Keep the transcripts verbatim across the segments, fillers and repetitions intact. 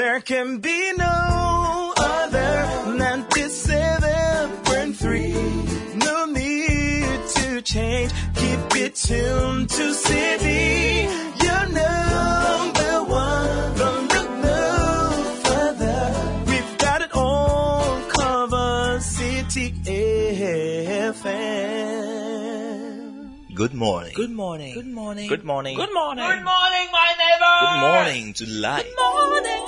There can be no other ninety-seven point three. No need to change. Keep it tuned to City. You're number one. Don't look no further. We've got it all covered. City F M. Good morning. Good morning. Good morning. Good morning. Good morning. Good morning, my neighbor. Good morning to life. Good morning.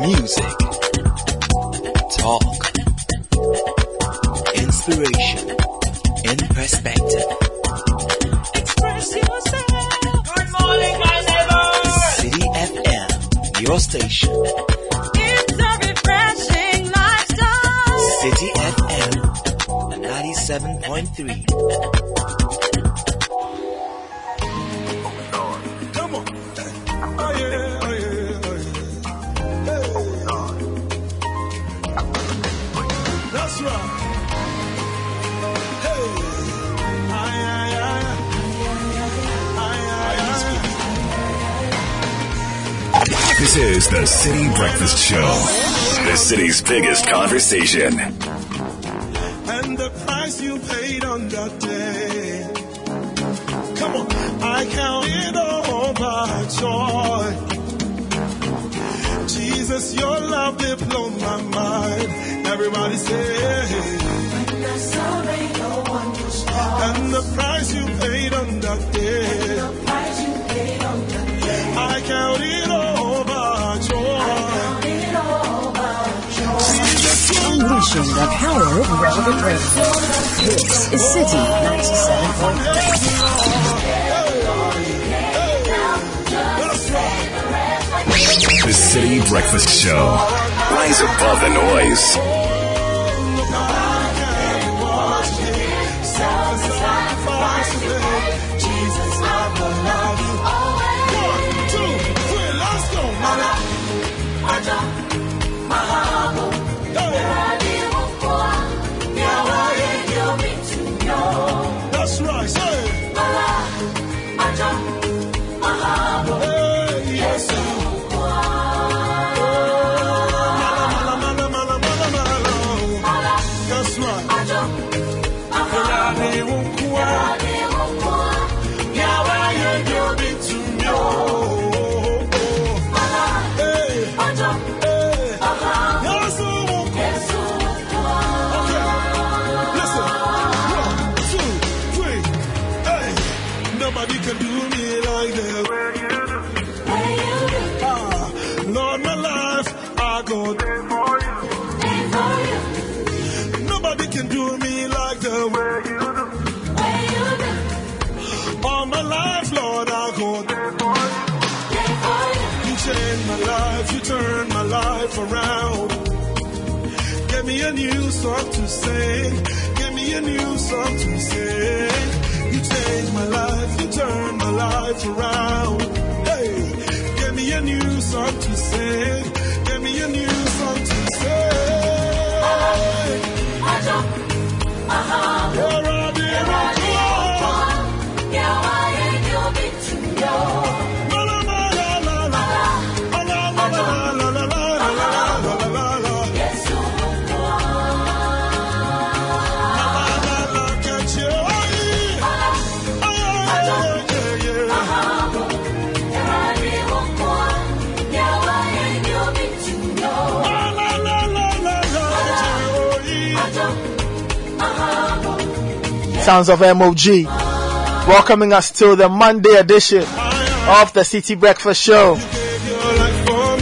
Music, talk, inspiration, and perspective. Express yourself. Good morning, my neighbor. City F M, your station. It's a refreshing lifestyle. City F M, ninety-seven point three. Come on. Oh yeah. That's right. Hey. Ay, ay, ay. Ay, ay, ay. This is the City Breakfast Show, the city's biggest conversation. And the price you paid on that day. Come on, I count it all by joy. Jesus, your love did blow my mind. Everybody say, when I saw no one was lost, and the price you paid on that day, and the price you paid on that day, I count it all by joy. I count it all by joy. Unleashing the power of relevant radio. This is City ninety-seven point three. The City Breakfast Show. Rise above the noise. Around. Give me a new song to sing. Give me a new song to sing. You changed my life. You turned my life around. Hey, give me a new song to sing. Give me a new song to sing. I jump. Sounds of M O G, welcoming us to the Monday edition of the City Breakfast Show.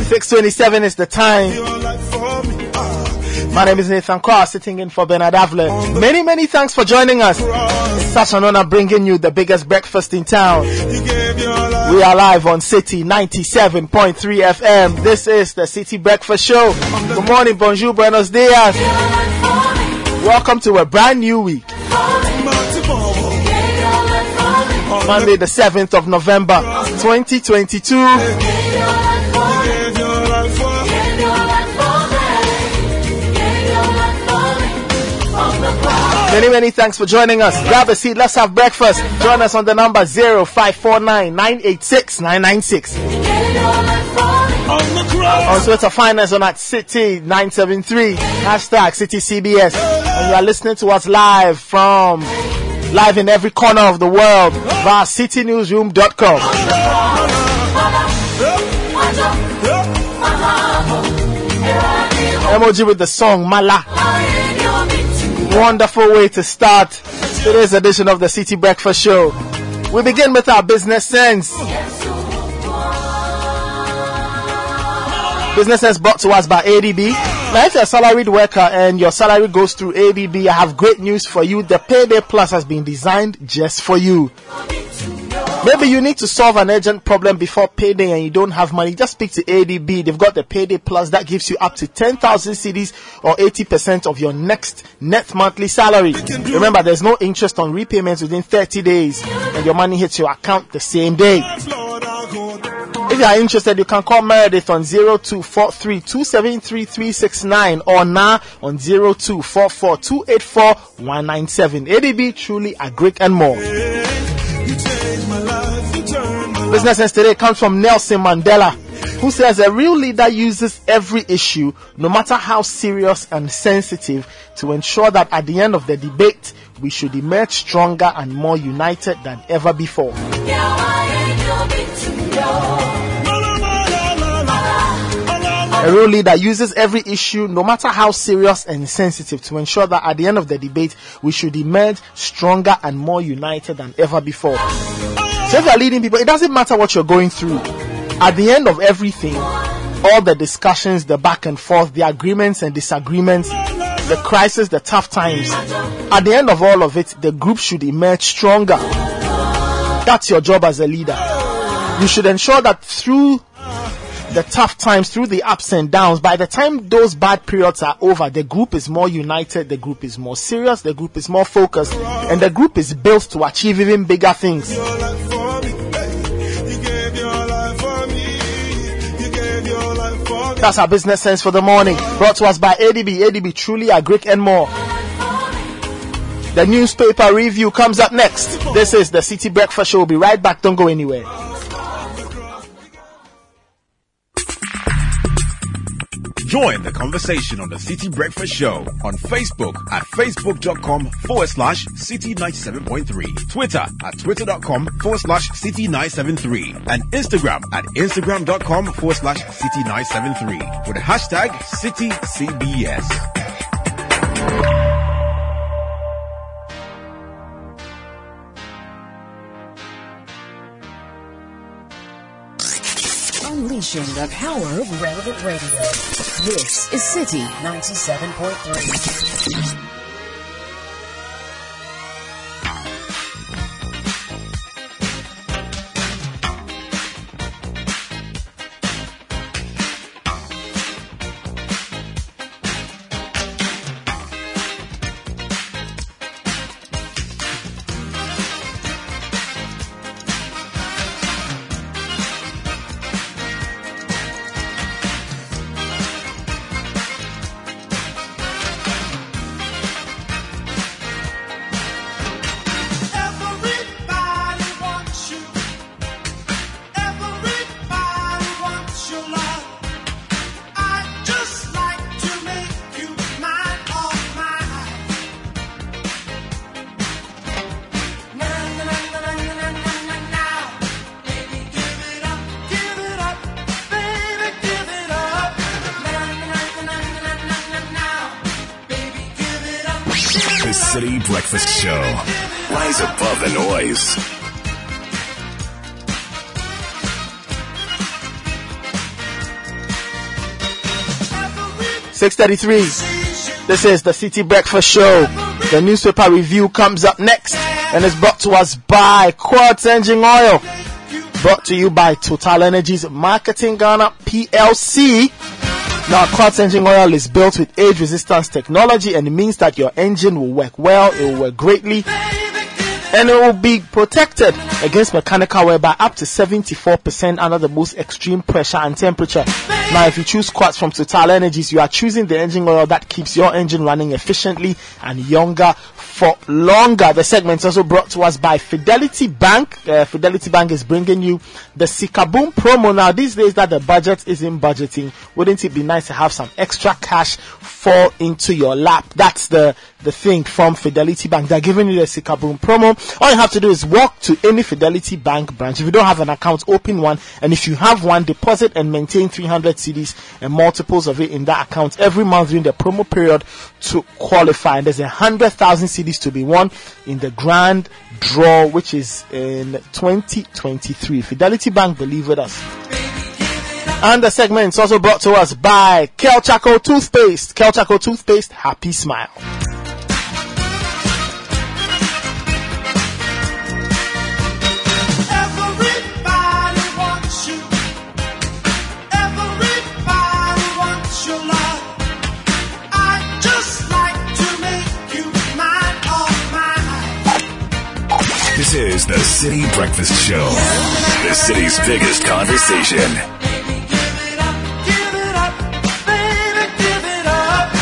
six twenty-seven is the time. My name is Nathan Carr, sitting in for Bernard Avler. Many, many thanks for joining us. It's such an honor bringing you the biggest breakfast in town. We are live on City ninety-seven point three F M. This is the City Breakfast Show. Good morning, bonjour, buenos dias. Welcome to a brand new week. Monday the seventh of November twenty twenty-two. Many, many thanks for joining us. Grab a seat. Let's have breakfast. Join us on the number zero five four nine, nine eight six, nine nine six. On Twitter, find us on at City nine seven three. Hashtag City C B S. And you are listening to us live from, live in every corner of the world via city news room dot com. M O G with the song Mala. Wonderful way to start today's edition of the City Breakfast Show. We begin with our business sense. Business sense brought to us by A D B. Now, if you're a salaried worker and your salary goes through A D B, I have great news for you. The Payday Plus has been designed just for you. Maybe you need to solve an urgent problem before payday and you don't have money. Just speak to A D B. They've got the Payday Plus that gives you up to ten thousand cedis or eighty percent of your next net monthly salary. Remember, there's no interest on repayments within thirty days and your money hits your account the same day. If you are interested, you can call Meredith on zero two four three, two seven three, three six nine or N A on zero two four four, two eight four, one nine seven. A D B, truly Agric and more. Business sense today comes from Nelson Mandela, who says a real leader uses every issue, no matter how serious and sensitive, to ensure that at the end of the debate, we should emerge stronger and more united than ever before. A real leader uses every issue, no matter how serious and sensitive, to ensure that at the end of the debate, we should emerge stronger and more united than ever before. So if you are leading people, it doesn't matter what you're going through. At the end of everything, all the discussions, the back and forth, the agreements and disagreements, the crisis, the tough times, at the end of all of it, the group should emerge stronger. That's your job as a leader. You should ensure that through the tough times, through the ups and downs, by the time those bad periods are over, the group is more united, the group is more serious, the group is more focused, and the group is built to achieve even bigger things. That's our business sense for the morning. Brought to us by A D B. A D B, truly Agric and more. The newspaper review comes up next. This is the City Breakfast Show. We'll be right back. Don't go anywhere. Join the conversation on the City Breakfast Show on Facebook at facebook.com forward slash city 97.3, Twitter at twitter.com forward slash city 973, and Instagram at instagram.com forward slash city 973 with the hashtag City C B S. Unleashing the power of relevant radio. This is City ninety-seven point three. City Breakfast Show. Rise above the noise. six thirty-three. This is the City Breakfast Show. The newspaper review comes up next and is brought to us by Quartz Engine Oil. Brought to you by Total Energies Marketing Ghana P L C. Now, Quartz engine oil is built with age resistance technology and it means that your engine will work well, it will work greatly. and it will be protected against mechanical wear by up to seventy-four percent under the most extreme pressure and temperature. Now, if you choose Quartz from Total Energies, you are choosing the engine oil that keeps your engine running efficiently and younger for longer. The segment is also brought to us by Fidelity Bank. Uh, Fidelity Bank is bringing you the Sikaboom promo. Now, these days that the budget is in budgeting, wouldn't it be nice to have some extra cash fall into your lap? That's the the thing from Fidelity Bank. They're giving you the Sikaboom promo. All you have to do is walk to any Fidelity Bank branch. If you don't have an account, open one. And if you have one, deposit and maintain three hundred cedis and multiples of it in that account every month during the promo period to qualify. And there's a one hundred thousand cedis to be won in the grand draw, which is in twenty twenty-three. Fidelity Bank, believe with us. And the segment is also brought to us by Kelchako Toothpaste. Kelchako Toothpaste, happy smile. This is the City Breakfast Show, the city's biggest conversation. Baby, give it up, give it up, baby, give it up.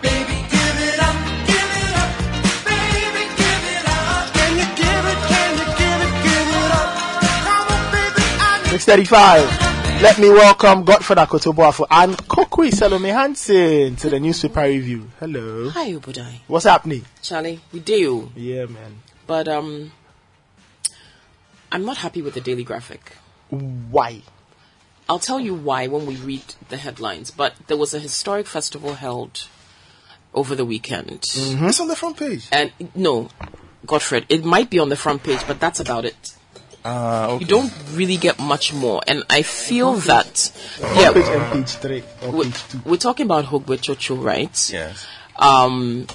Baby, give it up, give it up, baby, give it up. Can you give it, can you give it, give it up? Come on, baby, I need six thirty-five. Let me welcome Godfred Akotobo Afo and Kokui Selome Hansen to the newspaper review. Hello. Hi, Obudai. What's happening? Charlie, we do. Yeah, man. But um, I'm not happy with the Daily Graphic. Why? I'll tell you why when we read the headlines. But there was a historic festival held over the weekend. Mm-hmm. It's on the front page. And no, Godfred, it might be on the front page, but that's about it. Uh, okay. You don't really get much more, and I feel okay. that yeah, page and page three, or page two. We're talking about Hogbetsotso, right? Yes. Um.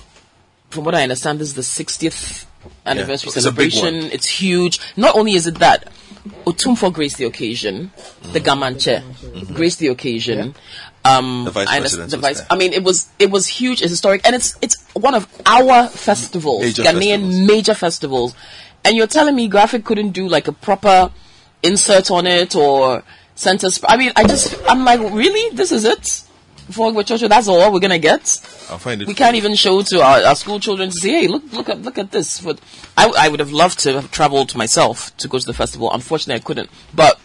From what I understand, this is the sixtieth anniversary yeah, it's celebration. It's huge. Not only is it that Otumfour graced the occasion, mm-hmm. the Gamanche mm-hmm. graced the occasion. Yeah. Um, the vice I president. The vice, I mean, it was it was huge, it's historic, and it's it's one of our festivals, major Ghanaian festivals. major festivals. And you're telling me Graphic couldn't do like a proper insert on it or center? Sp- I mean, I just I'm like, really? This is it? For Hogbetsotso, that's all we're gonna get. I'll find it. We can't even show to our, our school children to say, "Hey, look, look at, look at this." But I, I would have loved to have traveled myself to go to the festival. Unfortunately, I couldn't. But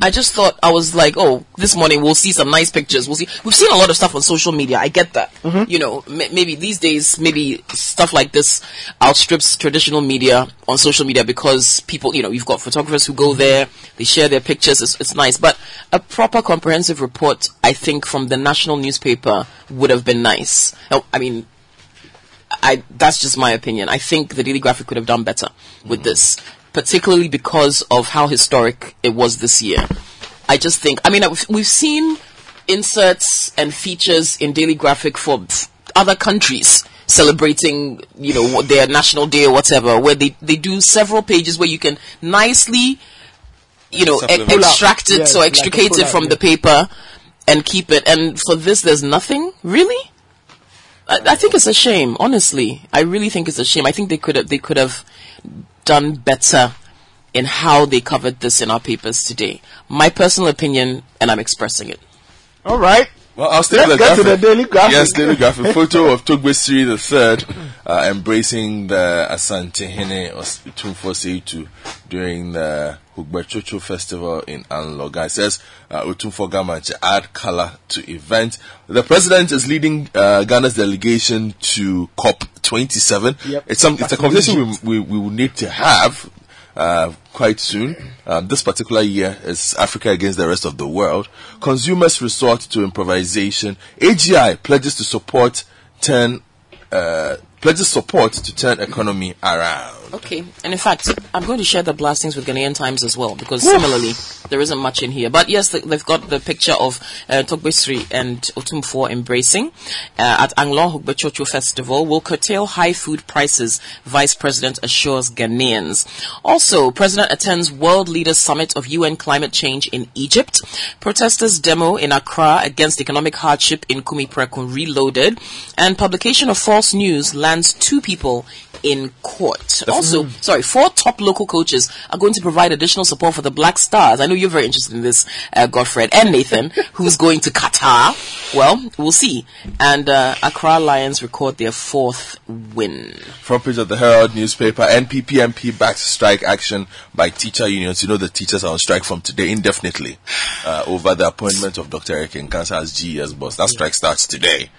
I just thought I was like, "Oh, this morning we'll see some nice pictures. We'll see." We've seen a lot of stuff on social media. I get that. Mm-hmm. You know, m- maybe these days, maybe stuff like this outstrips traditional media on social media because people, you know, you've got photographers who go there, they share their pictures. It's, it's nice, but a proper comprehensive report, I think, from the national newspaper would have been nice. Now, I mean, I that's just my opinion. I think the Daily Graphic could have done better with mm-hmm. this, particularly because of how historic it was this year. I just think, I mean, we've seen inserts and features in Daily Graphic for other countries celebrating, you know, their National Day or whatever, where they, they do several pages where you can nicely, you know, e- extract it, yeah, so extricate like it from yeah. the paper and keep it. And for this, there's nothing, really? I, I think it's a shame, honestly. I really think it's a shame. I think they could have, they could have done better in how they covered this in our papers today. My personal opinion, and I'm expressing it. All right. Well, I'll stick Let's to, the, to the Daily Graphic. Yes, Daily Graphic. Photo of Togbe Sri the third uh, embracing the Asantehene Otumfour Seitu during the Hogbetsotso Festival in Anloga. It says, uh, Otumfour Gamanche add color to event. The president is leading uh, Ghana's delegation to COP twenty-seven. Yep. It's, some, it's a conversation we, we, we will need to have Uh, quite soon. Um, this particular year is Africa against the rest of the world. Consumers resort to improvisation. A G I pledges to support turn uh, pledges support to turn economy around. Okay, and in fact, I'm going to share the blastings with Ghanaian Times as well, because Oof. similarly, there isn't much in here. But yes, they've got the picture of uh, Togbe Sri and Otumfour embracing uh, at Anloga Hogbetsotso Festival. Will curtail high food prices, Vice President assures Ghanaians. Also, President attends World Leaders Summit of U N Climate Change in Egypt. Protesters demo in Accra against economic hardship in Kumi Preko reloaded. And publication of false news lands two people in court. Also, mm. sorry, four top local coaches are going to provide additional support for the Black Stars. I know you're very interested in this, uh, Godfred, and Nathan, who's going to Qatar. Well, we'll see. And uh, Accra Lions record their fourth win. Front page of the Herald newspaper, N P P M P backs strike action by teacher unions. You know the teachers are on strike from today indefinitely uh, over the appointment of Doctor Eric Nkansa as G E S boss. That strike starts today.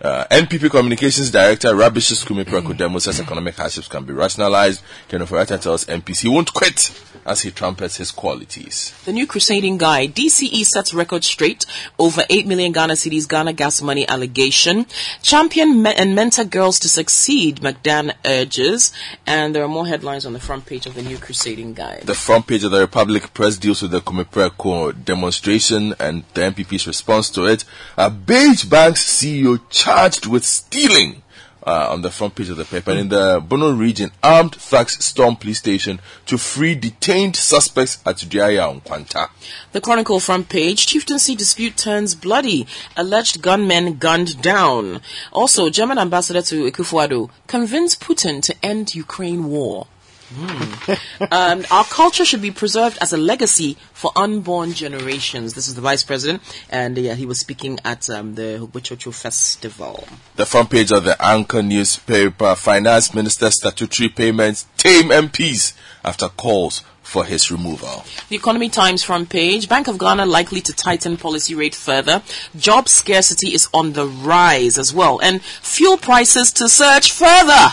Uh, N P P Communications Director Rabishes Kumi Preko demo says economic hardships can be rationalized. Ken Oforiatta tells M P C he won't quit as he trumpets his qualities. The New Crusading Guide, D C E sets record straight over eight million Ghana City's Ghana gas money allegation. Champion me- and mentor girls to succeed, McDan urges. And there are more headlines on the front page of the New Crusading Guide. The front page of the Republic Press deals with the Kumi Preko demonstration and the M P P's response to it. Uh, Beige Bank's C E O charged with stealing uh, on the front page of the paper. And in the Bono region, armed thugs storm police station to free detained suspects at Jaya on Kwanta. The Chronicle front page, chieftaincy dispute turns bloody, alleged gunmen gunned down. Also, German ambassador to Akufo-Addo convinced Putin to end Ukraine war. Mm. um, our culture should be preserved as a legacy for unborn generations. This is the Vice President, and yeah, he was speaking at um, the Hogbetsotso Festival. The front page of the Anchor newspaper, Finance Minister statutory payments tame M Ps after calls for his removal. The Economy Times front page, Bank of Ghana likely to tighten policy rate further. Job scarcity is on the rise as well, and fuel prices to surge further.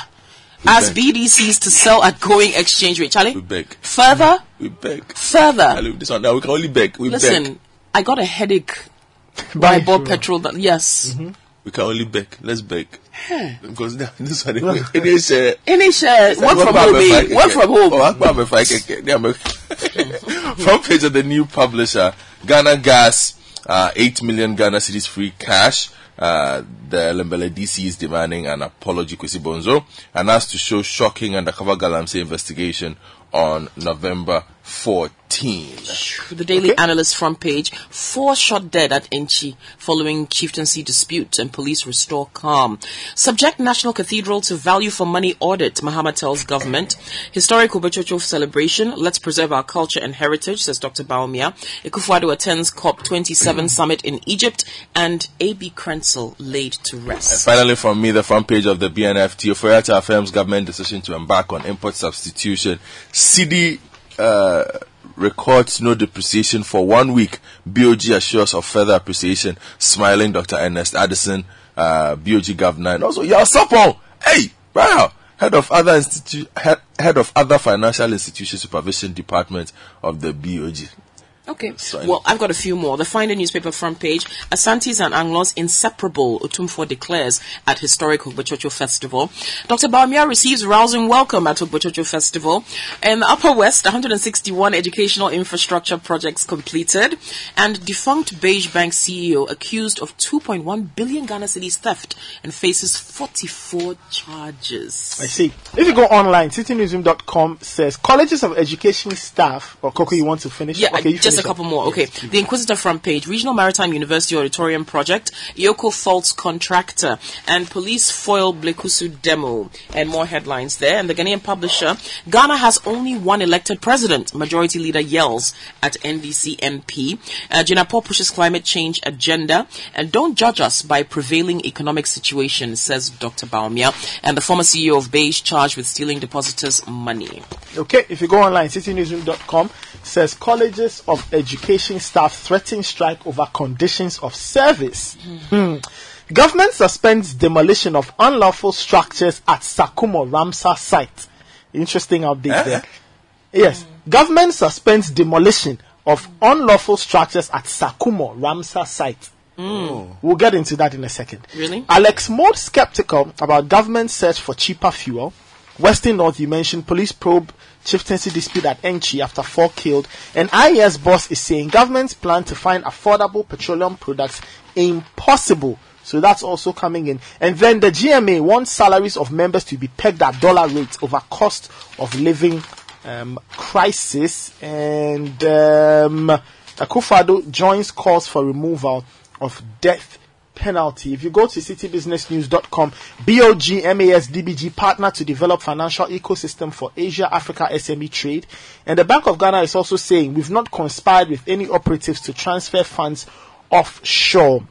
As B D Cs to sell at going exchange rate. Charlie? We beg. Further? We beg. Further? This one now, we can only beg. We Listen, beg. I got a headache when I bought petrol. That, yes. Mm-hmm. We can only beg. Let's beg. Because now, this one, any share. Any share. Work from home. Work from home. Front page of the New Publisher, Ghana Gas, uh, eight million Ghana Cities free cash. Uh, the Lembele D C is demanding an apology, Kwesi Bonzo, and asked to show shocking undercover Galamsey investigation on November fourteenth. The Daily okay. Analyst front page, four shot dead at Enchi following chieftaincy dispute and police restore calm. Subject National Cathedral to value for money audit, Mahama tells government. Historic Hogbetsotso celebration, let's preserve our culture and heritage, says Doctor Bawumia. Akufo-Addo attends COP twenty-seven summit in Egypt, and A B Krenzel laid to rest. And finally from me, the front page of the B N F T, Oforiatta affirms government decision to embark on import substitution. City uh, records no depreciation for one week. B O G assures of further appreciation. Smiling Doctor Ernest Addison, uh, B O G governor, and also Yao Sopo. Hey, wow! Head of other institu- head, head of other financial institution supervision department of the B O G. Okay. Sorry. Well, I've got a few more. The Finder newspaper front page, Asantis and Anglos inseparable, Otumfour declares at historic Hogbetsotso Festival. Doctor Bawumia receives rousing welcome at Hogbetsotso Festival. In the Upper West, one hundred sixty-one educational infrastructure projects completed. And defunct Beige Bank C E O accused of two point one billion Ghana cedis theft and faces forty-four charges. I see. If you go online, city newsroom dot com says, colleges of education staff, or Coco, you want to finish? Yeah, okay, you just a couple more. Okay. The Inquisitor front page, Regional Maritime University Auditorium Project, Yoko faults contractor, and police foil Blekusu demo. And more headlines there. And the Ghanaian Publisher, Ghana has only one elected president. Majority Leader yells at N D C M P. Uh, Jinapor pushes climate change agenda. And don't judge us by prevailing economic situation, says Doctor Bawumia. And the former C E O of Beige charged with stealing depositors' money. Okay. If you go online, city newsroom dot com says colleges of education staff threaten strike over conditions of service. Mm. Hmm. Government suspends demolition of unlawful structures at Sakumo Ramsar site. Interesting update eh? there. Yes. Mm. Government suspends demolition of unlawful structures at Sakumo Ramsar site. Mm. We'll get into that in a second. Really? Alex Mode skeptical about government search for cheaper fuel. Western North, you mentioned police probe chieftaincy dispute at Enchi after four killed. And I E S boss is saying government's plan to find affordable petroleum products impossible. So that's also coming in. And then the G M A wants salaries of members to be pegged at dollar rates over cost of living um, crisis. And um, Akufo-Addo joins calls for removal of death penalty. If you go to city business news dot com, B O G M A S D B G partner to develop financial ecosystem for Asia Africa S M E trade. And the Bank of Ghana is also saying we've not conspired with any operatives to transfer funds offshore.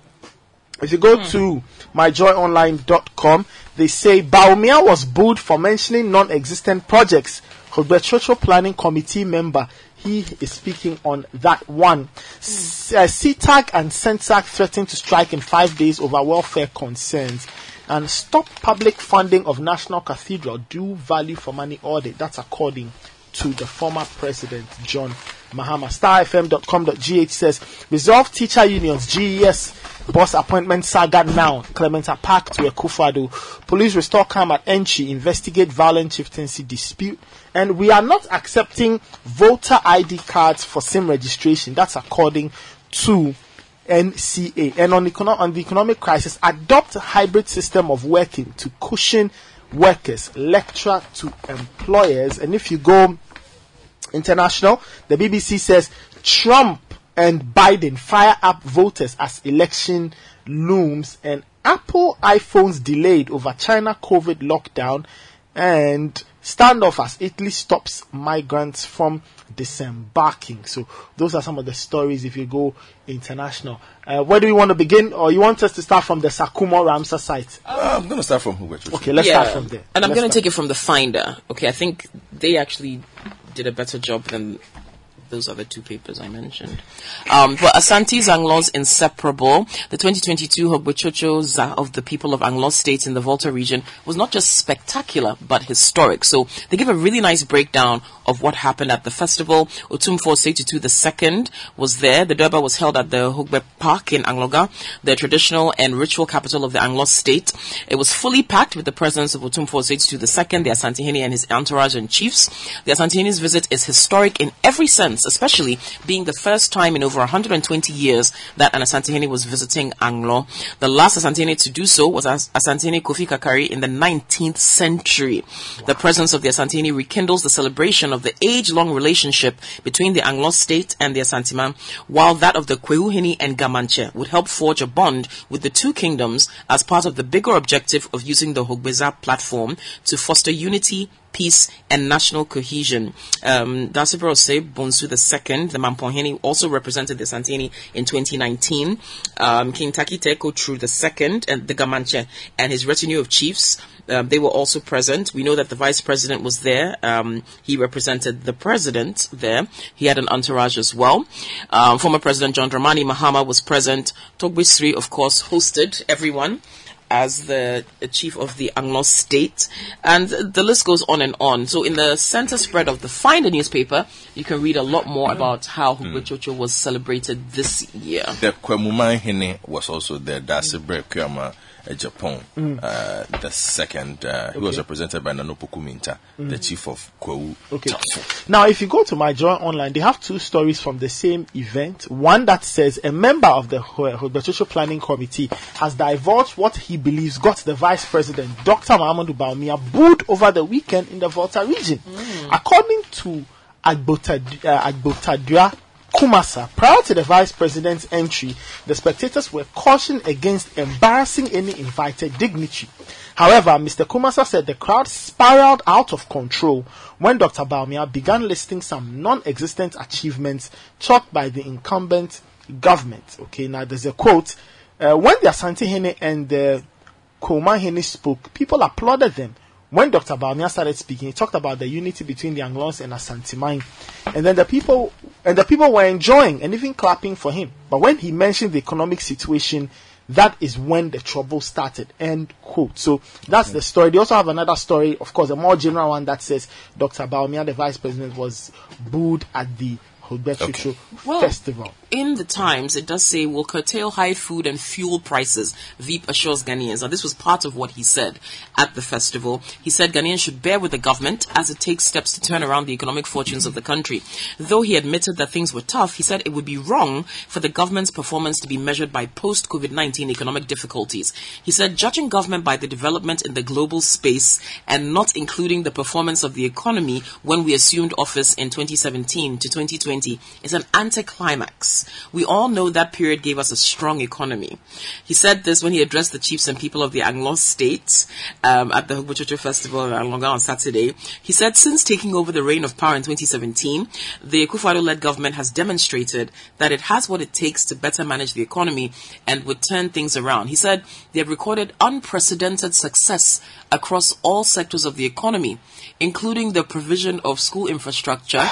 If you go to my joy online dot com, they say Bawumia was booed for mentioning non-existent projects. Hogbetsotso planning committee member, he is speaking on that one. C TAC and CENTAC threatened to strike in five days over welfare concerns. And stop public funding of National Cathedral, do value for money audit. That's according to the former president, John Mahama. star f m dot com dot g h says, resolve teacher unions, G E S, boss appointment saga now. Clement Park to Akufo-Addo. Police restore calm at Enchi, investigate violent chieftaincy dispute. And we are not accepting voter I D cards for SIM registration. That's according to N C A. And on, econo- on the economic crisis, adopt a hybrid system of working to cushion workers, lecture to employers. And if you go international, the B B C says Trump and Biden fire up voters as election looms, and Apple iPhones delayed over China COVID lockdown, and standoff as Italy stops migrants from disembarking. So those are some of the stories if you go international. Uh, where do we want to begin? Or you want us to start from the Sakumo Ramsar site? Uh, I'm going to start from Hogbetsotso. Okay, let's yeah, start from there. And I'm going to take it from the Finder. Okay, I think they actually did a better job than those other two papers I mentioned. Um, for Asante's Anglos Inseparable, the twenty twenty-two Hogbetsotso of the people of Anglo states in the Volta region was not just spectacular, but historic. So they give a really nice breakdown of what happened at the festival. Otumfour Seitu the second was there. The Durbar was held at the Hogbe Park in Anloga, the traditional and ritual capital of the Anglo state. It was fully packed with the presence of Otumfour Seitu the second, the Asantehene and his entourage and chiefs. The Asantehene's visit is historic in every sense, especially being the first time in over one hundred twenty years that an Asantehene was visiting Anglo. The last Asantehene to do so was As- Asantehene Kofi Kakari in the nineteenth century. Wow. The presence of the Asantehene rekindles the celebration of the age-long relationship between the Anglo state and the Asanteman, while that of the Kwehuhene and Gamanche would help forge a bond with the two kingdoms as part of the bigger objective of using the Hogbeza platform to foster unity, peace, and national cohesion. Um, Dasibro Ose Bonsu the second, the Mamponhene, also represented the Asantehene in twenty nineteen. Um, King Takiteko Tru the second, and the Gamanche, and his retinue of chiefs, um, they were also present. We know that the Vice President was there. Um, he represented the President there. He had an entourage as well. Um, former President John Dramani Mahama was present. Togbe Sri, of course, hosted everyone as the chief of the Anglo state, and the list goes on and on. So in the center spread of the Finder newspaper, you can read a lot more about how Hogbetsotso mm. was celebrated this year. The Kwemuma Hene was also there, Dasibre Kwema Japan, mm. uh, the second. Uh, okay. He was represented by Nanopoku Minta, mm. the chief of Kwehu. Okay. Now, if you go to My Joy Online, they have two stories from the same event. One that says a member of the Hogbetsotso Planning Committee has divulged what he believes got the Vice President, Doctor Mahamudu Bawumia, booed over the weekend in the Volta region. Mm. According to Agbotadua, uh, Agbotadua Kumasa, prior to the Vice President's entry, the spectators were cautioned against embarrassing any invited dignitary. However, Mister Kumasa said the crowd spiraled out of control when Doctor Bawumia began listing some non-existent achievements chalked by the incumbent government. Okay, now there's a quote. Uh, when the Asantehene and the Komahene spoke, people applauded them. When Doctor Bawumia started speaking, he talked about the unity between the Anglos and Asantehene, and then the people and the people were enjoying and even clapping for him. But when he mentioned the economic situation, that is when the trouble started. End quote. So that's mm-hmm. the story. They also have another story, of course, a more general one that says Doctor Bawumia, the Vice President, was booed at the Hogbetsotso okay. well, Festival. In the Times, it does say, will curtail high food and fuel prices, V I P assures Ghanaians. Now, this was part of what he said at the festival. He said Ghanaians should bear with the government as it takes steps to turn around the economic fortunes of the country. Though he admitted that things were tough, he said it would be wrong for the government's performance to be measured by post-COVID nineteen economic difficulties. He said judging government by the development in the global space and not including the performance of the economy when we assumed office in twenty seventeen to twenty twenty is an anticlimax. We all know that period gave us a strong economy. He said this when he addressed the chiefs and people of the Anglo states um, at the Hogbetsotso Festival in Anloga on Saturday. He said since taking over the reign of power in twenty seventeen, the Akufo-Addo-led government has demonstrated that it has what it takes to better manage the economy and would turn things around. He said they have recorded unprecedented success across all sectors of the economy, including the provision of school infrastructure,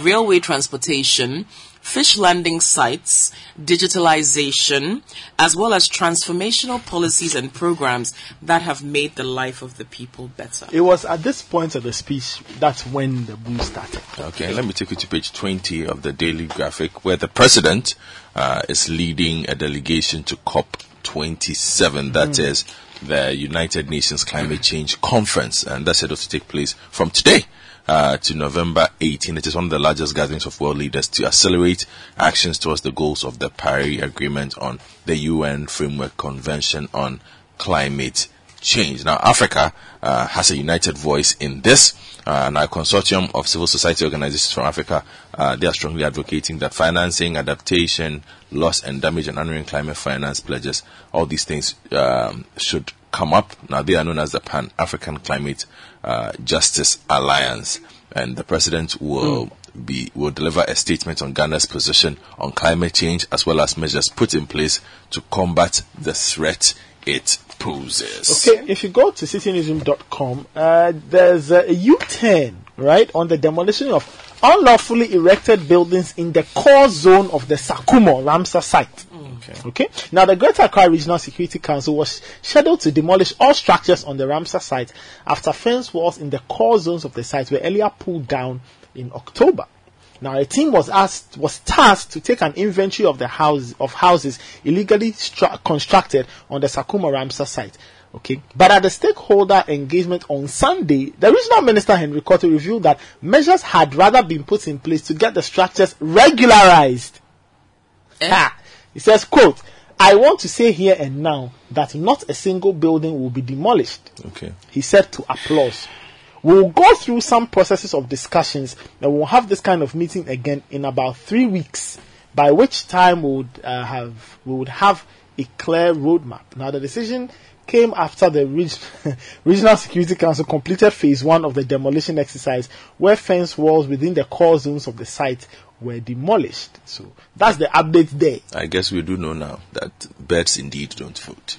railway transportation, fish landing sites, digitalization, as well as transformational policies and programs that have made the life of the people better. It was at this point of the speech that's when the boom started. Okay, let me take you to page twenty of the Daily Graphic, where the president uh, is leading a delegation to COP twenty-seven, that mm. is the United Nations Climate Change Conference, and that's scheduled to take place from today Uh, to November eighteenth. It is one of the largest gatherings of world leaders to accelerate actions towards the goals of the Paris Agreement on the U N Framework Convention on Climate Change. Now, Africa uh, has a united voice in this. Uh, and our consortium of civil society organizations from Africa, uh, they are strongly advocating that financing, adaptation, loss and damage, and annual climate finance pledges, all these things um, should come up. Now, they are known as the Pan-African Climate uh, Justice Alliance, and the president will mm. be will deliver a statement on Ghana's position on climate change, as well as measures put in place to combat the threat it poses. Okay, if you go to citinism dot com, uh, there's a U-turn, right, on the demolition of unlawfully erected buildings in the core zone of the Sakumo Ramsar site. Okay. Okay. Now, the Greater Accra Regional Security Council was scheduled to demolish all structures on the Ramsar site after fence walls in the core zones of the site were earlier pulled down in October. Now, a team was asked was tasked to take an inventory of the house of houses illegally stra- constructed on the Sakumo Ramsar site. Okay, but at the stakeholder engagement on Sunday, the regional minister Henry Koto revealed that measures had rather been put in place to get the structures regularized. Eh? Ha. He says, quote, "I want to say here and now that not a single building will be demolished." Okay. He said to applause. "We'll go through some processes of discussions and we'll have this kind of meeting again in about three weeks, by which time we would, uh, have, we would have a clear roadmap." Now, the decision came after the Reg- Regional Security Council completed phase one of the demolition exercise, where fence walls within the core zones of the site were demolished. So that's the update there. I guess we do know now that birds indeed don't vote.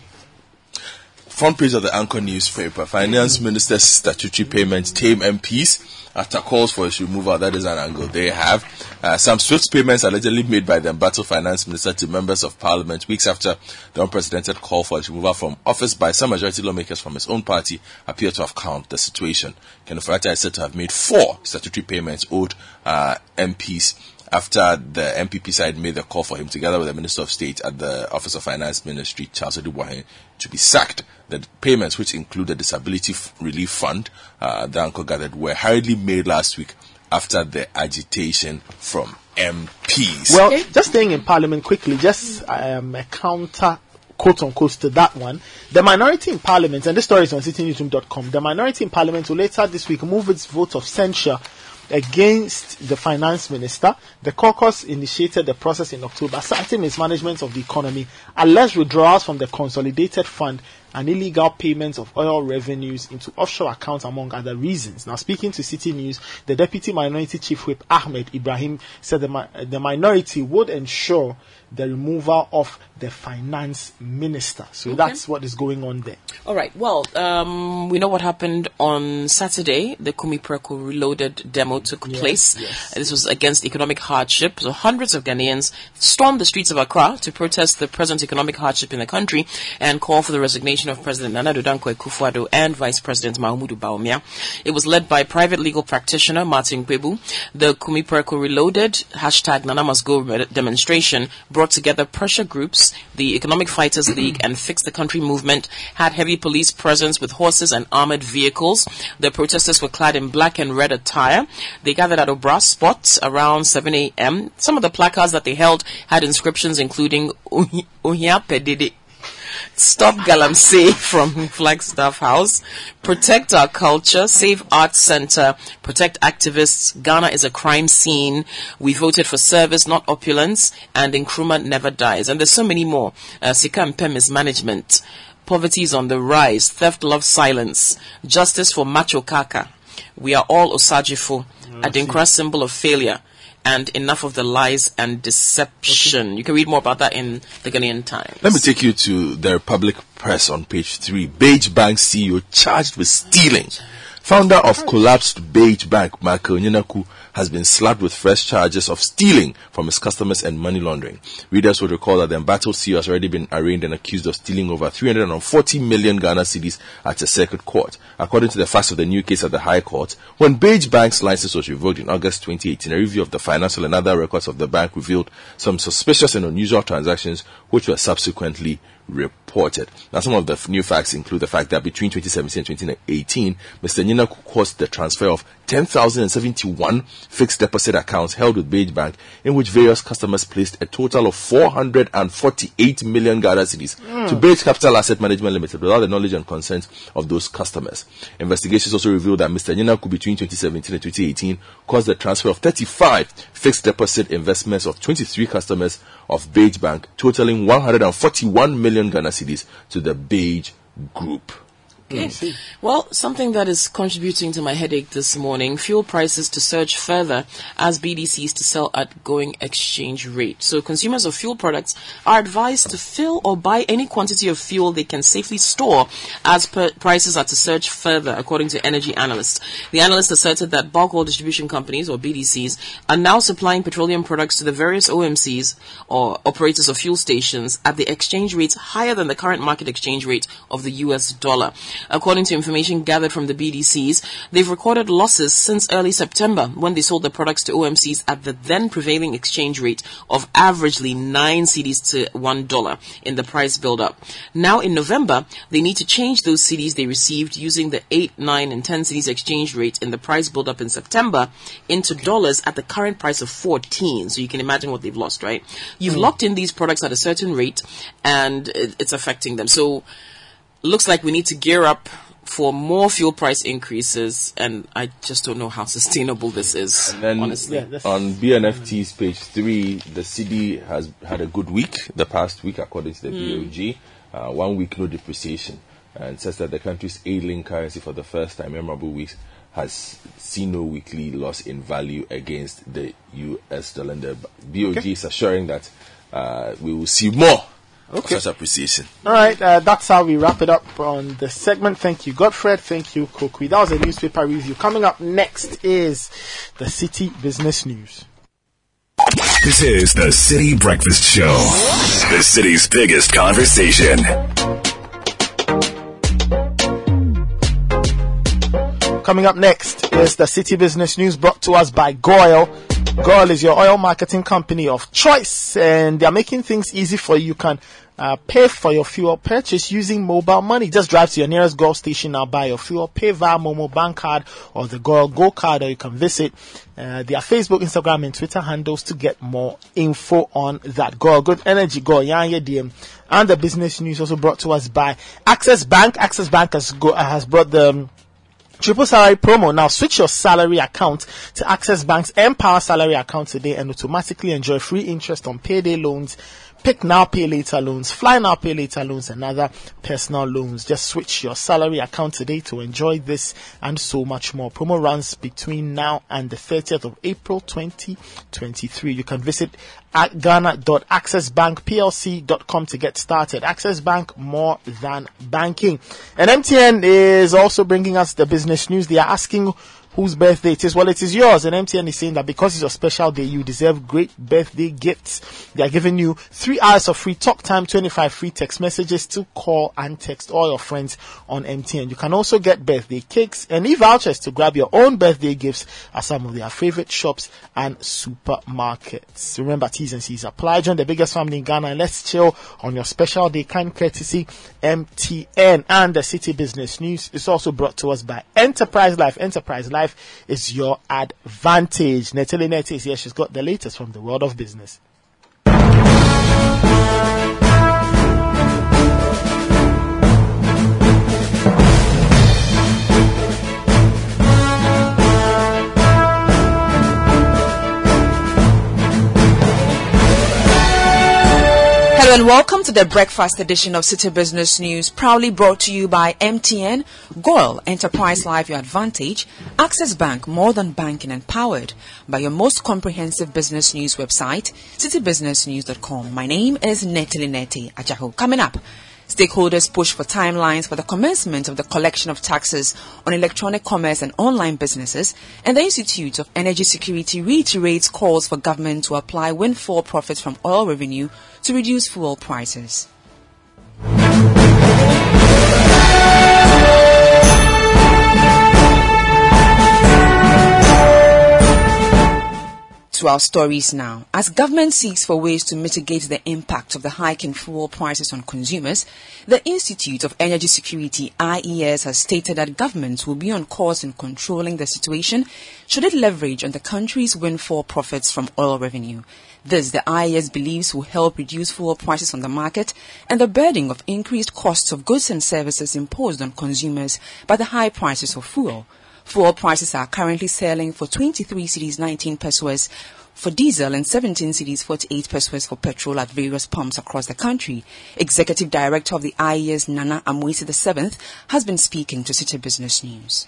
Front page of the Anchor newspaper, Finance Minister's statutory payments tame M Ps after calls for its removal. That is an angle they have. Uh, some swift payments allegedly made by the Embattled Finance Minister to members of Parliament weeks after the unprecedented call for its removal from office by some majority lawmakers from his own party appear to have calmed the situation. Ken Oforiatta is said to have made four statutory payments owed uh, M Ps after the M P P side made the call for him, together with the Minister of State at the Office of Finance Ministry, Charles Odubuahin, to be sacked. The payments, which include the Disability Relief Fund, uh, the Anchor gathered, were hurriedly made last week after the agitation from M Ps. Well, just staying in Parliament quickly, just um, a counter, quote-unquote, to that one. The minority in Parliament, and this story is on city newsroom dot com, the minority in Parliament will later this week move its vote of censure against the finance minister. The caucus initiated the process in October, citing mismanagement of the economy, alleged withdrawals from the consolidated fund, and illegal payments of oil revenues into offshore accounts, among other reasons. Now, speaking to City News, the Deputy Minority Chief Whip, Ahmed Ibrahim, said the, mi- the minority would ensure the removal of the finance minister. So okay. That's what is going on there. All right. Well, um, we know what happened on Saturday. The Kumi Preko Reloaded demo took yes, place. Yes. This was against economic hardship. So hundreds of Ghanaians stormed the streets of Accra to protest the present economic hardship in the country and call for the resignation nomination of President Nana Addo Dankwa Akufo-Addo and Vice President Mahamudu Bawumia. It was led by private legal practitioner Martin Kwebu. The Kumi Preko Reloaded hashtag Nana Must Go demonstration brought together pressure groups, the Economic Fighters League, and Fix the Country movement, had heavy police presence with horses and armoured vehicles. The protesters were clad in black and red attire. They gathered at Obra spots around seven a.m. Some of the placards that they held had inscriptions including Ohia Pedede, Stop Galamsey from Flagstaff House, Protect Our Culture, Save Arts Center, Protect Activists, Ghana is a Crime Scene, We Voted for Service, Not Opulence, and Nkrumah Never Dies. And there's so many more. Uh, Sika and Pem Mismanagement, Poverty is on the Rise, Theft Loves Silence, Justice for Macho Kaka, We Are All Osajifo, Adinkra Symbol of Failure, and Enough of the Lies and Deception. Okay. You can read more about that in the Ghanaian Times. Let me take you to the Republic Press on page three. Beige Bank C E O charged with stealing. Founder of collapsed Beige Bank, Mark Onyunaku, has been slapped with fresh charges of stealing from his customers and money laundering. Readers will recall that the embattled C E O has already been arraigned and accused of stealing over three hundred forty million Ghana cedis at a circuit court. According to the facts of the new case at the High Court, when Beige Bank's license was revoked in August twenty eighteen, a review of the financial and other records of the bank revealed some suspicious and unusual transactions which were subsequently reported. Now, some of the new facts include the fact that between twenty seventeen and twenty eighteen, Mister Nyinaku caused the transfer of ten thousand seventy-one fixed deposit accounts held with Beige Bank, in which various customers placed a total of four hundred forty-eight million Ghana cedis mm. to Beige Capital Asset Management Limited without the knowledge and consent of those customers. Investigations also revealed that Mister Nyinaku, between twenty seventeen and twenty eighteen, caused the transfer of thirty-five fixed deposit investments of twenty-three customers of Beige Bank, totaling one hundred forty-one million Ghana cedis to the Beige Group. Okay. Well, something that is contributing to my headache this morning, fuel prices to surge further as B D Cs to sell at going exchange rate. So consumers of fuel products are advised to fill or buy any quantity of fuel they can safely store as per prices are to surge further, according to energy analysts. The analyst asserted that bulk oil distribution companies, or B D Cs, are now supplying petroleum products to the various O M Cs, or operators of fuel stations, at the exchange rates higher than the current market exchange rate of the U S dollar. According to information gathered from the B D Cs, they've recorded losses since early September when they sold their products to O M Cs at the then prevailing exchange rate of averagely nine cedis to one dollar in the price build-up. Now in November, they need to change those cedis they received using the eight, nine, and ten cedis exchange rate in the price build-up in September into dollars at the current price of fourteen. So you can imagine what they've lost, right? You've mm. locked in these products at a certain rate, and it's affecting them. So looks like we need to gear up for more fuel price increases, and I just don't know how sustainable this is, and then, honestly. Yeah, on B N F T's page three, the cedi has had a good week, the past week, according to the mm. B O G. Uh, one week, no depreciation, and says that the country's ailing currency for the first time in memorable weeks has seen no weekly loss in value against the U S dollar. And the B O G okay. is assuring that uh, we will see more. Okay. Such appreciation. All right, uh, that's how we wrap it up on the segment. Thank you, Godfred. Thank you, Kokui. That was a newspaper review. Coming up next is the City Business News. This is the City Breakfast Show, the city's biggest conversation. Coming up next is the City Business News, brought to us by Goyle. Goyle is your oil marketing company of choice, and they are making things easy for you. You can uh, pay for your fuel purchase using mobile money. Just drive to your nearest Goyle station now, buy your fuel, pay via Momo Bank Card or the Goyle Go Card, or you can visit uh, their Facebook, Instagram, and Twitter handles to get more info on that. Goyle, good energy, Goyle, Yanye D M. And the business news also brought to us by Access Bank. Access Bank has, go, uh, has brought the Triple Salary promo. Now switch your salary account to Access Bank's Empower Salary account today and automatically enjoy free interest on payday loans, pick now, pay later loans, fly now, pay later loans, and other personal loans. Just switch your salary account today to enjoy this and so much more. Promo runs between now and the thirtieth of April, twenty twenty-three. You can visit at ghana dot access bank p l c dot com to get started. Access Bank, more than banking. And M T N is also bringing us the business news. They are asking, whose birthday it is. Well, it is yours. And M T N is saying that because it's your special day, you deserve great birthday gifts. They are giving you three hours of free talk time, twenty-five free text messages to call and text all your friends on M T N. You can also get birthday cakes and e-vouchers to grab your own birthday gifts at some of their favorite shops and supermarkets. Remember, T's and C's apply. Join the biggest family in Ghana and let's chill on your special day. Kind courtesy M T N. And the City Business News is also brought to us by Enterprise Life. Enterprise Life is your advantage. Natalie Nete is here. She's got the latest from the world of business. Hello and welcome to the breakfast edition of City Business News, proudly brought to you by M T N, Goil, Enterprise Life, Your Advantage, Access Bank, More Than Banking, empowered by your most comprehensive business news website, city business news dot com. My name is Natalie Neti Ajahu. Coming up, stakeholders push for timelines for the commencement of the collection of taxes on electronic commerce and online businesses, and the Institute of Energy Security reiterates calls for government to apply windfall profits from oil revenue to reduce fuel prices. To our stories now. As government seeks for ways to mitigate the impact of the hike in fuel prices on consumers, the Institute of Energy Security, I E S, has stated that governments will be on course in controlling the situation should it leverage on the country's windfall profits from oil revenue. This, the I E S believes, will help reduce fuel prices on the market and the burden of increased costs of goods and services imposed on consumers by the high prices of fuel. Fuel prices are currently selling for twenty-three cedis nineteen pesos for diesel and seventeen cedis forty-eight pesos for petrol at various pumps across the country. Executive Director of the I E S, Nana Addo Dankwa Akufo-Addo, has been speaking to City Business News.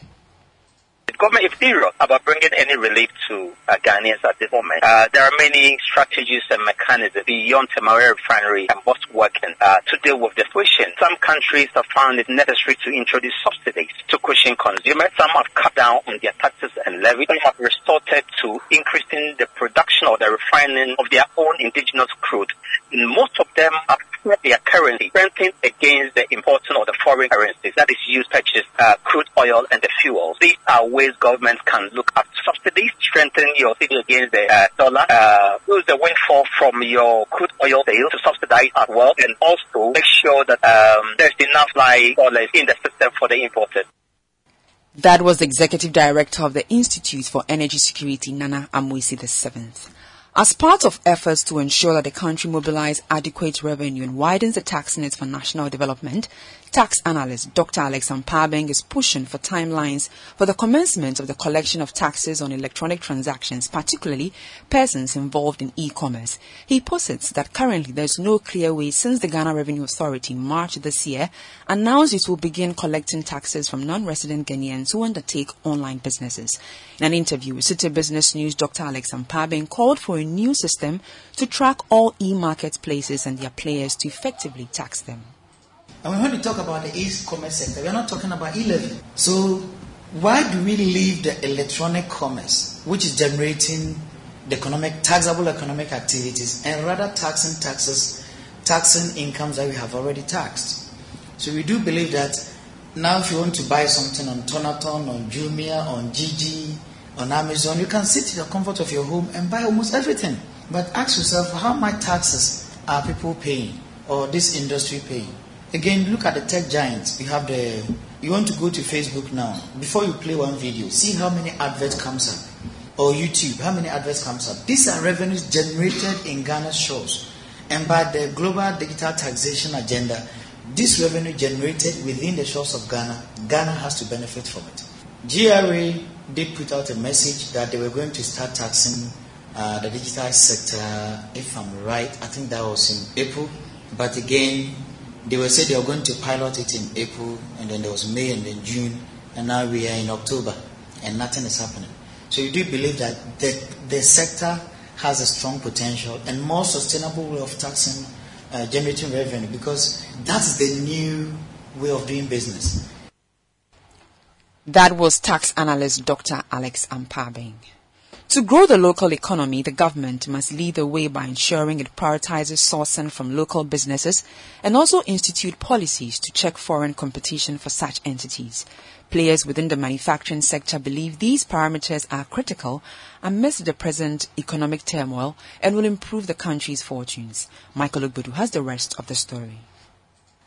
The government is serious about bringing any relief to uh, Ghanaians at this moment. Uh, there are many strategies and mechanisms beyond temporary refinery and what's working uh, to deal with the situation. Some countries have found it necessary to introduce subsidies to cushion consumers. Some have cut down on their taxes and levies. Some have resorted to increasing the production or the refining of their own indigenous crude. And most of them have They are currently strengthened against the importing of the foreign currencies that is used to purchase uh, crude oil and the fuels. These are ways governments can look at subsidies, strengthen your city against the uh, dollar, uh, use the windfall from your crude oil sales to subsidize as well, and also make sure that um, there's enough like dollars in the system for the importers. That was the Executive Director of the Institute for Energy Security, Nana Addo Dankwa Akufo-Addo. As part of efforts to ensure that the country mobilizes adequate revenue and widens the tax nets for national development, tax analyst Doctor Alex Ampabeng is pushing for timelines for the commencement of the collection of taxes on electronic transactions, particularly persons involved in e-commerce. He posits that currently there is no clear way since the Ghana Revenue Authority in March this year announced it will begin collecting taxes from non-resident Ghanaians who undertake online businesses. In an interview with City Business News, Doctor Alex Ampabeng called for a new system to track all e-marketplaces and their players to effectively tax them. And when we talk about the e-commerce sector, we are not talking about e-levy. So why do we leave the electronic commerce, which is generating the economic, taxable economic activities, and rather taxing taxes, taxing incomes that we have already taxed? So we do believe that now if you want to buy something on Tonaton, on Jumia, on Gigi, on Amazon, you can sit in the comfort of your home and buy almost everything. But ask yourself, how much taxes are people paying or this industry paying? Again, look at the tech giants. You have the. You want to go to Facebook now. Before you play one video, see how many adverts comes up, or YouTube, how many adverts comes up. These are revenues generated in Ghana's shores, and by the global digital taxation agenda, this revenue generated within the shores of Ghana, Ghana has to benefit from it. G R A did put out a message that they were going to start taxing uh, the digital sector. If I'm right, I think that was in April, but again. They were said they were going to pilot it in April, and then there was May, and then June, and now we are in October, and nothing is happening. So we do believe that the, the sector has a strong potential and more sustainable way of taxing, uh, generating revenue, because that's the new way of doing business. That was tax analyst Doctor Alex Ampabeng. To grow the local economy, the government must lead the way by ensuring it prioritizes sourcing from local businesses and also institute policies to check foreign competition for such entities. Players within the manufacturing sector believe these parameters are critical amidst the present economic turmoil and will improve the country's fortunes. Michael Ogbudu has the rest of the story.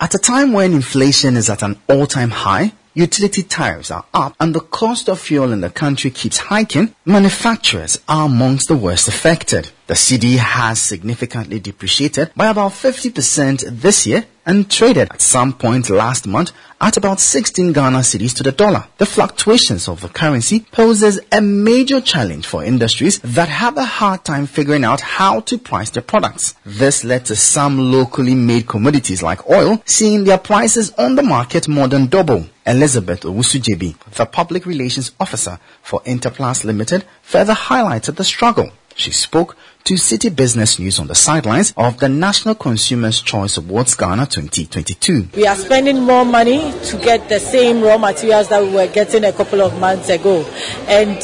At a time when inflation is at an all-time high, utility tariffs are up and the cost of fuel in the country keeps hiking, manufacturers are amongst the worst affected. The cedi has significantly depreciated by about fifty percent this year and traded at some point last month at about sixteen Ghana cedis to the dollar. The fluctuations of the currency poses a major challenge for industries that have a hard time figuring out how to price their products. This led to some locally made commodities like oil seeing their prices on the market more than double. Elizabeth Owusu-Jebi, the Public Relations Officer for Interplast Limited, further highlighted the struggle. She spoke to City Business News on the sidelines of the National Consumers' Choice Awards Ghana twenty twenty-two. We are spending more money to get the same raw materials that we were getting a couple of months ago. And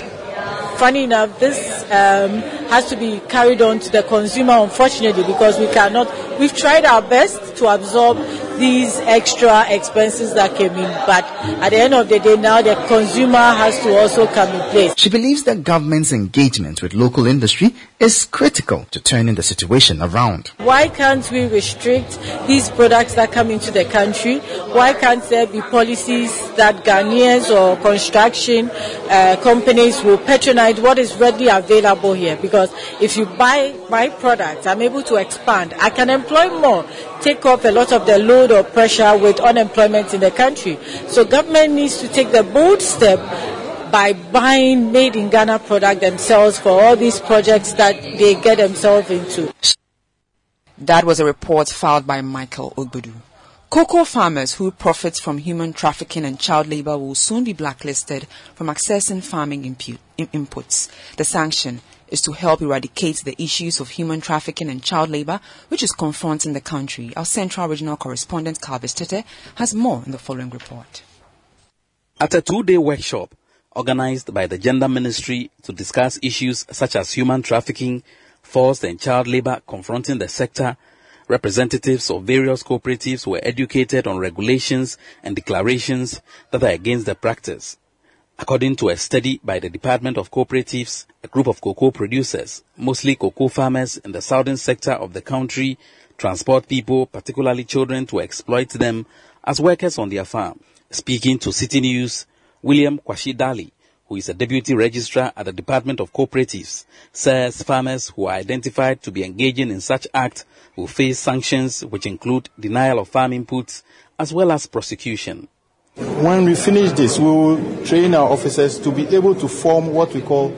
funny enough, this um, has to be carried on to the consumer, unfortunately, because we cannot, we've tried our best to absorb these extra expenses that came in, but at the end of the day now the consumer has to also come in place. She believes that government's engagement with local industry is critical to turning the situation around. Why can't we restrict these products that come into the country? Why can't there be policies that Ghanaians or construction uh, companies will patronize what is readily available here? Because if you buy my products, I'm able to expand. I can employ more, take off a lot of the load or pressure with unemployment in the country. So government needs to take the bold step by buying made in Ghana product themselves for all these projects that they get themselves into. That was a report filed by Michael Ogbudu. Cocoa farmers who profit from human trafficking and child labor will soon be blacklisted from accessing farming impu- inputs. The sanction is to help eradicate the issues of human trafficking and child labor, which is confronting the country. Our Central Regional Correspondent, Kalbis Tete, has more in the following report. At a two-day workshop organized by the Gender Ministry to discuss issues such as human trafficking, forced and child labor confronting the sector, representatives of various cooperatives were educated on regulations and declarations that are against the practice. According to a study by the Department of Cooperatives, a group of cocoa producers, mostly cocoa farmers in the southern sector of the country, transport people, particularly children, to exploit them as workers on their farm. Speaking to City News, William Kwashidali, who is a deputy registrar at the Department of Cooperatives, says farmers who are identified to be engaging in such acts will face sanctions which include denial of farm inputs as well as prosecution. When we finish this, we will train our officers to be able to form what we call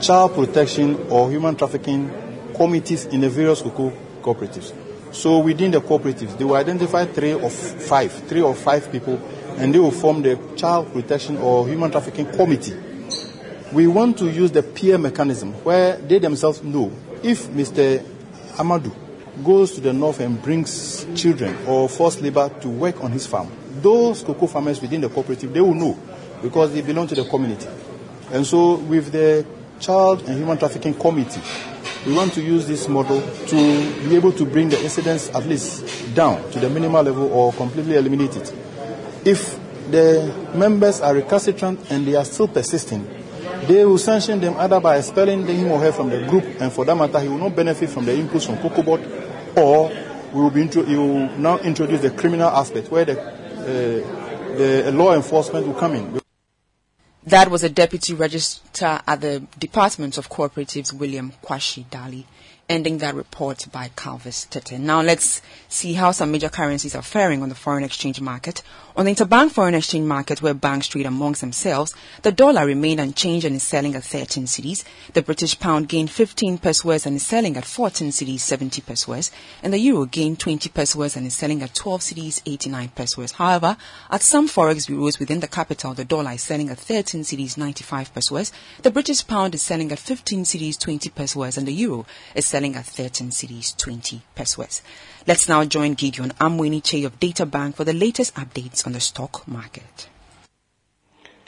child protection or human trafficking committees in the various cocoa cooperatives. So within the cooperatives, they will identify three or five, three or five people, and they will form the child protection or human trafficking committee. We want to use the peer mechanism where they themselves know if Mister Amadou goes to the north and brings children or forced labor to work on his farm, those cocoa farmers within the cooperative, they will know because they belong to the community. And so with the Child and Human Trafficking Committee, we want to use this model to be able to bring the incidents at least down to the minimal level or completely eliminate it. If the members are recalcitrant and they are still persisting, they will sanction them either by expelling him or her from the group, and for that matter, he will not benefit from the inputs from Cocoa Board, or we will be intro- he will now introduce the criminal aspect where the Uh, the uh, law enforcement will come in. That was a deputy registrar at the Department of Cooperatives, William Kwashi Dali, ending that report by Calvis Tete. Now let's see how some major currencies are faring on the foreign exchange market. On the interbank foreign exchange market, where banks trade amongst themselves, the dollar remained unchanged and is selling at thirteen cedis. The British pound gained fifteen pesewas and is selling at fourteen cedis, seventy pesewas. And the euro gained twenty pesewas and is selling at twelve cedis, eighty-nine pesewas. However, at some forex bureaus within the capital, the dollar is selling at thirteen cedis, ninety-five pesewas. The British pound is selling at fifteen cedis, twenty pesewas. And the euro is selling at thirteen cedis, twenty pesewas. Let's now join Gideon Amweni Che of Data Bank for the latest updates on the stock market.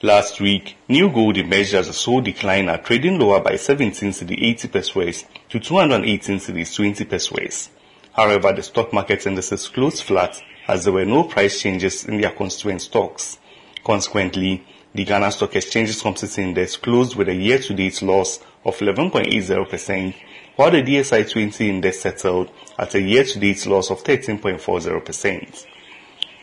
Last week, new gold emerged as a sole decliner, trading lower by seventeen cedi eighty pesewas to two hundred eighteen cedi twenty pesewas. However, the stock market indices closed flat as there were no price changes in their constituent stocks. Consequently, the Ghana Stock Exchange's Composite Index closed with a year-to-date loss of eleven point eight zero percent, while the D S I twenty Index settled at a year-to-date loss of thirteen point four zero percent.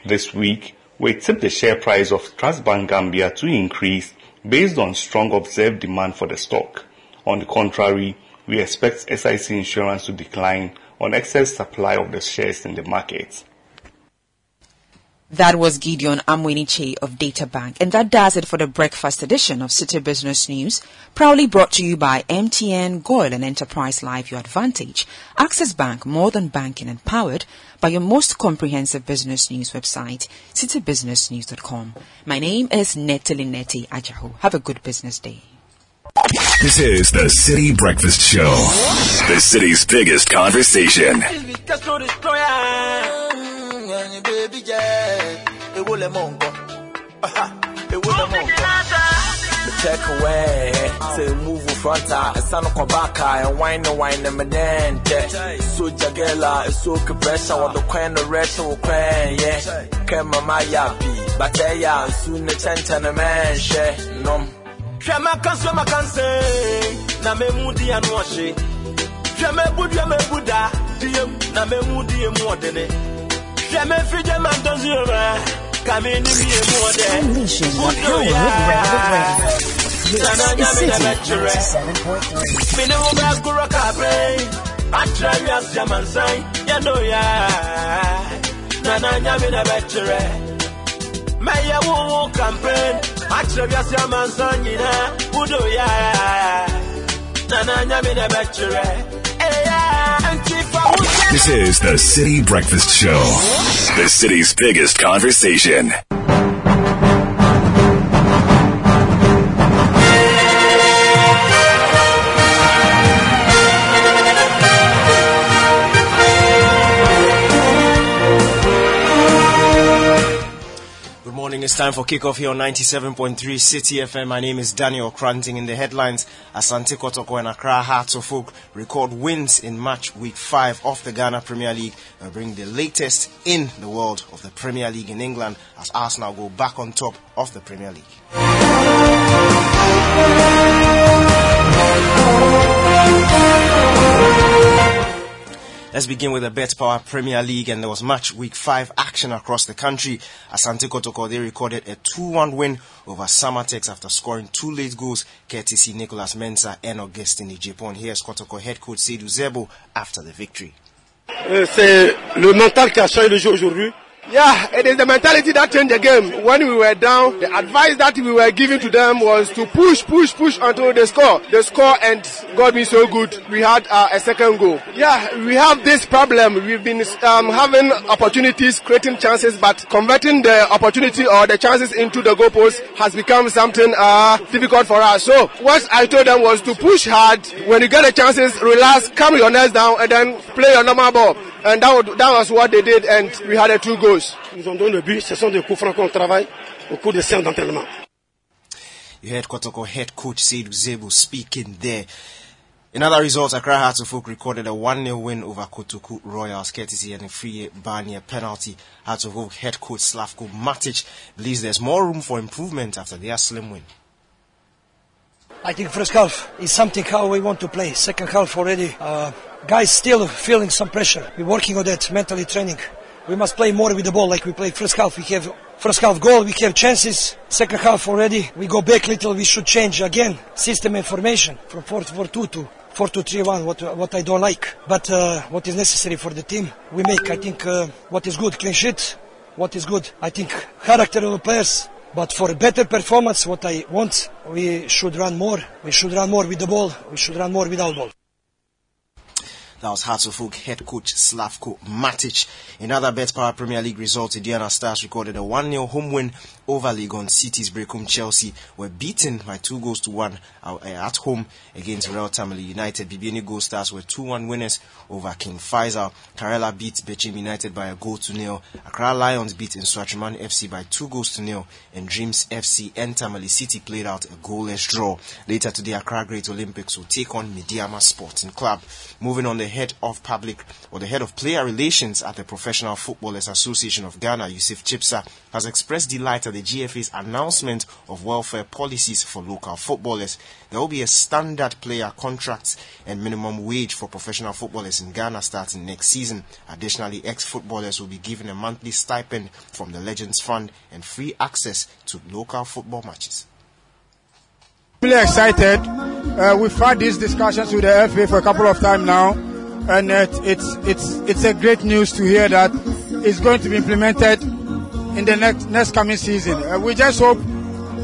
This week, we tipped the share price of Transbank Gambia to increase based on strong observed demand for the stock. On the contrary, we expect S I C Insurance to decline on excess supply of the shares in the market. That was Gideon Amweniche of Data Bank, and that does it for the breakfast edition of City Business News, proudly brought to you by M T N, Goil and Enterprise Live, your advantage, Access Bank, more than banking, empowered by your most comprehensive business news website, city business news dot com. My name is Neteli Neti Ajahu. Have a good business day. This is the City Breakfast Show, the city's biggest conversation. Baby yeah, it will among the check away, say move front, son of Kobaka, and wine the wine and madan, so Jagella, so Capressa, or the Queen of Retro Queen, yeah, Kamamaya, Bataya, soon the Chantana man, share, no. Shama Consoma can say, Namemudi and Washi, Shame Buddha, Buddha, Diam, Namemudi, more than it. Unleashing on Howard Round of Radio. This is City ninety-seven point three. This is the City Breakfast Show, the city's biggest conversation. Good morning, it's time for kickoff here on ninety-seven point three City F M. My name is Daniel Cranting. In the headlines, Asante Kotoko and Accra Hearts of Oak record wins in match week five of the Ghana Premier League and bring the latest in the world of the Premier League in England as Arsenal go back on top of the Premier League. Let's begin with the BetPower Premier League, and there was match week five action across the country. Asante Kotoko, they recorded a two one win over Samatex after scoring two late goals, courtesy Nicholas Mensah and Augustine Ijepon. Here's Kotoko head coach Seydou Zerbo after the victory. Uh, c'est le mental qui a changé le jeu aujourd'hui. Yeah, it is the mentality that changed the game. When we were down, the advice that we were giving to them was to push, push, push until they score. They score, and God be so good. We had uh, a second goal. Yeah, we have this problem. We've been um, having opportunities, creating chances, but converting the opportunity or the chances into the goalposts has become something uh, difficult for us. So what I told them was to push hard. When you get the chances, relax, calm your nerves down, and then play your normal ball. And that was, that was what they did, and we had a two goals. Nous on donne le but, ce sont des coups francs qu'on travaille au cours des séances d'entraînement. You heard Kotoko head coach Seydou Zerbo speaking there. In other results, Accra Hearts of Oak recorded a one nil win over Kotoku Royals, courtesy and a free Barnier penalty. Hearts of Oak head coach Slavko Matic believes there's more room for improvement after their slim win. I think first half is something how we want to play. Second half already, uh, guys still feeling some pressure. We're working on that, mentally training. We must play more with the ball like we played first half. We have first half goal, we have chances. Second half already, we go back little. We should change again system and formation from four four two to four two three one, what, what I don't like. But uh, what is necessary for the team, we make, I think, uh, what is good, clean sheet, what is good, I think, character of the players. But for better performance, what I want, we should run more. We should run more with the ball. We should run more without ball. That was Hearts of Oak head coach Slavko Matic. In other BetPower Premier League results, Indiana Stars recorded a one nil home win over league on City's Brecon. Chelsea were beaten by two goals to one at home against Real Tamale United. Bibini Gold Stars were two one winners over King Faisal. Karela beat Bechim United by a goal to nil. Accra Lions beat Nsuatreman F C by two goals to nil, and Dreams F C and Tamale City played out a goalless draw. Later today, Accra Great Olympics will take on Midiama Sporting Club. Moving on, the head of public or the head of player relations at the Professional Footballers Association of Ghana, Yusuf Chipsa, has expressed delight at the G F A's announcement of welfare policies for local footballers. There will be a standard player contracts and minimum wage for professional footballers in Ghana starting next season. Additionally, ex-footballers will be given a monthly stipend from the Legends Fund and free access to local football matches. Really excited. Uh, we've had these discussions with the F A for a couple of times now, and it, it's it's it's a great news to hear that it's going to be implemented in the next next coming season. Uh, we just hope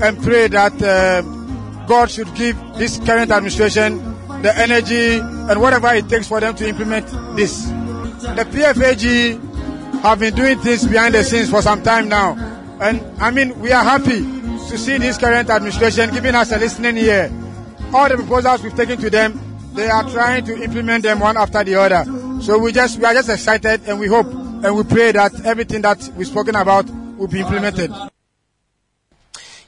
and pray that uh, God should give this current administration the energy and whatever it takes for them to implement this. The P F A G have been doing things behind the scenes for some time now, and I mean we are happy to see this current administration giving us a listening ear. All the proposals we've taken to them, they are trying to implement them one after the other. So we just we are just excited, and we hope and we pray that everything that we've spoken about will be implemented.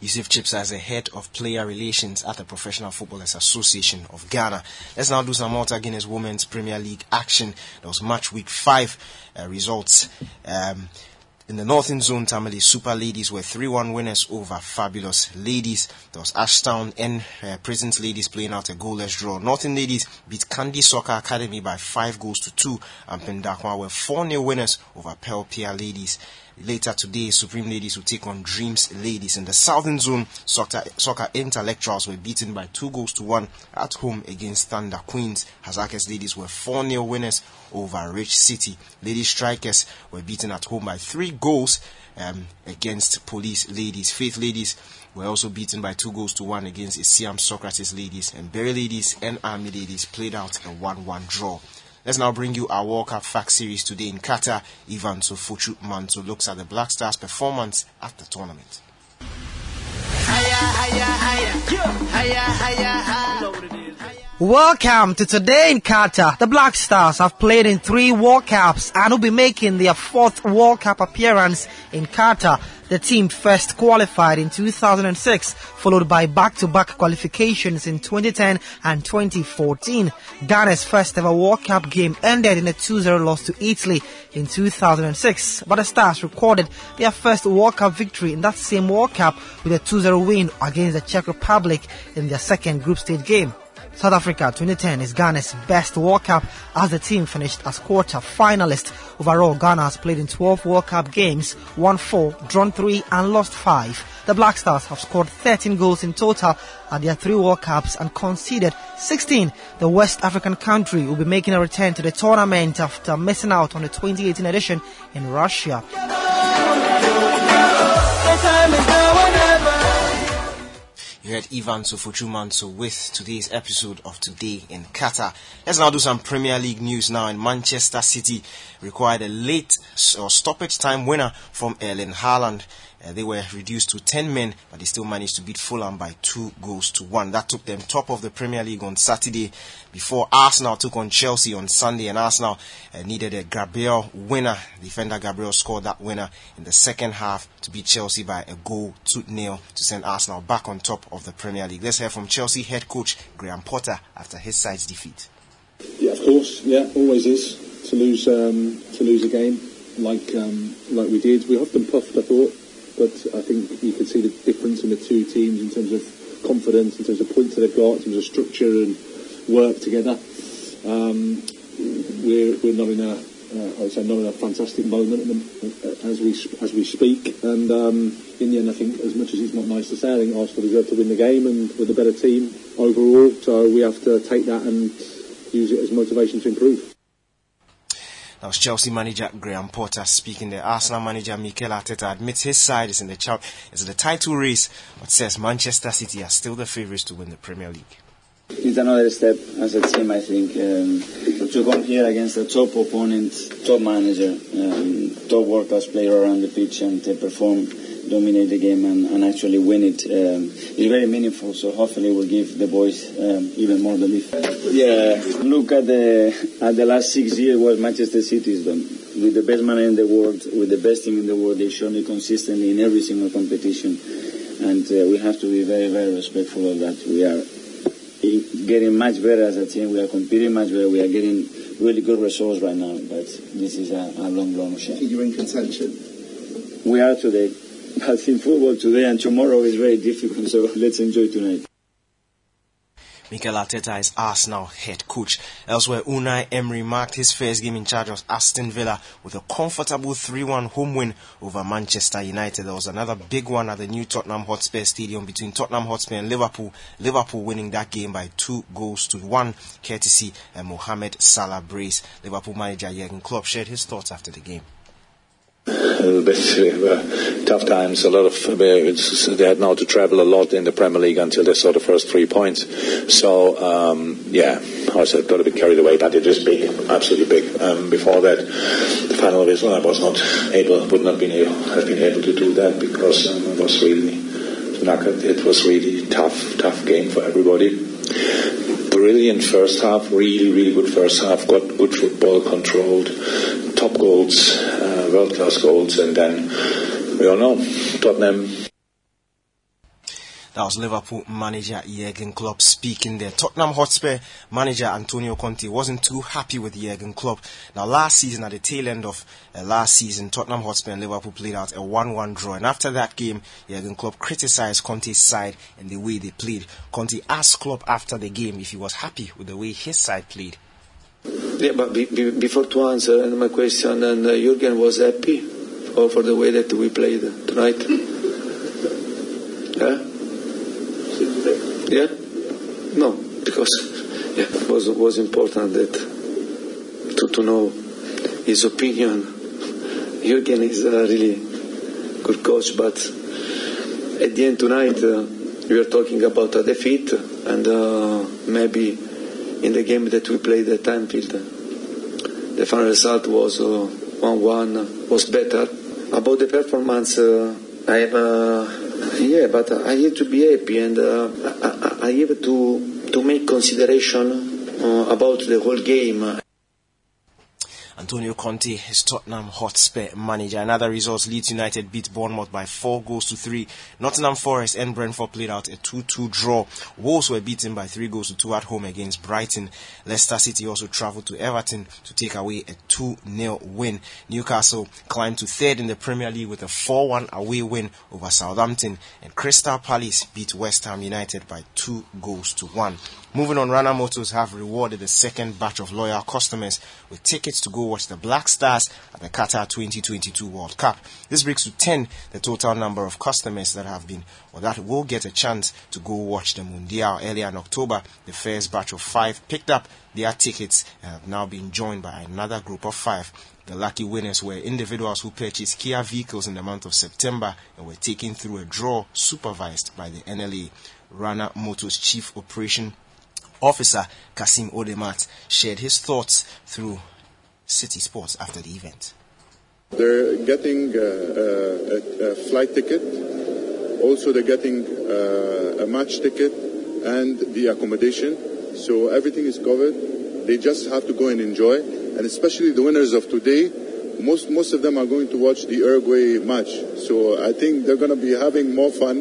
Yusuf Chipsa as the head of player relations at the Professional Footballers Association of Ghana. Let's now do some Malta Guinness Women's Premier League action. That was match week five uh, results. Um, In the Northern Zone, Tamale Super Ladies were three one winners over Fabulous Ladies. There was Ashtown and uh, Prisons Ladies playing out a goalless draw. Northern Ladies beat Candy Soccer Academy by five goals to two. And Pendakwa were four nil winners over Pelpia Ladies. Later today, Supreme Ladies will take on Dreams Ladies. In the Southern Zone, soccer, soccer Intellectuals were beaten by two goals to one at home against Thunder Queens. Hazakes Ladies were four nil winners over Rich City. Ladies Strikers were beaten at home by three goals um, against Police Ladies. Faith Ladies were also beaten by two goals to one against Isiam Socrates Ladies. And Berry Ladies and Army Ladies played out a one one draw. Let's now bring you our World Cup Fact Series today in Qatar. Ivan Sofuchu Manto looks at the Black Stars' performance at the tournament. Welcome to Today in Qatar. The Black Stars have played in three World Cups and will be making their fourth World Cup appearance in Qatar. The team first qualified in two thousand six, followed by back-to-back qualifications in twenty ten and twenty fourteen. Ghana's first ever World Cup game ended in a two nil loss to Italy in two thousand six, but the Stars recorded their first World Cup victory in that same World Cup with a two nil win against the Czech Republic in their second group stage game. South Africa twenty ten is Ghana's best World Cup as the team finished as quarter finalist. Overall, Ghana has played in twelve World Cup games, won four, drawn three and lost five. The Black Stars have scored thirteen goals in total at their three World Cups and conceded sixteen. The West African country will be making a return to the tournament after missing out on the twenty eighteen edition in Russia. You heard Ivan Sofuchumanso with today's episode of Today in Qatar. Let's now do some Premier League news now. In Manchester City required a late or stoppage time winner from Erling Haaland. Uh, they were reduced to ten men, but they still managed to beat Fulham by two goals to one. That took them top of the Premier League on Saturday, before Arsenal took on Chelsea on Sunday. And Arsenal uh, needed a Gabriel winner. Defender Gabriel scored that winner in the second half to beat Chelsea by a goal to nil to send Arsenal back on top of the Premier League. Let's hear from Chelsea head coach Graham Potter after his side's defeat. Yeah, of course. Yeah, always is to lose um, to lose a game like um, like we did. We often puffed, I thought. But I think you can see the difference in the two teams in terms of confidence, in terms of points that they've got, in terms of structure and work together. Um, we're we're not in a, uh, I would say, not in a fantastic moment as we as we speak. And um, in the end, I think as much as it's not nice to say, I think Arsenal deserve to win the game and with a better team overall. So we have to take that and use it as motivation to improve. That was Chelsea manager Graham Potter speaking there. Arsenal manager Mikel Arteta admits his side is in the cha- is in the title race, but says Manchester City are still the favourites to win the Premier League. It's another step as a team, I think. Um, to come here against a top opponent, top manager, um, top world-class player around the pitch, and they perform dominate the game and, and actually win it um, is very meaningful. So hopefully will give the boys um, even more belief. Yeah, look at the at the last six years what Manchester City has done. With the best man in the world, with the best team in the world, they shown it consistently in every single competition. And uh, we have to be very, very respectful of that. We are getting much better as a team. We are competing much better. We are getting really good results right now. But this is a, a long, long shot. You're in contention. We are today. But in football today and tomorrow is very difficult. So let's enjoy tonight. Mikel Arteta is Arsenal head coach. Elsewhere, Unai Emery marked his first game in charge of Aston Villa with a comfortable three one home win over Manchester United. There was another big one at the new Tottenham Hotspur Stadium between Tottenham Hotspur and Liverpool. Liverpool winning that game by two goals to one, courtesy a Mohamed Salah brace. Liverpool manager Jurgen Klopp shared his thoughts after the game. A little bit uh, tough times. A lot of uh, they had now to travel a lot in the Premier League until they saw the first three points. So um, yeah, I said got a bit carried away, but it is big, absolutely big. Um, before that, the final whistle, I was not able, would not been able, have been able to do that because um, it was really knackered. It was really tough, tough game for everybody. Brilliant first half, really, really good first half. Got good football, controlled, top goals, uh, world-class goals, and then we all know Tottenham. That was Liverpool manager Jurgen Klopp speaking there. Tottenham Hotspur manager Antonio Conte wasn't too happy with Jurgen Klopp. Now, last season, at the tail end of uh, last season, Tottenham Hotspur and Liverpool played out a one one draw. And after that game, Jurgen Klopp criticised Conte's side and the way they played. Conte asked Klopp after the game if he was happy with the way his side played. Yeah, but be, be, before to answer my question, and uh, Jurgen was happy for, for the way that we played tonight. Yeah. Yeah? No, because yeah, it was, was important that to, to know his opinion. Jurgen is a really good coach, but at the end tonight uh, we are talking about a defeat and uh, maybe in the game that we played at Anfield, the final result was uh, one one, was better. About the performance, uh, I have... Uh, Yeah, but I have to be happy and uh, I, I have to, to make consideration uh, about the whole game. Antonio Conte is Tottenham Hotspur manager. Another result, Leeds United beat Bournemouth by four goals to three. Nottingham Forest and Brentford played out a two two draw. Wolves were beaten by three goals to two at home against Brighton. Leicester City also travelled to Everton to take away a two nil win. Newcastle climbed to third in the Premier League with a four one away win over Southampton. And Crystal Palace beat West Ham United by two goals to one. Moving on, Rana Motors have rewarded the second batch of loyal customers with tickets to go watch the Black Stars at the Qatar twenty twenty-two World Cup. This brings to ten the total number of customers that have been or that will get a chance to go watch the Mundial. Earlier in October, the first batch of five picked up their tickets and have now been joined by another group of five. The lucky winners were individuals who purchased Kia vehicles in the month of September and were taken through a draw supervised by the N L A. Rana Motors Chief Operation Officer Kasim Odemat shared his thoughts through City Sports after the event. They're getting uh, a, a flight ticket, also they're getting uh, a match ticket and the accommodation. So everything is covered. They just have to go and enjoy. And especially the winners of today, most most of them are going to watch the Uruguay match. So I think they're going to be having more fun.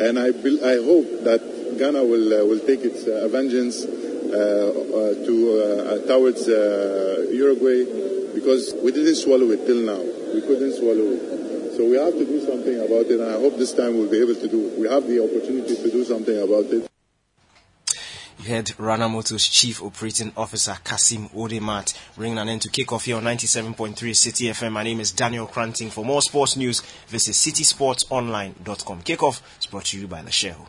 And I I hope that Ghana will uh, will take its uh, vengeance uh, uh, to uh, towards uh, Uruguay, because we didn't swallow it till now. We couldn't swallow it, so we have to do something about it. And I hope this time we'll be able to do. We have the opportunity to do something about it. You heard Rana Motors Chief Operating Officer Kasim Odemat. Bringing an end to kick-off here on ninety-seven point three City F M. My name is Daniel Cranting. For more sports news, visit city sports online dot com. Kickoff is brought to you by the Shell.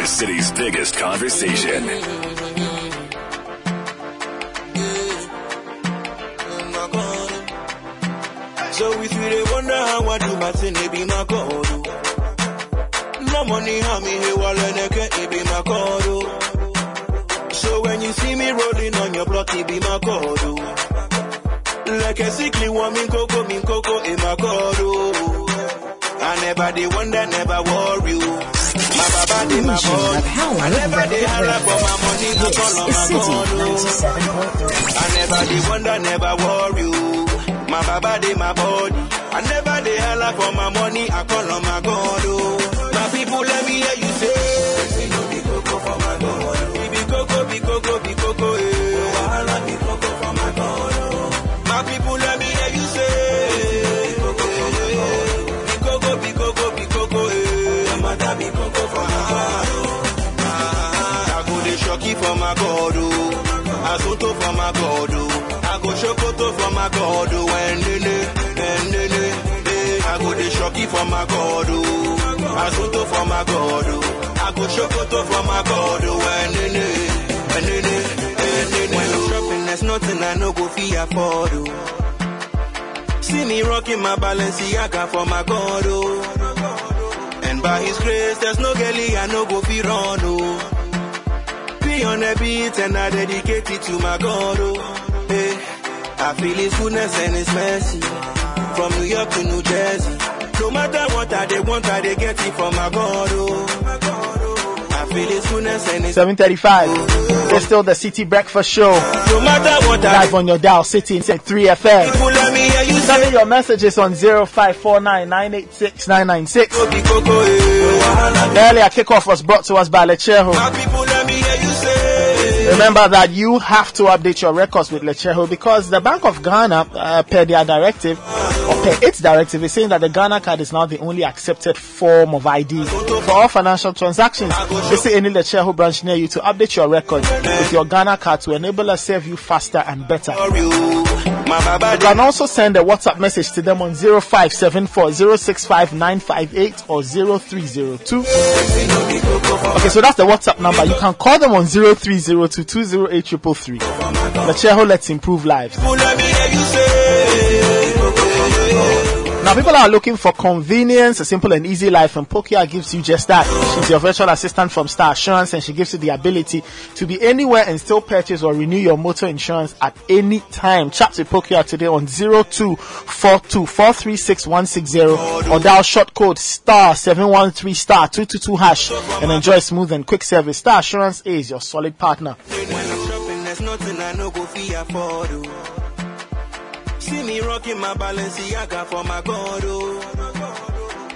the city's biggest conversation. So we three they wonder how I do my thing, it be my call. No money, how me here, while I can't, it be my call. So when you see me rolling on your block, it be my call. Like a sickly woman, cocoa, me cocoa, in my call. I never did wonder, never worry. My baba did my God. I never did hurry for my money to call on my God. I never did wonder, never worry. My baba did my body. I never did hurry for my money, I call on my God. My people, let me hear you say, we go be cocoa for my God. We be cocoa, be cocoa, be cocoa. I love be cocoa for my God. My people, let me hear you say. I be cocoa for my God. I go the shocky for my God. I soto for my God. I go chocoto for my God. When nene, when nene, I go the shocky for my God. I soto for my God. I go chocoto for my God. When nene, when nene, when I'm shopping, there's nothing I no go fee afford. See me rocking my Balenciaga for my God. By his grace, there's no girlie, I no go be run, oh. Be on a beat and I dedicate it to my God, oh. Hey, I feel his goodness and his mercy, from New York to New Jersey. No matter what I they want, I they get it from my God, oh. I feel his goodness and his seven thirty-five, oh. It's still the City Breakfast Show. No matter what I... Live on your dial, City three F M. Send me your messages on zero five four nine nine eight six nine nine six. The earlier kickoff was brought to us by Lecheho. Remember that you have to update your records with Lecheho because the Bank of Ghana, uh, per their directive, or per its directive, is saying that the Ghana card is now the only accepted form of I D for all financial transactions. Visit any Lecheho branch near you to update your records with your Ghana card to enable us to serve you faster and better. You can also send a WhatsApp message to them on zero five seven four zero six five nine five eight or zero three zero two. Okay, so that's the WhatsApp number. You can call them on zero three zero two two zero eight three three three. Lecheho, let's improve lives. Now, people are looking for convenience, a simple and easy life, and Pokia gives you just that. She's your virtual assistant from Star Assurance, and she gives you the ability to be anywhere and still purchase or renew your motor insurance at any time. Chat with Pokia today on zero two four two four three six one six zero or dial short code star seven one three star two two two hash and enjoy smooth and quick service. Star Assurance is your solid partner. See me rocking my Balenciaga for my God, oh.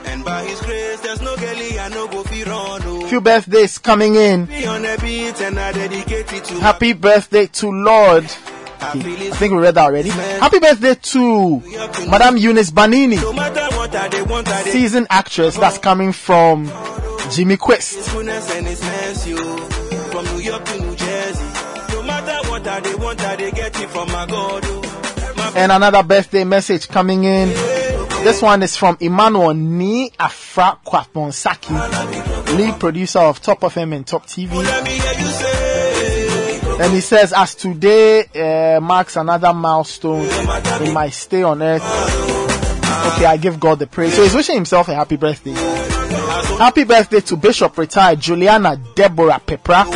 And by his grace, there's no girlie, I no go fi run, oh. Few birthdays coming in. Happy birthday to Lord. I think we read that already. Happy birthday to Madame Eunice Banini, seasoned actress that's coming from Jimmy Quest. From New York to New Jersey. No matter what I they want, I they get it from my God, oh. And another birthday message coming in. This one is from Emmanuel Ni Afra Kwaponsaki, lead producer of Top F M and Top T V. And he says, as today uh, marks another milestone in my stay on earth, okay, I give God the praise. So he's wishing himself a happy birthday. Happy birthday to Bishop Retired Juliana Deborah Pepra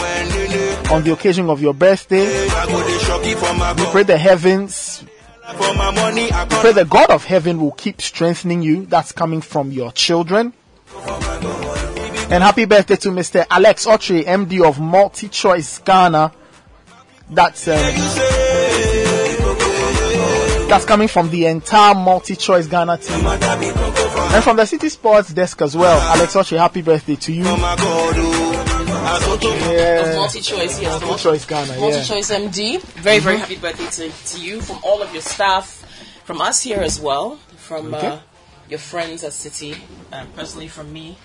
on the occasion of your birthday. We pray the heavens... For my money, I pray the God of heaven will keep strengthening you. That's coming from your children. And happy birthday to Mister Alex Autry, M D of Multi Choice Ghana. That's uh, that's coming from the entire Multi Choice Ghana team. And from the City Sports Desk as well. Alex Autry, happy birthday to you. Yeah. Multi-choice, yes. Multi-choice Ghana, Multi-choice yeah. M D. Very, mm-hmm. very happy birthday to, to you, from all of your staff, from us here as well, from okay. uh, your friends at City, and personally from me.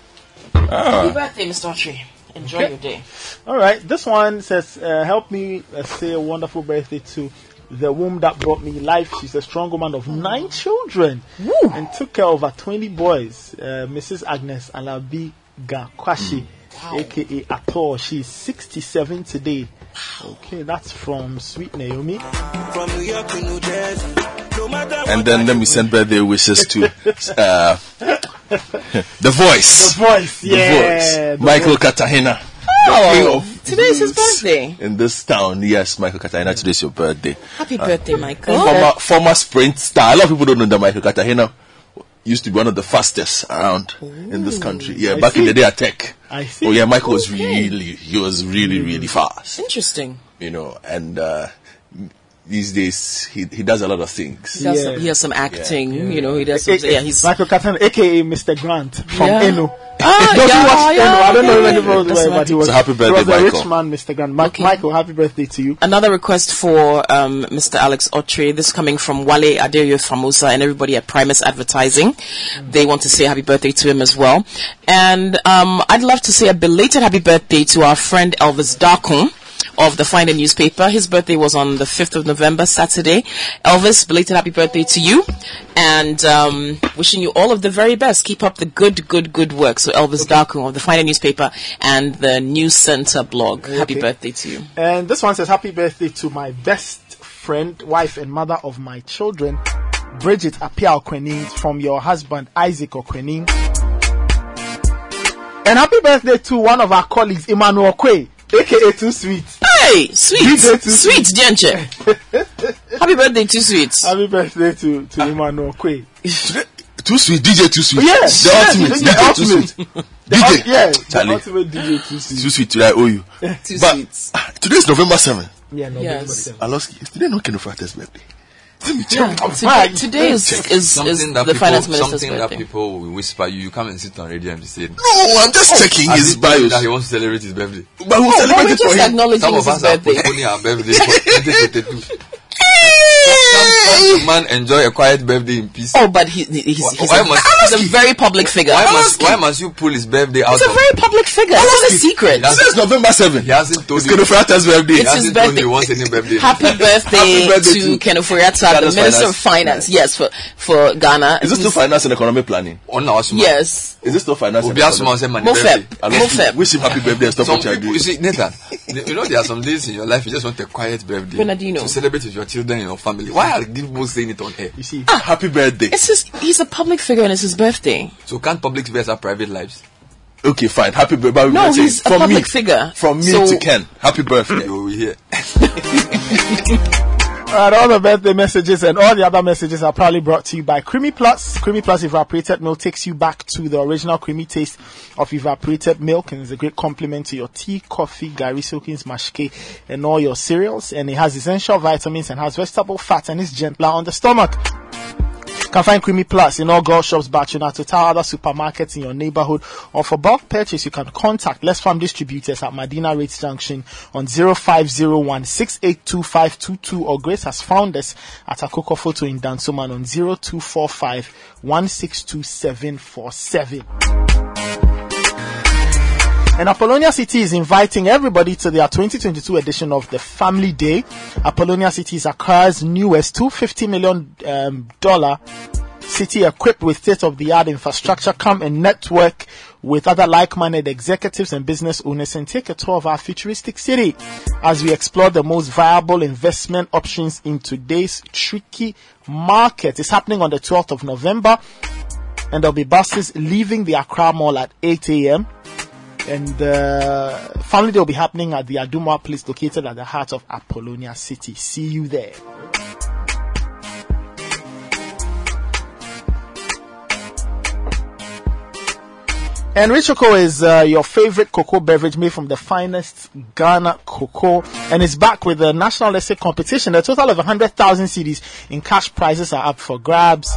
Ah. Happy birthday, Mister Autry. Enjoy okay. your day. All right. This one says, uh, help me uh, say a wonderful birthday to the womb that brought me life. She's a strong woman of nine children Woo. and took care of her twenty boys. Uh, Missus Agnes Alabi Gakwashi, mm. wow. aka Ator. She's sixty-seven today. Wow. Okay, that's from Sweet Naomi. From New York to New Jersey. No matter and then let me send birthday wishes to. Uh, the voice. The voice, yeah. The voice. The Michael voice. Cartagena. Oh, today's his birthday. In this town, yes, Michael Cartagena, today's your birthday. Happy uh, birthday, Michael. Former, former sprint star. A lot of people don't know that Michael Cartagena used to be one of the fastest around Ooh, in this country. Yeah, I back see. in the day at Tech. I see. Oh, yeah, Michael okay. was really, he was really, really fast. Interesting. You know, and uh, these days, he he does a lot of things. He, does yeah. some, he has some acting, yeah. you know, he does some, a- yeah, he's... Michael Cartagena, a k a. Mister Grant from yeah. Eno. Ah, yeah, watch, yeah, I don't yeah, know yeah, yeah. That's but he was, so happy birthday, was a Michael. Rich man, Mister Grant. Ma- okay. Michael, happy birthday to you. Another request for um, Mister Alex Otre. This coming from Wale Adeoye Famosa and everybody at Primus Advertising. Mm. They want to say happy birthday to him as well. And um, I'd love to say a belated happy birthday to our friend Elvis Darkon of the Finder newspaper. His birthday was on the fifth of November, Saturday. Elvis, belated happy birthday to you. And um, wishing you all of the very best. Keep up the good, good, good work. So Elvis okay. Darkon of the Finder newspaper and the News Center blog. Okay. Happy birthday to you. And this one says, happy birthday to my best friend, wife and mother of my children, Bridget Apia Okwenin, from your husband, Isaac Okwenin. And happy birthday to one of our colleagues, Emmanuel Kwe, a k a. Too Sweet. Hey, Sweet. Sweet, sweet Jenche. Happy birthday, Too Sweet. Happy birthday to, to uh, Emmanuel Kwe. Too Sweet, D J Too Sweet. Yes. The yes, ultimate. The, the ultimate. The D J. U- yeah, Charlie. The ultimate D J Too Sweet. Too Sweet, today I owe you. Too but Sweet. Uh, today's November seventh. Yeah, November yes. seventh. I lost, is today not Ken Oforiatta's birthday? Let me check. Yeah, today, today is, check. is, is, is the people, finance minister's something birthday. That people will whisper you, you come and sit on radio and say, no, I'm just oh, checking his bio. That he wants to celebrate his birthday. But we'll oh, celebrate it for him. Some of us birthday. are postponing our birthday for twenty twenty-two. Can man enjoy a quiet birthday in peace? Oh, but he, he's, why, he's, why a, must, he's a very public figure. Why must, why must you pull his birthday out? He's a very public figure. What's the secret? This is November seventh. He hasn't told you. It's Ken Oforiatta's birthday. It's his birthday. birthday. Happy birthday to Ken Oforiatta, the Minister of Finance. Yes, for for Ghana. Is this still finance and economic planning? Oh, no, yes. Is this still finance and economic planning? Wish him happy birthday and stop what you are doing. You see, Nathan, you know there are some days in your life you just want a quiet birthday to celebrate with your children and your family. Why are people saying it on air? You see, ah, happy birthday. It's just, he's a public figure and it's his birthday. So can't public figures have private lives? Okay, fine. Happy birthday. No, he's a public me, figure. From me so to Ken. Happy birthday. Over here. Alright, all the birthday messages and all the other messages are proudly brought to you by Creamy Plus. Creamy Plus evaporated milk takes you back to the original creamy taste of evaporated milk and is a great complement to your tea, coffee, gari, soakings, mashke, and all your cereals. And it has essential vitamins and has vegetable fats and is gentler on the stomach. You can find Creamy Plus in all girl shops, Bachunato Tower, other supermarkets in your neighborhood. Or for bulk purchase, you can contact Les Farm Distributors at Madina Rates Junction on zero five zero one, six eight two five two two or Grace as founders at Akoko Photo in Dansoman on zero two four five, one six two seven four seven. And Apollonia City is inviting everybody to their twenty twenty-two edition of the Family Day. Apollonia City is Accra's newest two hundred fifty million dollars um, city equipped with state-of-the-art infrastructure. Come and network with other like-minded executives and business owners and take a tour of our futuristic city as we explore the most viable investment options in today's tricky market. It's happening on the twelfth of November and there'll be buses leaving the Accra Mall at eight a.m. And the uh, family day will be happening at the Adumwa Place located at the heart of Apollonia City. See you there. And Rich Cocoa is uh, your favorite cocoa beverage made from the finest Ghana cocoa. And it's back with the National Essay Competition. A total of one hundred thousand cedis in cash prizes are up for grabs.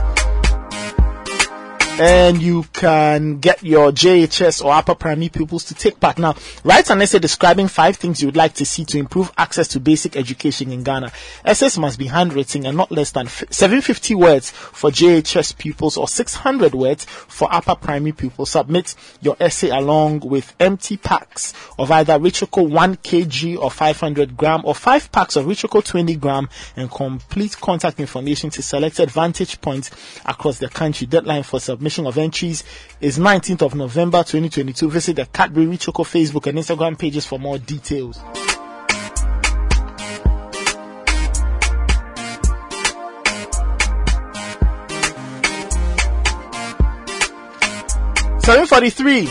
and you can get your J H S or upper primary pupils to take part. Now, write an essay describing five things you would like to see to improve access to basic education in Ghana. Essays must be handwritten and not less than seven hundred fifty words for J H S pupils or six hundred words for upper primary pupils. Submit your essay along with empty packs of either Richoko one kilogram or five hundred grams or five packs of Richoko twenty grams and complete contact information to selected vantage points across the country. Deadline for submission of entries is nineteenth of November twenty twenty-two. Visit the Cadbury Richoko Facebook and Instagram pages for more details. seven forty-three,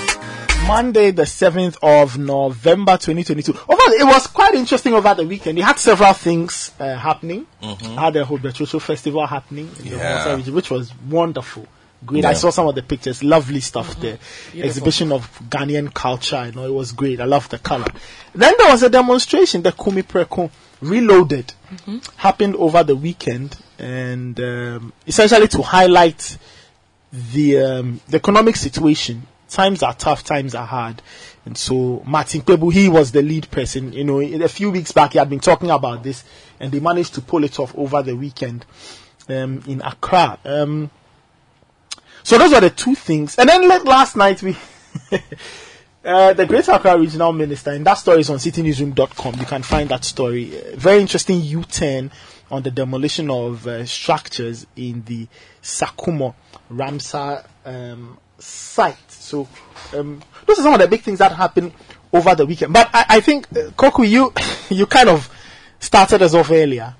Monday the seventh of November twenty twenty-two. Overall, it was quite interesting over the weekend. You had several things uh, happening. Mm-hmm. I had a Hogbetsotso festival happening, yeah. region, which was wonderful. Great. Yeah. I saw some of the pictures. Lovely stuff mm-hmm. there. Beautiful. Exhibition of Ghanaian culture. You know, it was great. I love the color. Then there was a demonstration. The Kumi Preko Reloaded mm-hmm. happened over the weekend, and um, essentially to highlight the um, the economic situation. Times are tough, times are hard, and so Martin Kwebu, he was the lead person. You know, a few weeks back he had been talking about this, and they managed to pull it off over the weekend um, in Accra. Um, so those are the two things. And then late last night we uh, the Greater Accra Regional Minister, and that story is on city newsroom dot com. You can find that story. Uh, very interesting U-turn on the demolition of uh, structures in the Sakumo Ramsar um, site. So um, those are some of the big things that happened over the weekend. But I, I think, uh, Kokui, you you kind of started us off earlier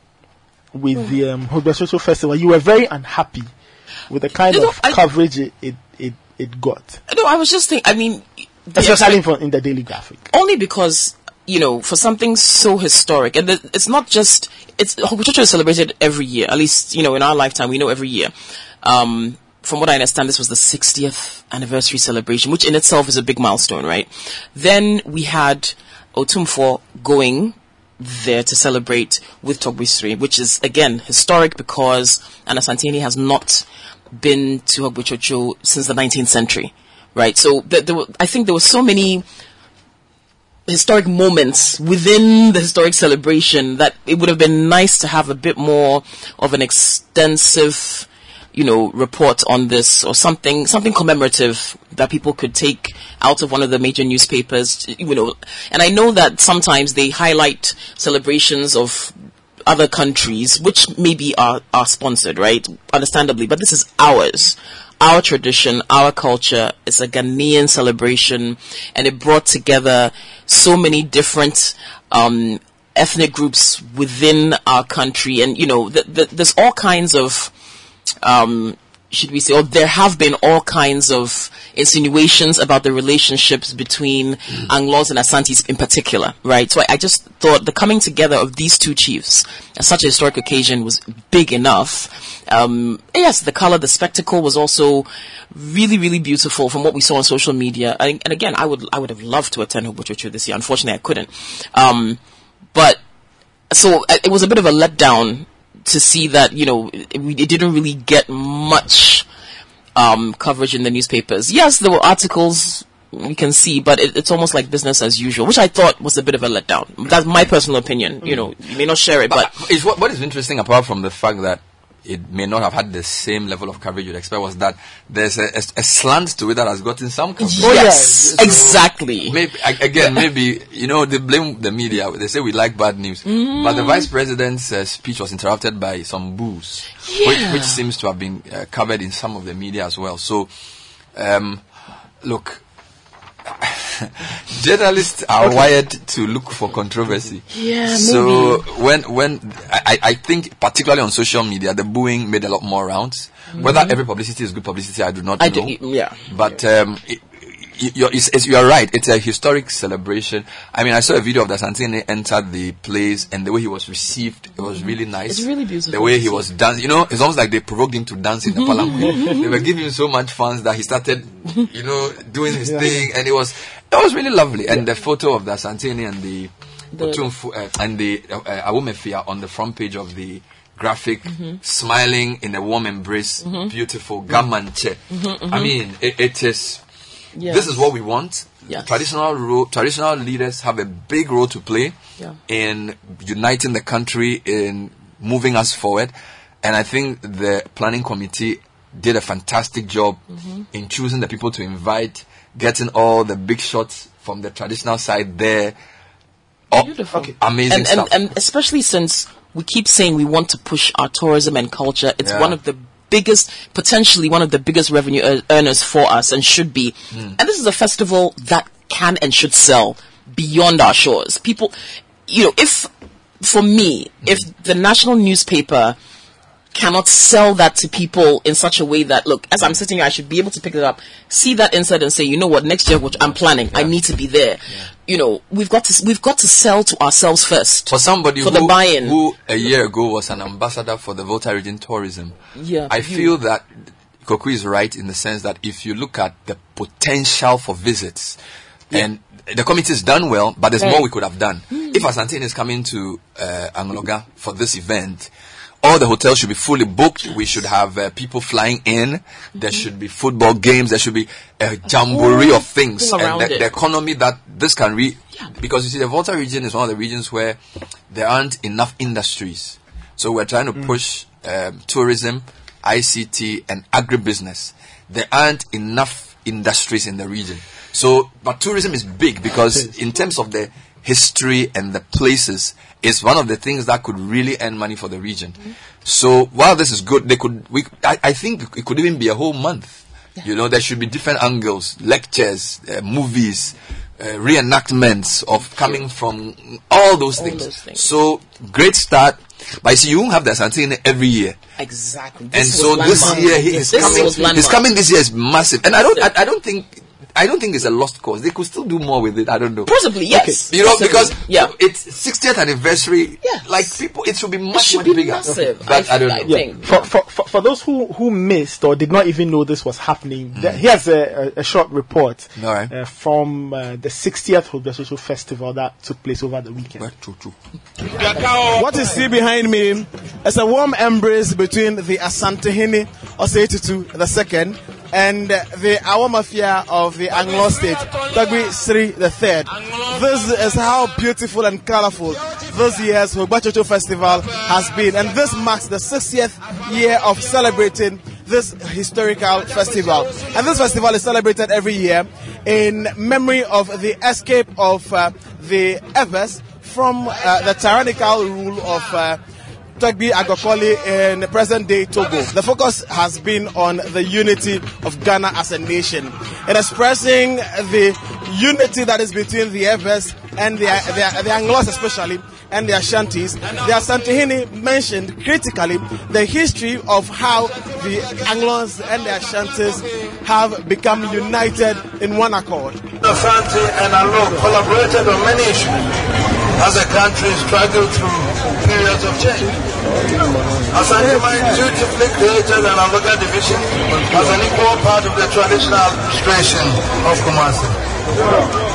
with mm. the um, Hogbetsotso Festival. You were very unhappy with the kind you know, of I, coverage it, it, it, it got. No, I was just thinking, I mean... Especially yeah, in the Daily Graphic. Only because... You know, for something so historic, and the, it's not just it's Hogbetsotso is celebrated every year. At least, you know, in our lifetime, we know every year. Um, from what I understand, this was the sixtieth anniversary celebration, which in itself is a big milestone, right? Then we had Otumfour going there to celebrate with Togbe Sri, which is again historic because Asantehene has not been to Hogbetsotso since the nineteenth century, right? So th- there were, I think there were so many historic moments within the historic celebration that it would have been nice to have a bit more of an extensive, you know, report on this or something, something commemorative that people could take out of one of the major newspapers, you know. And I know that sometimes they highlight celebrations of other countries, which maybe are, are sponsored, right? Understandably, but this is ours. Our tradition, our culture, it's a Ghanaian celebration, and it brought together so many different um, ethnic groups within our country. And, you know, th- th- there's all kinds of, um, should we say, or there have been all kinds of insinuations about the relationships between mm. Anglos and Asantis in particular, right? So I, I just thought the coming together of these two chiefs at such a historic occasion was big enough. Um, yes, the color, the spectacle was also really, really beautiful from what we saw on social media. And, and again, I would, I would have loved to attend Hogbetsotso this year. Unfortunately, I couldn't. Um, but so it was a bit of a letdown to see that, you know, it, it didn't really get much, um, coverage in the newspapers. Yes, there were articles we can see, but it, it's almost like business as usual, which I thought was a bit of a letdown. That's my personal opinion. You know, you may not share it, but, but is what, what is interesting apart from the fact that it may not have had the same level of coverage you'd expect was that there's a, a, a slant to it that has gotten some coverage. Yes, so exactly. Maybe, again, yeah. maybe, you know, they blame the media. They say we like bad news. Mm. But the Vice President's uh, speech was interrupted by some boos, yeah. which, which seems to have been uh, covered in some of the media as well. So, um, look, journalists are okay. wired to look for controversy. Yeah, so maybe. when when I, I think particularly on social media, the booing made a lot more rounds. Mm-hmm. Whether every publicity is good publicity, I do not I know. Do, yeah, but um, it, it, you're, it's, it's, you're right. It's a historic celebration. I mean, I saw a video of the Asantehene entered the place, and the way he was received, it was really nice. It's really beautiful. The way he was dancing, you know, it's almost like they provoked him to dance in the palanquin. They were giving him so much fans that he started, you know, doing his yeah. thing, and it was. That was really lovely, and yeah. the photo of the Asantehene and the, the Otumfu, uh, and the uh, Awomefia on the front page of the Graphic, mm-hmm. smiling in a warm embrace, mm-hmm. beautiful Gamanche. Mm-hmm, mm-hmm. I mean, it, it is. Yes. This is what we want. Yes. Traditional ro- traditional leaders have a big role to play yeah. in uniting the country, in moving us forward. And I think the planning committee did a fantastic job mm-hmm. in choosing the people to invite, getting all the big shots from the traditional side there. Oh, beautiful. Okay. Amazing and, stuff. And, and especially since we keep saying we want to push our tourism and culture. It's yeah. one of the biggest, potentially one of the biggest revenue ear- earners for us and should be. Mm. And this is a festival that can and should sell beyond our shores. People, you know, if, for me, mm. if the national newspaper cannot sell that to people in such a way that, look, as I'm sitting here, I should be able to pick it up, see that inside and say, you know what, next year, which I'm planning, yeah. I need to be there. Yeah. You know, we've got to we've got to sell to ourselves first. For somebody for who, the buy-in. who a year ago was an ambassador for the Volta Region tourism, yeah, I you. feel that Kokui is right in the sense that if you look at the potential for visits, yeah. and the committee has done well, but there's right. more we could have done. Mm. If Asantehene is coming to uh, Anloga for this event, all the hotels should be fully booked. We should have uh, people flying in. Mm-hmm. There should be football games. There should be a jamboree of things. And the, the economy that this can re... Yeah. Because you see, the Volta region is one of the regions where there aren't enough industries. So we're trying to mm. push um, tourism, I C T, and agribusiness. There aren't enough industries in the region. So, but tourism is big because in terms of the history and the places is one of the things that could really earn money for the region. Mm-hmm. So while this is good, they could. We, I, I think it could even be a whole month. Yeah. You know, there should be different angles, lectures, uh, movies, uh, reenactments of coming from all those, all things. those things. So great start. But you see, you won't have the Asantehene every year. Exactly. This and so this landmark. year he is this coming. He's coming this year is massive, and I don't. I, I don't think. I don't think it's a lost cause. They could still do more with it. I don't know. Possibly, yes. Okay. You know, Possibly. because yeah. it's sixtieth anniversary. Yes. Like, people, it should be much, it should much be bigger. Massive. Okay. I, I don't know. I yeah. think. For, for, for those who, who missed or did not even know this was happening, mm. there, here's a, a, a short report right. uh, from uh, the sixtieth Hogbetsotso Festival that took place over the weekend. What you see behind me is a warm embrace between the Asantehene Osei the second and uh, the Awa Mafia of the Anglo State, Togbe Sri the third. This is how beautiful and colorful this year's Hogbetsotso Festival has been, and this marks the sixtieth year of celebrating this historical festival. And this festival is celebrated every year in memory of the escape of uh, the Evers from uh, the tyrannical rule of uh, Togbe Agokoli in present-day Togo. The focus has been on the unity of Ghana as a nation, in expressing the unity that is between the Evers and the, the, the Anglos especially, and the Ashantis. The Asantehene mentioned critically the history of how the Anglos and the Ashantis have become united in one accord. Asante and Anglo collaborated on many issues as a country struggled through periods of change. Asantehene dutifully created an Anloga division as an equal part of the traditional administration of Kumasi.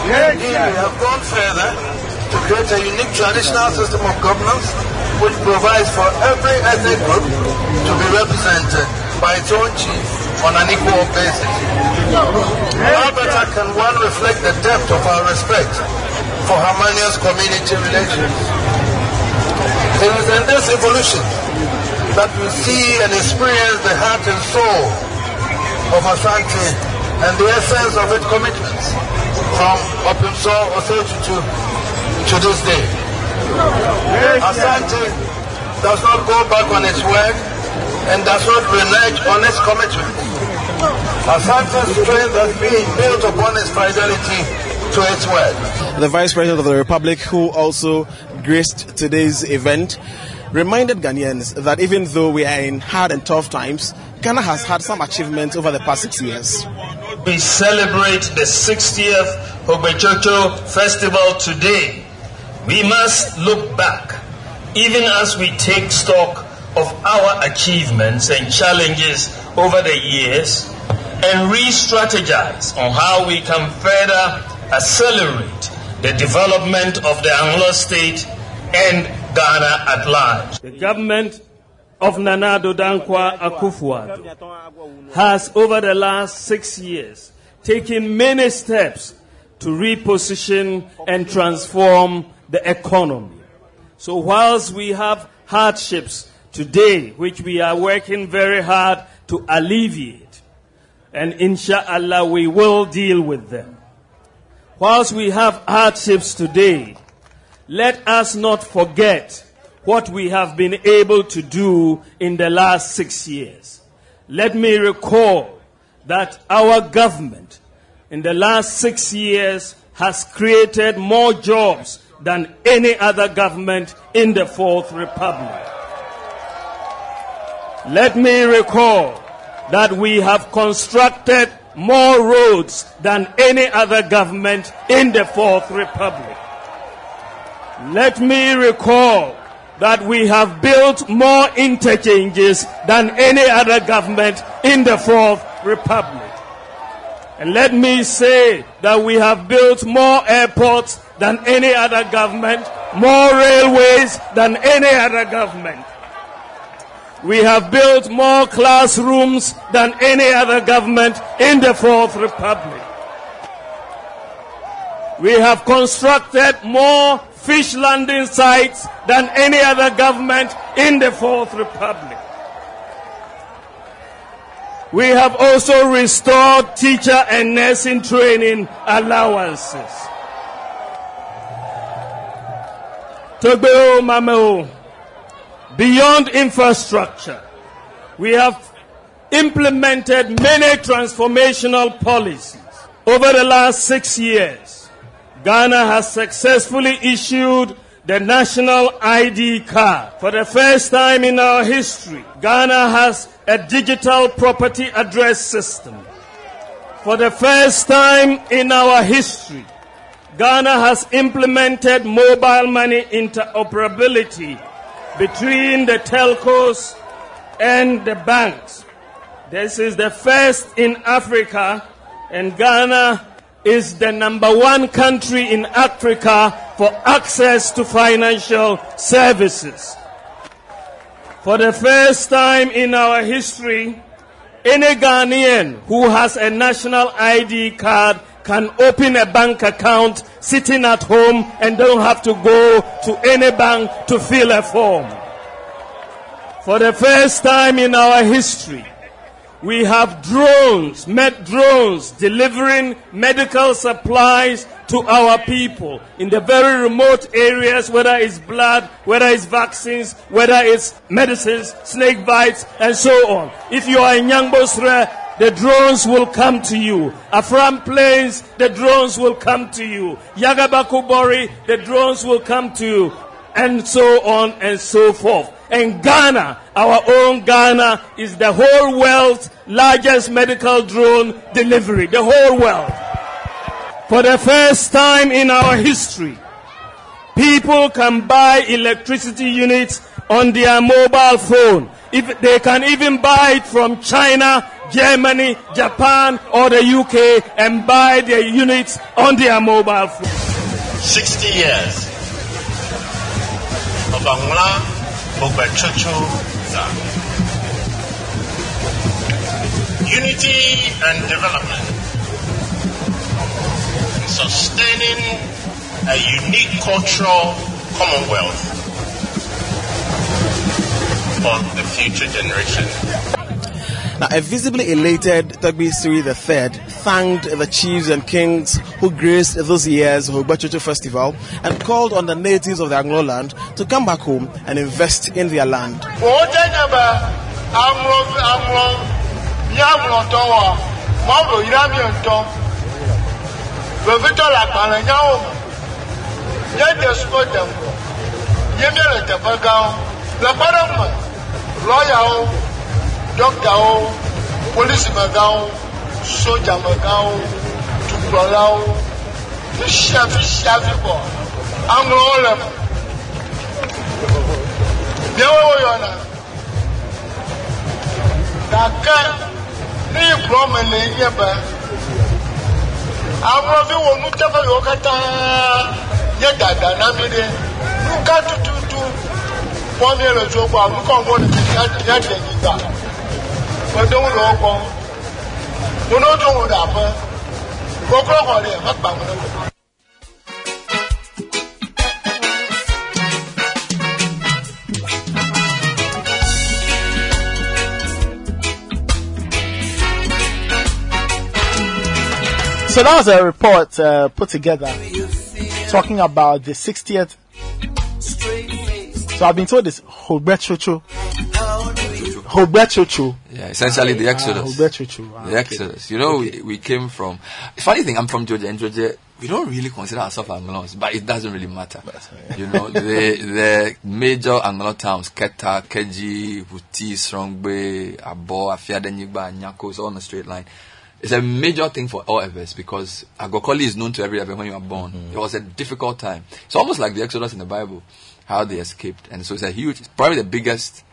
Indeed, we have gone further to create a unique traditional system of governance which provides for every ethnic group to be represented by its own chief on an equal basis. How better can one reflect the depth of our respect for harmonious community relations? It is in this evolution that we see and experience the heart and soul of Asante and the essence of its commitments from Otumfour to, to this day. Asante does not go back on its word and does not renege on its commitment. Asante's strength has been built upon its fidelity to its word. The Vice President of the Republic, who also graced today's event, reminded Ghanaians that even though we are in hard and tough times, Ghana has had some achievements over the past six years. We celebrate the sixtieth Hogbetsotso Festival today. We must look back, even as we take stock of our achievements and challenges over the years, and re-strategize on how we can further accelerate the development of the Anglo State and Ghana at large. The government of Nana Addo Dankwa Akufo-Addo has over the last six years taken many steps to reposition and transform the economy. So whilst we have hardships today, which we are working very hard to alleviate, and inshallah we will deal with them. Whilst we have hardships today, let us not forget what we have been able to do in the last six years. Let me recall that our government in the last six years has created more jobs than any other government in the Fourth Republic. Let me recall that we have constructed more roads than any other government in the Fourth Republic. Let me recall that we have built more interchanges than any other government in the Fourth Republic. And let me say that we have built more airports than any other government, more railways than any other government. We have built more classrooms than any other government in the Fourth Republic. We have constructed more fish landing sites than any other government in the Fourth Republic. We have also restored teacher and nursing training allowances. Togbe Mameo, beyond infrastructure, we have implemented many transformational policies. Over the last six years, Ghana has successfully issued the national I D card. For the first time in our history, Ghana has a digital property address system. For the first time in our history, Ghana has implemented mobile money interoperability between the telcos and the banks. This is the first in Africa, and Ghana is the number one country in Africa for access to financial services. For the first time in our history, any Ghanaian who has a national I D card can open a bank account sitting at home and don't have to go to any bank to fill a form. For the first time in our history, we have drones, med drones, delivering medical supplies to our people in the very remote areas, whether it's blood, whether it's vaccines, whether it's medicines, snake bites, and so on. If you are in Nyangbosre, the drones will come to you. Afram Plains, the drones will come to you. Yagabakubori, the drones will come to you. And so on and so forth. And Ghana, our own Ghana, is the whole world's largest medical drone delivery, the whole world. For the first time in our history, people can buy electricity units on their mobile phone. If they can even buy it from China, Germany, Japan, or the U K, and buy their units on their mobile phone. sixty years of Angola. Unity and development in sustaining a unique cultural commonwealth for the future generation. Now, a visibly elated Togbe Sri the third thanked the chiefs and kings who graced those years of Hogbetsotso Festival and called on the natives of the Anglo land to come back home and invest in their land. Doctor O, police Magao, soldier Magao, to Prolao, fish, fish, everybody. I'm all of them. They were on us. Daka, leave from and leave your back. I'm of you, Mutapa Yokata, Yada, Namide, Mukatu, one year or two, but we can't go to the guitar. But don't know what. We don't know what happened. Go on there, not back. So that was a report uh, put together talking about the sixtieth. So I've been told this Hogbetsotso. Hogbetsotso. Yeah, essentially the Exodus. Hogbetsotso. The Exodus. You know, okay. we, we came from. Funny thing, I'm from Georgia, and Georgia, we don't really consider ourselves Anglos, but it doesn't really matter. Right. You know, the the major Anglo towns, Keta, Keji, Buti, Strongbe, Abo, Afiadenyiba, Nyako, is all on a straight line. It's a major thing for all of us because Agokoli is known to every other when you are born. Mm-hmm. It was a difficult time. It's almost like the Exodus in the Bible, how they escaped. And so it's a huge, it's probably the biggest,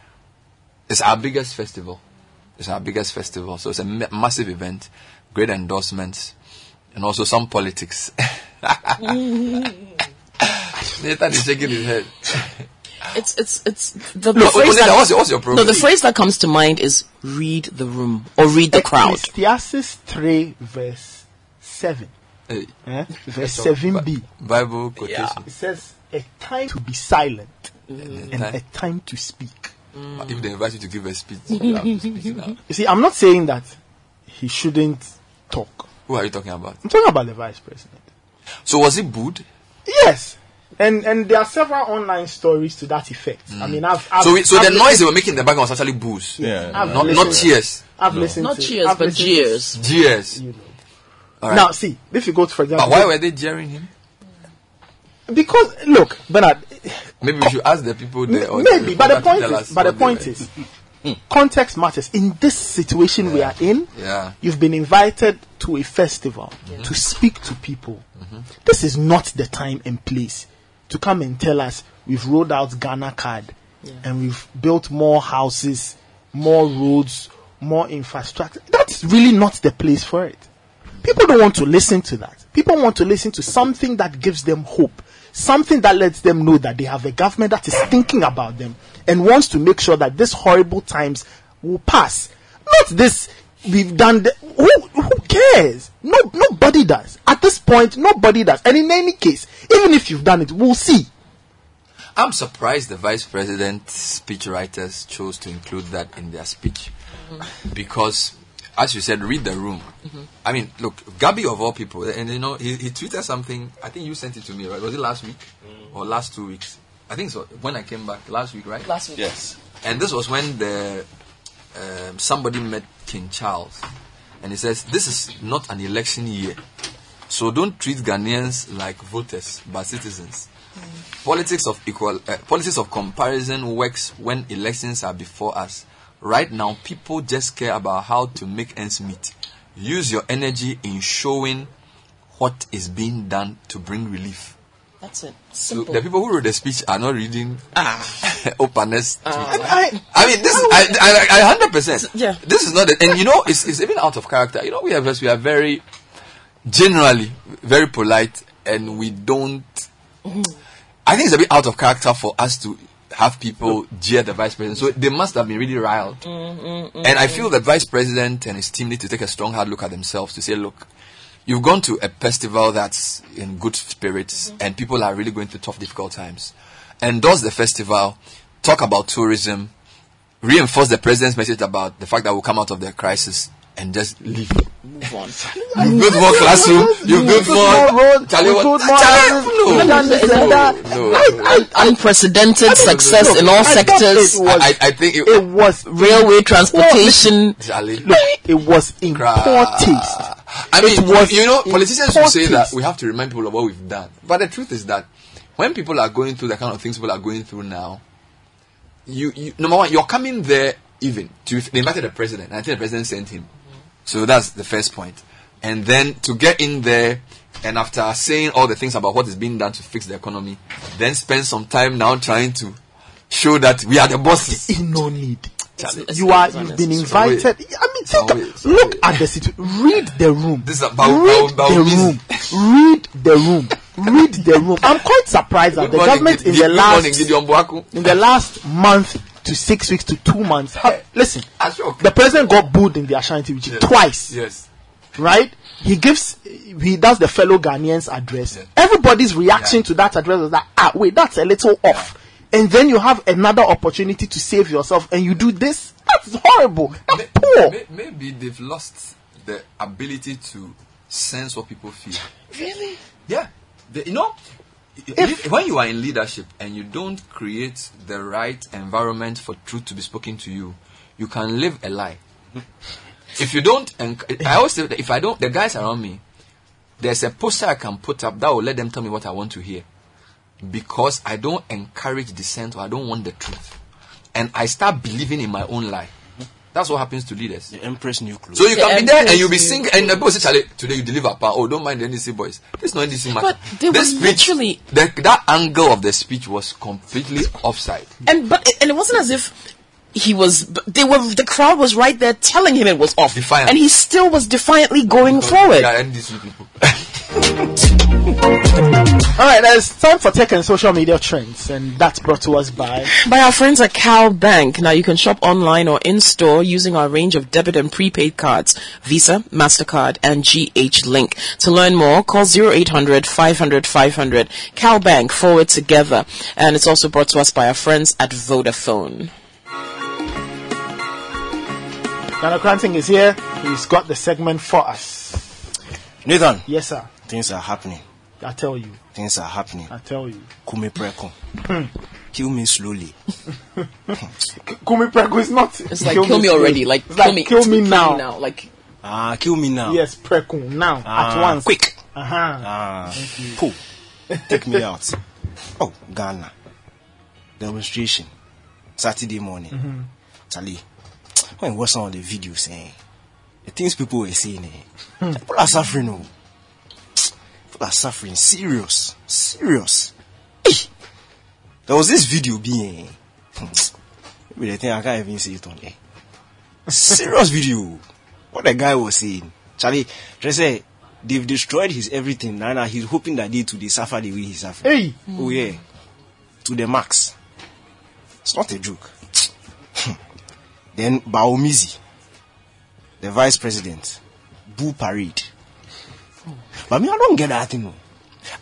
it's our biggest festival. It's our biggest festival. So it's a ma- massive event, great endorsements, and also some politics. Mm-hmm. Nathan is shaking his head. It's it's it's the, the no, phrase that, what's your, what's your no, the phrase that comes to mind is read the room or read the crowd. Ecclesiastes three verse seven, hey. eh? verse seven b. Bible quotation. Yeah. It says a time to be silent mm. and a time to speak. Mm. If they invite you to give a speech, you have to speak now. You see, I'm not saying that he shouldn't talk. Who are you talking about? I'm talking about the Vice President. So was he booed? Yes. And and there are several online stories to that effect. Mm. I mean, I've, I've so we, so I've the listened. Noise they were making in the background was actually boos. Yeah, yeah. not listened. not cheers. I've no. listened. Not to, cheers, I've but jeers. Jeers. You know. All right. Now, see, if you go to for example, but why were they jeering him? Because look, Bernard. Maybe we should ask the people there. Or maybe, the but, the point is, but the point is, but the point is, context matters. In this situation yeah. we are in, yeah. you've been invited to a festival yeah. to speak to people. Mm-hmm. This is not the time and place to come and tell us we've rolled out Ghana card yeah. and we've built more houses, more roads, more infrastructure. That's really not the place for it. People don't want to listen to that. People want to listen to something that gives them hope, something that lets them know that they have a government that is thinking about them and wants to make sure that these horrible times will pass. Not this, we've done, the, who, who cares? No, nobody does. At this point, nobody does. And in any case, even if you've done it, we'll see. I'm surprised the Vice President's speech writers chose to include that in their speech. Mm-hmm. Because, as you said, read the room. Mm-hmm. I mean, look, Gabi of all people, and you know, he, he tweeted something, I think you sent it to me, right? Was it last week mm. or last two weeks? I think so. When I came back, last week, right? Last week. Yes. And this was when the um, somebody met King Charles. And he says, this is not an election year. So don't treat Ghanaians like voters, but citizens. Mm. Politics of equal, uh, politics of comparison works when elections are before us. Right now, people just care about how to make ends meet. Use your energy in showing what is being done to bring relief. That's it. Simple. So the people who wrote the speech are not reading ah. openness. Uh, I, I mean, this I hundred percent. Yeah. This is not, a, and you know, it's it's even out of character. You know, we have us. We are very generally very polite, and we don't. Mm-hmm. I think it's a bit out of character for us to have people jeer the Vice President. So they must have been really riled. Mm-hmm, mm-hmm. And I feel the Vice President and his team need to take a strong, hard look at themselves to say, look. You've gone to a festival that's in good spirits mm-hmm. and people are really going through tough, difficult times. Endorse the festival, talk about tourism, reinforce the president's message about the fact that we'll come out of the crisis and just leave. Move on. You've built more classroom, you've built more... Charlie, what? Charlie, unprecedented success in all sectors. I think it was... Railway, transportation. Charlie. Look, it was in poor taste. I mean, was, you know, politicians will say that we have to remind people of what we've done. But the truth is that when people are going through the kind of things people are going through now, you, you number one, you're coming there even. To, they invited the president, and I think the president sent him. Mm-hmm. So that's the first point. And then to get in there, and after saying all the things about what is being done to fix the economy, then spend some time now trying to show that we are the bosses. No need. It's, you are. You've been invited. So I mean, think. So so look wait. at the situation. Read the room. This is about read, read the room. Read the room. read the room. I'm quite surprised that the government in the last in the last month to six weeks to two months. Have, listen, the president got booed in the Ashanti region twice. Yes. Right? He gives, he does the fellow Ghanaians address. Yeah. Everybody's reaction yeah. to that address is like, ah, wait, that's a little off. Yeah. And then you have another opportunity to save yourself and you do this. That's horrible. That's may, poor. May, maybe they've lost the ability to sense what people feel. Really? Yeah. The, you know, if, when you are in leadership and you don't create the right environment for truth to be spoken to you, you can live a lie. If you don't, and I always say that if I don't, the guys around me, there's a poster I can put up that will let them tell me what I want to hear. Because I don't encourage dissent or I don't want the truth. And I start believing in my own lie. That's what happens to leaders. The Empress New Clothes. So you the can Empress be there and you'll be singing, and the boys say, today you deliver, pa. Oh, don't mind the N D C boys. This is not N D C matter. But they the speech, literally... The, that angle of the speech was completely offside. And but and it wasn't as if... He was, they were, the crowd was right there telling him it was off. Defiant. And he still was defiantly going forward. Yeah, N D C people. Alright, it's time for tech and social media trends. And that's brought to us by... By our friends at Cal Bank. Now you can shop online or in-store using our range of debit and prepaid cards. Visa, MasterCard, and G H Link. To learn more, call zero eight hundred five hundred five hundred. Cal Bank, forward together. And it's also brought to us by our friends at Vodafone. Nana Kranting is here. He's got the segment for us. Nathan. Yes, sir. Things are happening. I tell you. Things are happening. I tell you. Kumi Preko. Kill me slowly. Kumi Preko is not... It's like, kill, kill me, me already. Like, it's kill, like me. kill me now. Kill me now. Like, ah, kill me now. Yes, Preko. Now. Ah, at once. Quick. Uh-huh. Ah, poo. Take me out. Oh, Ghana. Demonstration. Saturday morning. Mm-hmm. Tali. When was on the video saying the things people were saying, eh? People are suffering, oh, people are suffering, serious, serious. Hey! There was this video being, maybe the thing I can't even say it on there. Serious video. What the guy was saying, Charlie, they say they've destroyed his everything. Now, now he's hoping that they today suffer the way he suffered. Hey! Oh yeah, to the max. It's not a joke. Then Bawumia, the Vice President, boo parade. Oh. But me, I don't get that thing. No.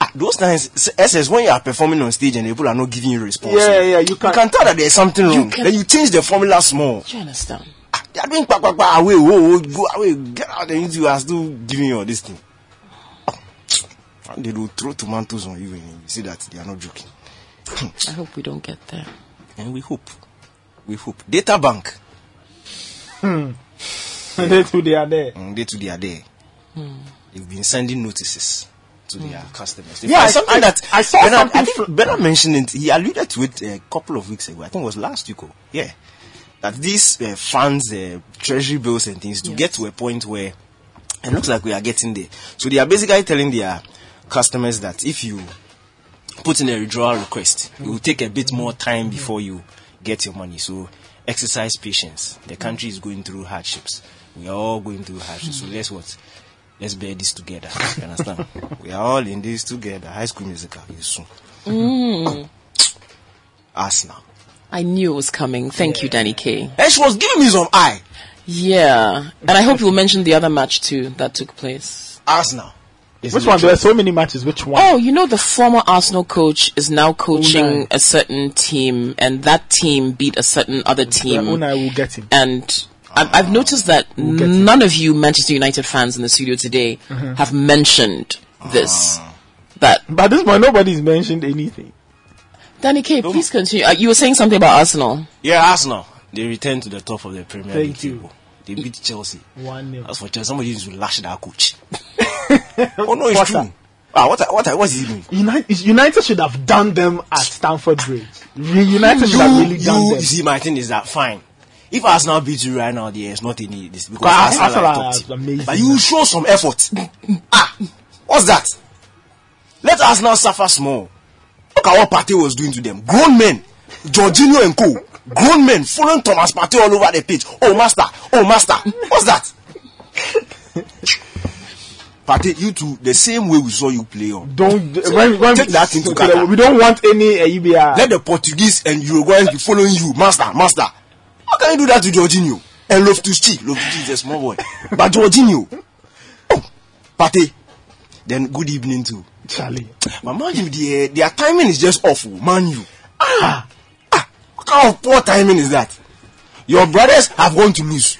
Ah, those times, S S, when you are performing on stage and people are not giving you response. Yeah, no. yeah, you can, you can tell that there's something wrong. Can, then you change the formula small. Do you understand? Ah, they are doing quack quack quack away, whoa, whoa, go away, get out, and you are still giving you all this thing. Oh. And they will throw tomatoes on you and you see that they are not joking. I hope we don't get there. And we hope, we hope. Data Bank. Hmm. Yeah. They too, they are there. Mm, they too, they are there. Hmm. They've been sending notices to hmm. their customers. If yeah, I, something I, that I saw. Bernard, I think Bernard mentioned it. He alluded to it a couple of weeks ago. I think it was last week. Ago. Yeah, that these uh, funds, uh, treasury bills, and things to yes. get to a point where it looks like we are getting there. So they are basically telling their customers that if you put in a withdrawal request, hmm. it will take a bit more time hmm. before you get your money. So. Exercise patience. The country is going through hardships. We are all going through hardships. So let's what? Let's bear this together. You understand? We are all in this together. High School Musical is soon. Mm. Arsenal. I knew it was coming. Thank yeah. you, Danny K. And she was giving me some eye. Yeah. And I hope you'll mention the other match too that took place. Arsenal. Is which one? There are so many matches. Which one? Oh, you know, the former Arsenal coach is now coaching Unai. a certain team, and that team beat a certain other team. Unai will get him. And ah, I've, I've noticed that we'll none of you Manchester United fans in the studio today mm-hmm. have mentioned this. Ah. That, but at this point, nobody's mentioned anything. Danny K, no. please continue. Uh, you were saying something about Arsenal. Yeah, Arsenal. They returned to the top of the Premier Thank League table. They beat Chelsea. one nil. That's for Chelsea. Somebody needs to lash that coach. Oh no, it's true. Ah, what? What? What is he doing? United, United should have done them at Stamford Bridge. United should you, have really you, done them. You see, my thing is that fine. If Arsenal beats you right now, there's not any this because Arsenal are top team. Amazing. But you show some effort. Ah, what's that? Let Arsenal suffer small. Look at what Partey was doing to them. Grown men, Jorginho and co. Grown men following Thomas Partey all over the pitch. Oh master, oh master, what's that? partake you to the same way we saw you play on. Don't so when, when, take that into account. We don't want any uh, U B R. Let the Portuguese and Uruguayans be following you, master, master. How can you do that to Jorginho? And Loftus-Cheek, Loftus-Cheek is a small boy, but Jorginho, oh, Pate. Then good evening to Charlie. But man, you, the, uh, their timing is just awful, man. You ah ah, what kind of poor timing is that? Your brothers have gone to lose.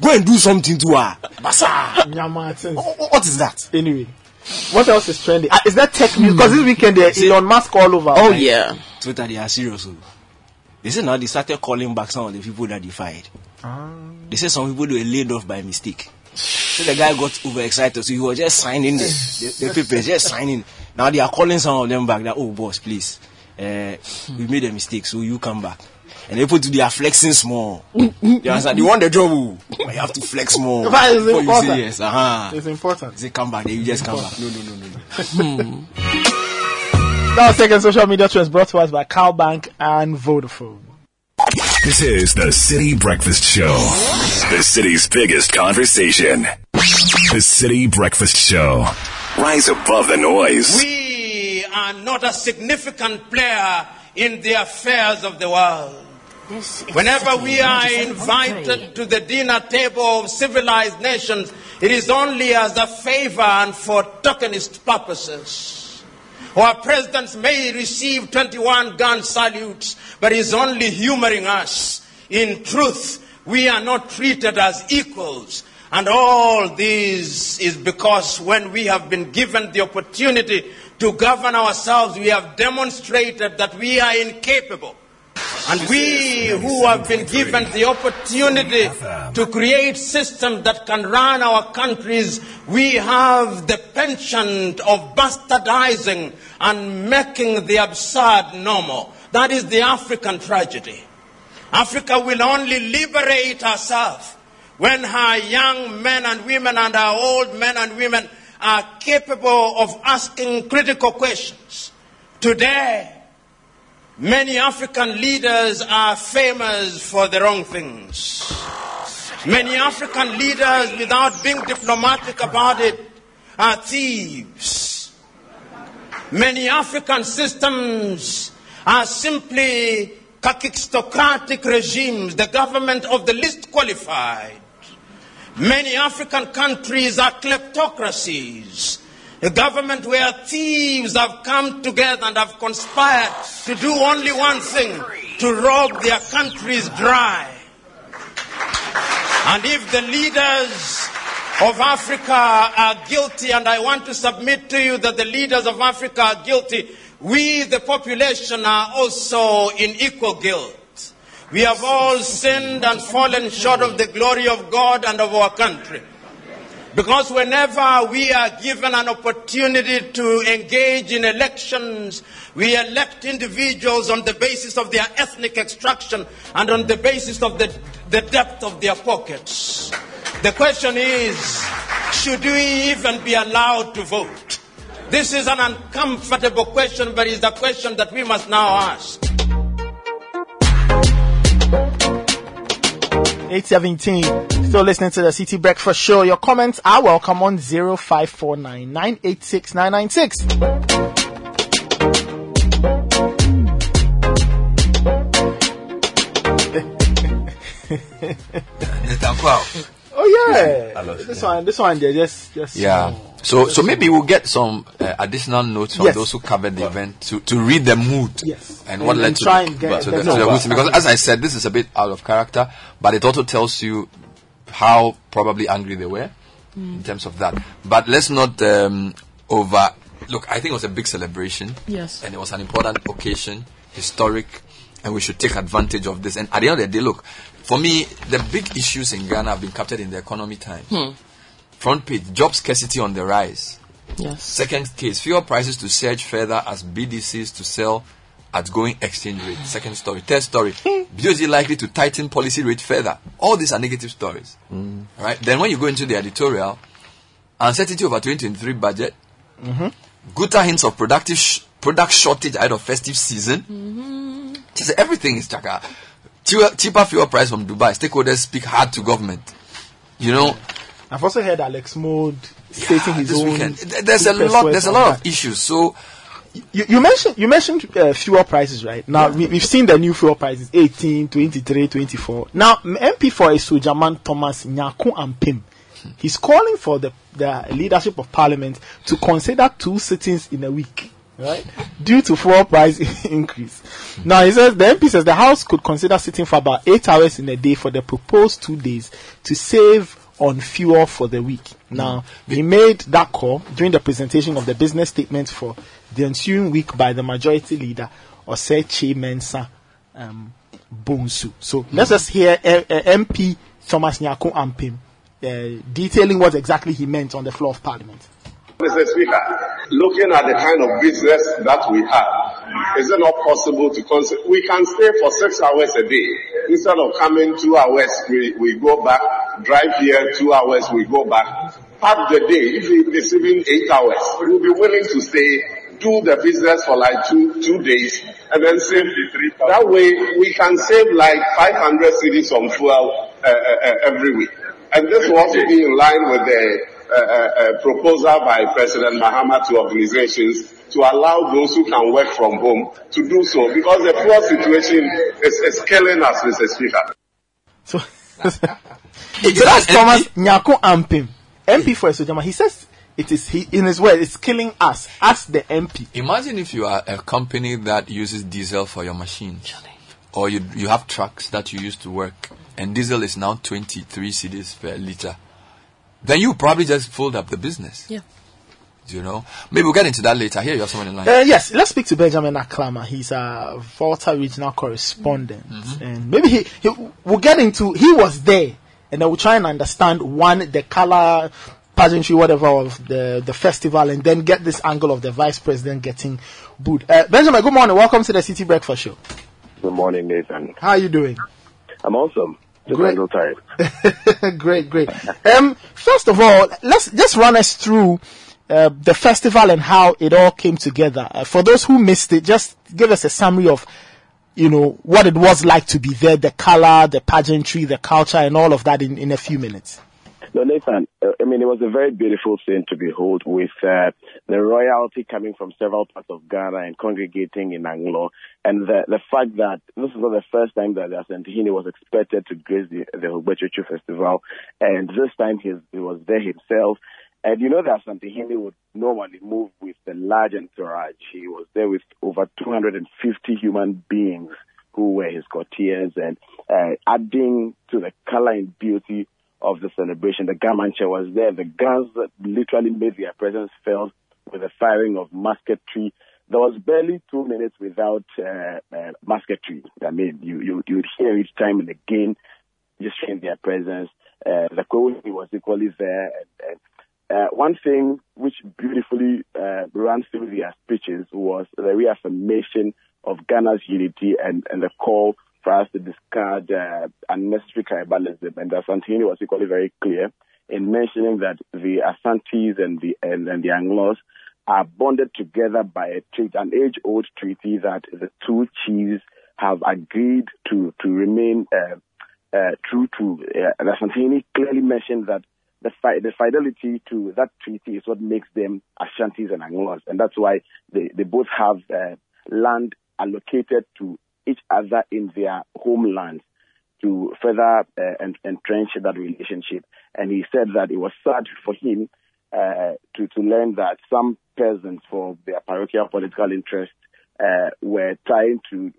Go and do something to her. Basa. What is that? Anyway, what else is trending? Uh, is that tech news? Because this weekend they're See, Elon Musk all over. Oh right? Yeah. Twitter, they are serious. They say now they started calling back some of the people that they fired. Um. They say some people they were laid off by mistake. So the guy got overexcited. So he was just signing the, the, the papers, just signing. Now they are calling some of them back. That oh boss, please, uh, we made a mistake. So you come back. And they put to their flexing small. You understand? You want the job, but you have to flex more. That is important. You say yes, uh-huh. It's important. They come back, they you just important. Come back. No, no, no, no, no. Now, second social media trends brought to us by Cowbank and Vodafone. This is the City Breakfast Show, the city's biggest conversation. The City Breakfast Show. Rise above the noise. We are not a significant player in the affairs of the world. Whenever we are invited to the dinner table of civilized nations, it is only as a favor and for tokenist purposes. Our presidents may receive twenty-one gun salutes, but is only humoring us. In truth, we are not treated as equals. And all this is because when we have been given the opportunity to govern ourselves, we have demonstrated that we are incapable. And we who have been given the opportunity to create systems that can run our countries, we have the penchant of bastardizing and making the absurd normal. That is the African tragedy. Africa will only liberate herself when her young men and women and her old men and women are capable of asking critical questions. Today, many African leaders are famous for the wrong things. Many African leaders, without being diplomatic about it, are thieves. Many African systems are simply kleptocratic regimes, the government of the least qualified. Many African countries are kleptocracies, a government where thieves have come together and have conspired to do only one thing, to rob their countries dry. And if the leaders of Africa are guilty, and I want to submit to you that the leaders of Africa are guilty, we, the population, are also in equal guilt. We have all sinned and fallen short of the glory of God and of our country. Because whenever we are given an opportunity to engage in elections, we elect individuals on the basis of their ethnic extraction and on the basis of the, the depth of their pockets. The question is, should we even be allowed to vote? This is an uncomfortable question, but it's the question that we must now ask. eight seventeen, still listening to the City Breakfast Show. Your comments are welcome on zero five four nine nine eight six nine nine six. Oh yeah, I love this one. This one, they're just, just yeah. Small. So, so maybe we'll get some uh, additional notes from yes. those who covered the well. event to, to read the mood yes. and what and, led and to, try and get to the, no, to the well, because as I said, this is a bit out of character, but it also tells you how probably angry they were mm. in terms of that. But let's not um, over look. I think it was a big celebration. Yes, and it was an important occasion, historic, and we should take advantage of this. And at the end of the day, look. For me, the big issues in Ghana have been captured in the Economy Times. Hmm. Front page, job scarcity on the rise. Yes. Second case, fuel prices to surge further as B D Cs to sell at going exchange rate. Second story. Third story, B O G likely to tighten policy rate further. All these are negative stories. Mm. All right. Then when you go into the editorial, uncertainty over twenty twenty-three budget, mm-hmm. gutter hints of productive sh- product shortage ahead of festive season. Mm-hmm. Just everything is chaka. Cheaper fuel price from Dubai. Stakeholders speak hard to government. You know, I've also heard Alex Mode stating yeah, his own. Weekend. There's a lot. There's a lot that. of issues. So you, you mentioned you mentioned uh, fuel prices, right? Now yeah. we, we've seen the new fuel prices: eighteen, twenty-three, twenty-four. Now M P four is Sujaman Thomas Nyaku Ampim. He's calling for the the leadership of Parliament to consider two sittings in a week, right, due to fuel price increase. Now, he says, the M P says the House could consider sitting for about eight hours in a day for the proposed two days to save on fuel for the week. Now, he made that call during the presentation of the business statement for the ensuing week by the Majority Leader, Osechi Mensah um, Bonsu. So, let's just hear uh, uh, M P Thomas Nyaku Ampim uh, detailing what exactly he meant on the floor of Parliament. Mister Speaker, looking at the kind of business that we have, is it not possible to consider? We can stay for six hours a day. Instead of coming two hours, we, we go back, drive here two hours, we go back. Half the day, if you're receiving eight hours, we'll be willing to stay, do the business for like two two days, and then save the three. That way, we can save like five hundred cities on fuel uh, uh, every week. And this will also be in line with the A, a, a proposal by President Mahama to organizations to allow those who can work from home to do so, because the poor situation is, is killing us, Mister Speaker. So, that's Thomas Nyaku Ampim, M P for Esojama. He says it is, he, in his words, it's killing us as the M P. Imagine if you are a company that uses diesel for your machines, or you you have trucks that you use to work, and diesel is now twenty-three cedis per litre. Then you probably just fold up the business. Yeah. Do you know? Maybe we'll get into that later. Here you have someone in line. Uh, yes, let's speak to Benjamin Aklama. He's a Volta regional correspondent. Mm-hmm. And maybe he, he, we'll get into, he was there. And then we'll try and understand, one, the color, pageantry, whatever, of the, the festival, and then get this angle of the vice president getting booed. Uh, Benjamin, good morning. Welcome to the City Breakfast Show. Good morning, Nathan. How are you doing? I'm awesome. Great. great, great. Um, first of all, let's just run us through uh, the festival and how it all came together. Uh, for those who missed it, just give us a summary of, you know, what it was like to be there, the color, the pageantry, the culture, and all of that in, in a few minutes. No, Nathan, uh, I mean, it was a very beautiful scene to behold, with uh, the royalty coming from several parts of Ghana and congregating in Anglo. And the, the fact that this is not the first time that the Asantehene was expected to grace the, the Hogbetsotso Festival. And this time he, he was there himself. And you know that Asantehene would normally move with the large entourage. He was there with over two hundred fifty human beings who were his courtiers, and uh, adding to the color and beauty of the celebration. The Gamanche was there. The guns that literally made their presence felt with the firing of musketry. There was barely two minutes without uh, uh, musketry. I mean, you, you, you'd hear it time and again, just in their presence. Uh, the Kwahuli was equally there. And, uh, one thing which beautifully uh, ran through their speeches was the reaffirmation of Ghana's unity, and, and the call for us to discard uh, unnecessary tribalism. And Asantehene was equally very clear in mentioning that the Asantes and the and, and the Anglos are bonded together by a treaty, an age-old treaty that the two chiefs have agreed to to remain uh, uh, true to. Uh, and Asantehene clearly mentioned that the, fi- the fidelity to that treaty is what makes them Ashantis and Anglos, and that's why they, they both have uh, land allocated to each other in their homelands to further uh, ent- entrench that relationship. And he said that it was sad for him uh, to, to learn that some peasants, for their parochial political interests, uh, were trying to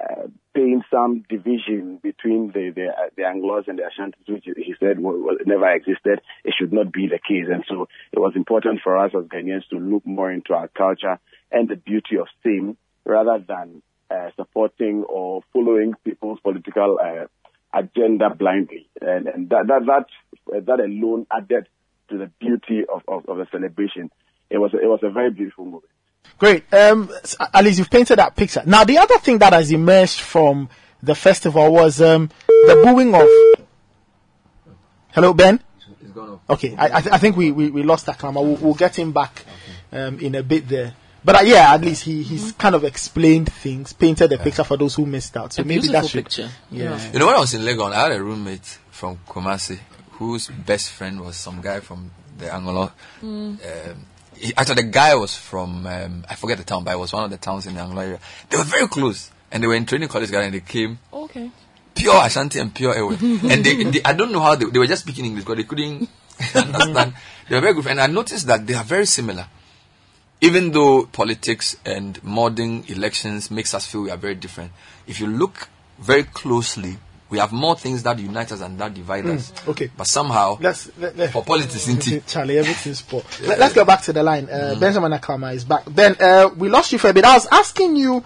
uh, paint some division between the, the, uh, the Anglos and the Ashantis, which he said well, well, never existed. It should not be the case. And so it was important for us as Ghanaians to look more into our culture and the beauty of same, rather than Uh, supporting or following people's political uh, agenda blindly, and, and that that that, uh, that alone added to the beauty of, of, of the celebration. It was it was a very beautiful moment. Great, um, at least you've painted that picture. Now, the other thing that has emerged from the festival was um, the booing of. Hello, Ben. It's gone off. Okay, I I, th- I think we, we, we lost that clamor. We'll, we'll get him back um, in a bit there. But uh, yeah, at least he, he's kind of explained things, painted a picture for those who missed out. So a maybe that's picture. Yeah. yeah. You know, when I was in Legon, I had a roommate from Kumasi whose best friend was some guy from the Anglo. Mm. Um, he, actually, the guy was from, um, I forget the town, but it was one of the towns in the Anglo area. They were very close, and they were in training college together, and they came. Okay. Pure Ashanti and pure Ewe. and they, they, I don't know how, they, they were just speaking English, because they couldn't understand. They were very good. And I noticed that they are very similar. Even though politics and modern elections makes us feel we are very different, if you look very closely, we have more things that unite us and that divide mm, us. Okay. But somehow, let's, let, let, for politics, isn't it? Charlie, everything's poor. let, let's go back to the line. Uh, mm. Benjamin Akama is back. Ben, uh, we lost you for a bit. I was asking you,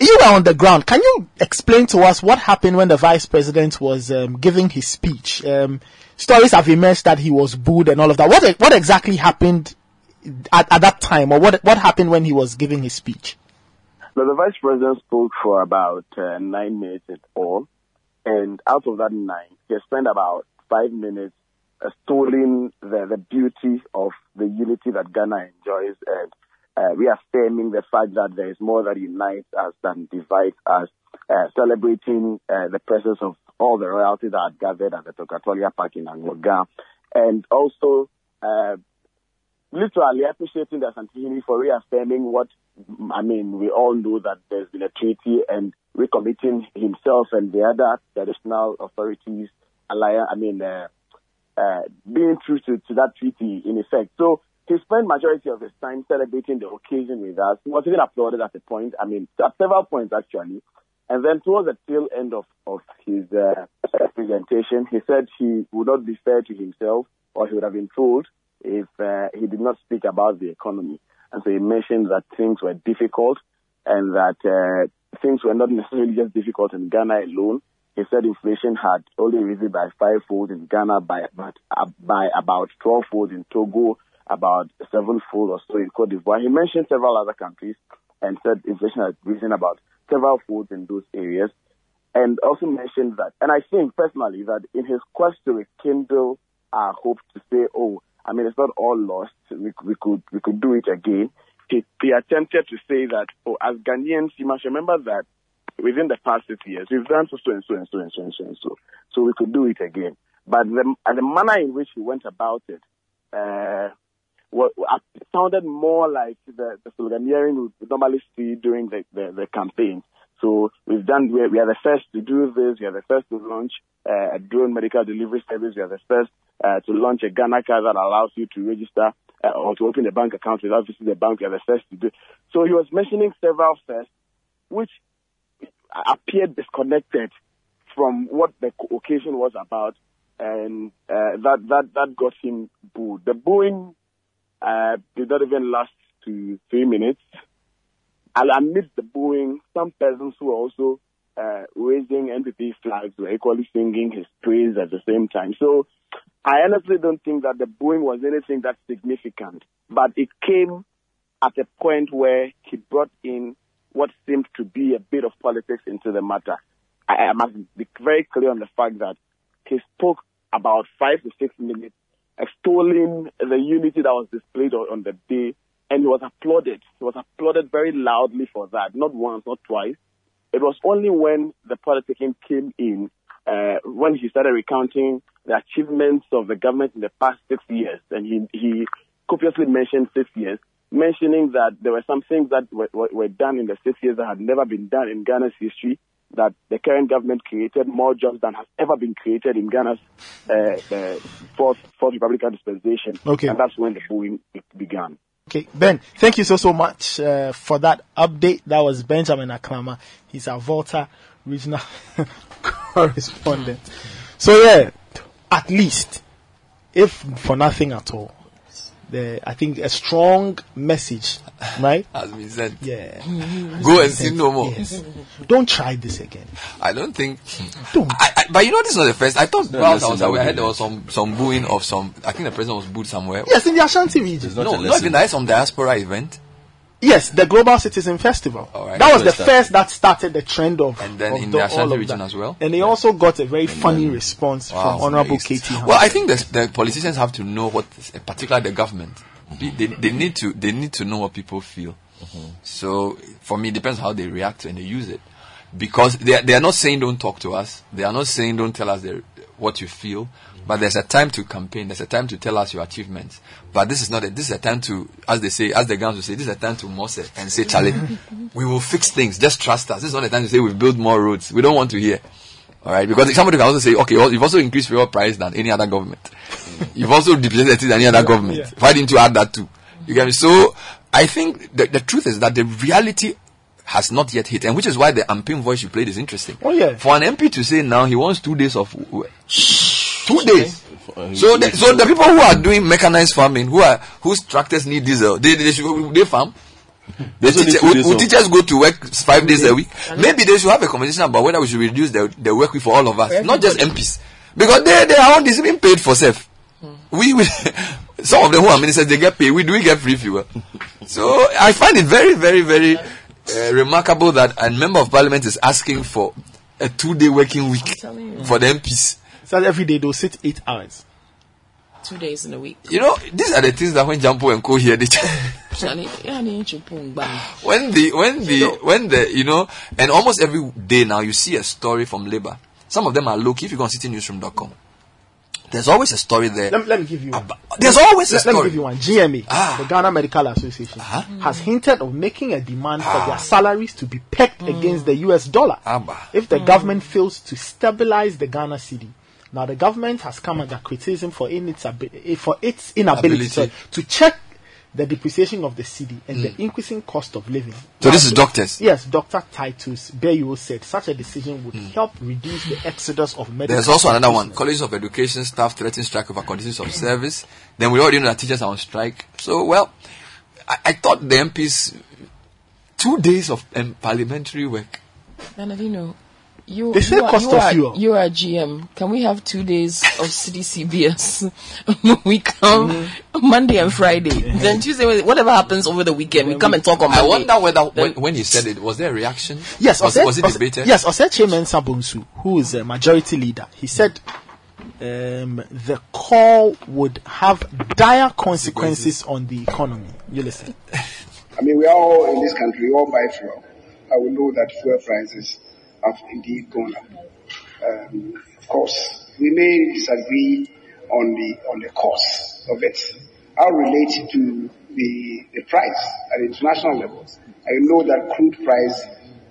you were on the ground. Can you explain to us what happened when the vice president was um, giving his speech? Um, stories have emerged that he was booed and all of that. What what exactly happened at, at that time, or what what happened when he was giving his speech? Now, the vice president spoke for about uh, nine minutes in all, and out of that nine, he spent about five minutes uh, extolling the, the beauty of the unity that Ghana enjoys, and Uh, reaffirming the fact that there is more that unites us than divides us, uh, celebrating uh, the presence of all the royalty that had gathered at the Tokatolia Park in Anloga, and also uh, literally appreciating the Asantehene for reaffirming what, I mean, we all know that there's been a treaty, and recommitting himself and the other traditional authorities, alliance, I mean, uh, uh, being true to, to that treaty in effect. So, he spent majority of his time celebrating the occasion with us. He was even applauded at the point, I mean, at several points actually. And then towards the tail end of, of his uh, presentation, he said he would not be fair to himself, or he would have been told if uh, he did not speak about the economy. And so he mentioned that things were difficult, and that uh, things were not necessarily just difficult in Ghana alone. He said inflation had only risen by five-fold in Ghana, by, by, by about twelve-fold in Togo, about sevenfold or so in Cote d'Ivoire. He mentioned several other countries and said inflation had risen about several folds in those areas, and also mentioned that. And I think personally that in his quest to rekindle our hope to say, oh, I mean, it's not all lost. We, we could we could do it again. He, he attempted to say that, oh, as Ghanaians, you must remember that within the past six years, we've done so, so, and so, and so, and so, and so, and so. So we could do it again. But the, and the manner in which he went about it, uh, Well, it sounded more like the, the sloganeering we normally see during the, the, the campaign. So we've done, we are the first to do this, we are the first to launch uh, a drone medical delivery service, we are the first uh, to launch a Ghana card that allows you to register uh, or to open a bank account without visiting the bank, we are the first to do. So he was mentioning several firsts, which appeared disconnected from what the occasion was about, and uh, that, that, that got him booed. The booing Uh, did not even last to three minutes. And amidst the booing, some persons who were also uh, raising N P P flags were equally singing his praise at the same time. So I honestly don't think that the booing was anything that significant, but it came at a point where he brought in what seemed to be a bit of politics into the matter. I, I must be very clear on the fact that he spoke about five to six minutes extolling the unity that was displayed on the day, and he was applauded. He was applauded very loudly for that, not once, not twice. It was only when the politicking came in, uh, when he started recounting the achievements of the government in the past six years, and he, he copiously mentioned six years, mentioning that there were some things that were, were, were done in the six years that had never been done in Ghana's history, that the current government created more jobs than has ever been created in Ghana's uh, uh, fourth, fourth Republican dispensation. Okay. And that's when the booing began. Okay, Ben, thank you so, so much uh, for that update. That was Benjamin Aklama. He's a Volta regional correspondent. So, yeah, at least, if for nothing at all, The, I think a strong message, right? Has been sent. Yeah. Go and see no more. Yes. Don't try this again. I don't think. Don't. I, I, but you know, this was the first. I thought no, while I was away, I heard there was some, some booing of some. I think the president was booed somewhere. Yes, in the Ashanti region. Not no, not even that. It's some diaspora event. Yes, the Global Citizen Festival. Oh, right. That was the started. first that started the trend of and then of in the, the Ashanti region that. as well. And they yeah. also got a very and funny then, response wow, from Honourable Katie. Well, I think the, the politicians have to know what, particularly the government, mm-hmm. they, they need to they need to know what people feel. Mm-hmm. So for me, it depends how they react and they use it. because they, they are not saying don't talk to us. They are not saying don't tell us their, what you feel. But there's a time to campaign. There's a time to tell us your achievements. But this is not a, this is a time to, as they say, as the guns will say, this is a time to Morse and say, Charlie, we will fix things. Just trust us. This is not a time to say we've built more roads. We don't want to hear. All right, because somebody can also say, okay, well, you've also increased fuel price than any other government. You've also depreciated than any other government. Yeah. Why didn't you add that too? You get me? So I think the, the truth is that the reality has not yet hit, and which is why the Amping voice you played is interesting. Oh yeah. For an M P to say now he wants two days of two days. Okay. So, the, so the people who are doing mechanized farming, who are whose tractors need diesel, they they should they farm. The teacher, would, would teachers go to work five days a week? Maybe they should have a conversation about whether we should reduce the, the work week for all of us, everybody. Not just M Ps. Because they, they are all this being paid for self. Hmm. We, we some of them who are ministers, they get paid. We do we get free fuel. So I find it very, very, very uh, remarkable that a member of parliament is asking for a two-day working week for the M Ps. So every day they'll sit eight hours. Two days in a week. You know, these are the things that when Jampo and Co hear, they when the when the when the you know, and almost every day now you see a story from Labour. Some of them are low key. If you go on city newsroom dot com, there's always a story there. Let me, let me give you one. About, there's always let, a story. Let me give you one. G M A, ah. the Ghana Medical Association, uh-huh. has hinted of making a demand ah. for their salaries to be pegged mm. against the U S dollar ah. if the mm. government fails to stabilize the Ghana cedi. Now, the government has come under criticism for, in its, abi- for its inability Ability. to check the depreciation of the cedi and mm. the increasing cost of living. So now, this is doctors? Yes, Doctor Titus Bayo said such a decision would mm. help reduce the exodus of medical... There's also another one. Colleges of Education staff threaten strike over conditions of service. Then we already know that teachers are on strike. So, well, I, I thought the M Ps... Two days of um, parliamentary work. Nanavino... You, they say you, cost are, you, of are, you are G M. Can we have two days of C D C B S? We come mm-hmm. Monday and Friday. Yeah. Then Tuesday, whatever happens over the weekend, when we come we, and talk on Monday. I wonder whether when, when you said it, was there a reaction? Yes. Was, Ose, was it debated? Ose, yes. Osechi Mensah Bonsu, who is a majority leader, he said um, the call would have dire consequences on the economy. You listen. I mean, we are all in this country, we all buy fuel. I will know that fuel prices have indeed gone up. Um, of course, we may disagree on the on the cost of it. I'll relate to the the price at international levels. I know that crude price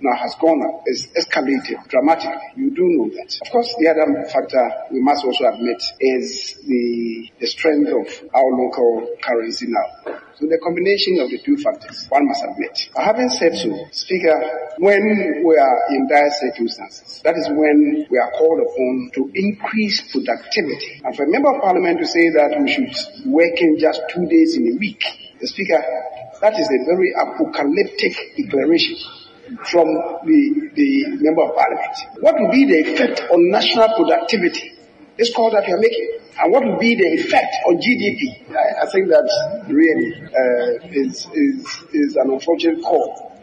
now has gone up, it's escalated dramatically. You do know that. Of course, the other factor we must also admit is the the strength of our local currency now. So the combination of the two factors, one must admit. I haven't said so, Speaker, when we are in dire circumstances, that is when we are called upon to increase productivity. And for a member of parliament to say that we should work in just two days in a week, the Speaker, that is a very apocalyptic declaration from the, the member of parliament. What will be the effect on national productivity? This call that we are making, and what will be the effect on G D P? I, I think that really uh, is is is an unfortunate call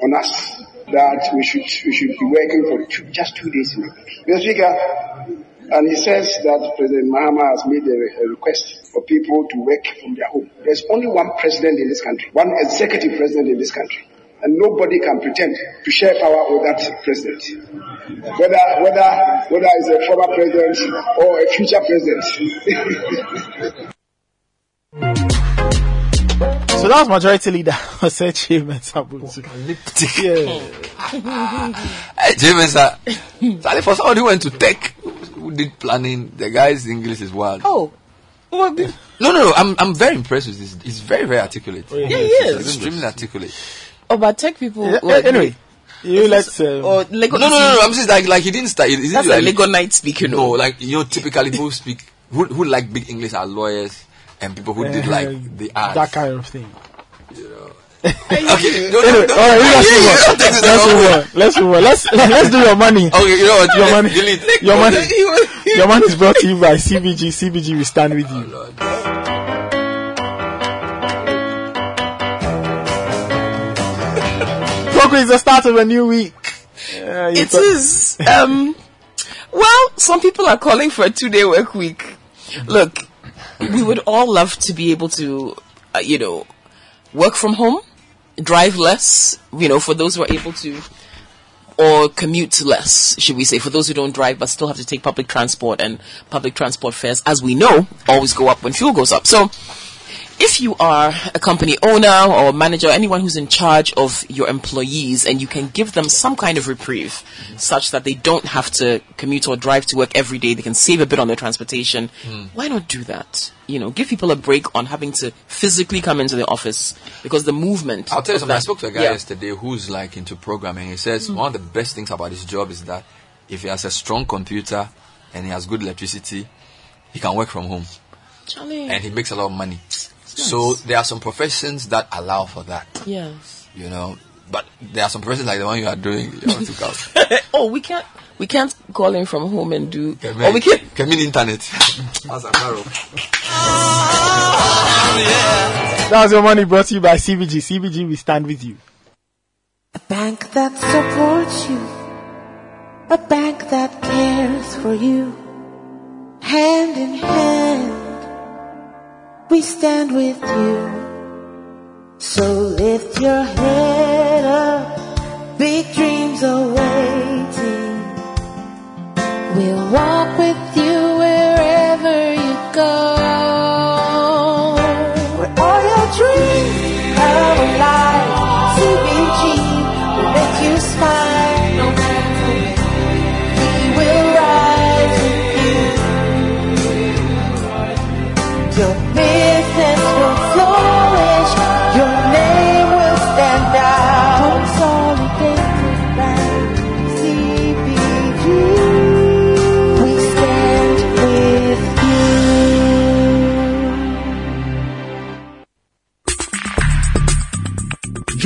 on us that we should we should be working for two, just two days in a week. Mister Speaker, and he says that President Mahama has made a, a request for people to work from their home. There is only one president in this country, one executive president in this country. And nobody can pretend to share power with that president, whether whether whether it's a former president or a future president. So that was Majority Leader Osechi Mensah Bonsu. Hey, Mensah, for somebody who went to tech, who did planning, the guy's English is wild. Oh. No, no, no. I'm I'm very impressed with this. He's very, very articulate. Yeah, he is. Extremely articulate. Oh, but tech people... Yeah, well, anyway, you let's... Um, or Lego no, no, no, no, I'm just like, like he didn't start... He, he that's didn't, like Lego Knight speak, you know. No, like, you know, typically people speak... Who, who like big English are lawyers and people who uh, did like the arts. That kind of thing. You know. Okay, no, anyway, no, no, all right, let's move on. Let's move on. Let's let's do your money. Okay, you know what? Your money. Your money. Your money is brought to you by C B G. C B G, we stand with you. Oh, Lord. It's the start of a new week. Uh, it thought- is. Um, well, some people are calling for a two-day work week. Look, we would all love to be able to, uh, you know, work from home, drive less, you know, for those who are able to or commute less, should we say, for those who don't drive but still have to take public transport, and public transport fares, as we know, always go up when fuel goes up. So if you are a company owner or manager, anyone who's in charge of your employees, and you can give them some kind of reprieve such that they don't have to commute or drive to work every day, they can save a bit on their transportation, mm. why not do that? You know, give people a break on having to physically come into the office, because the movement... I'll tell you something. That, I spoke to a guy yeah. yesterday who's like into programming. He says mm. one of the best things about his job is that if he has a strong computer and he has good electricity, he can work from home. Charlie. And he makes a lot of money. Nice. So there are some professions that allow for that. Yes. You know, but there are some professions like the one you are doing. You have to count. Oh, we can't. We can't call in from home and do. Can oh, we can. Can mean internet. That's a narrow. That was your money, brought to you by C B G. C B G, we stand with you. A bank that supports you. A bank that cares for you. Hand in hand. We stand with you. So lift your head up. Big dreams are waiting. We'll walk with you wherever you go. Where all your dreams come alive. C B G will make you smile. No matter we will rise with you. Your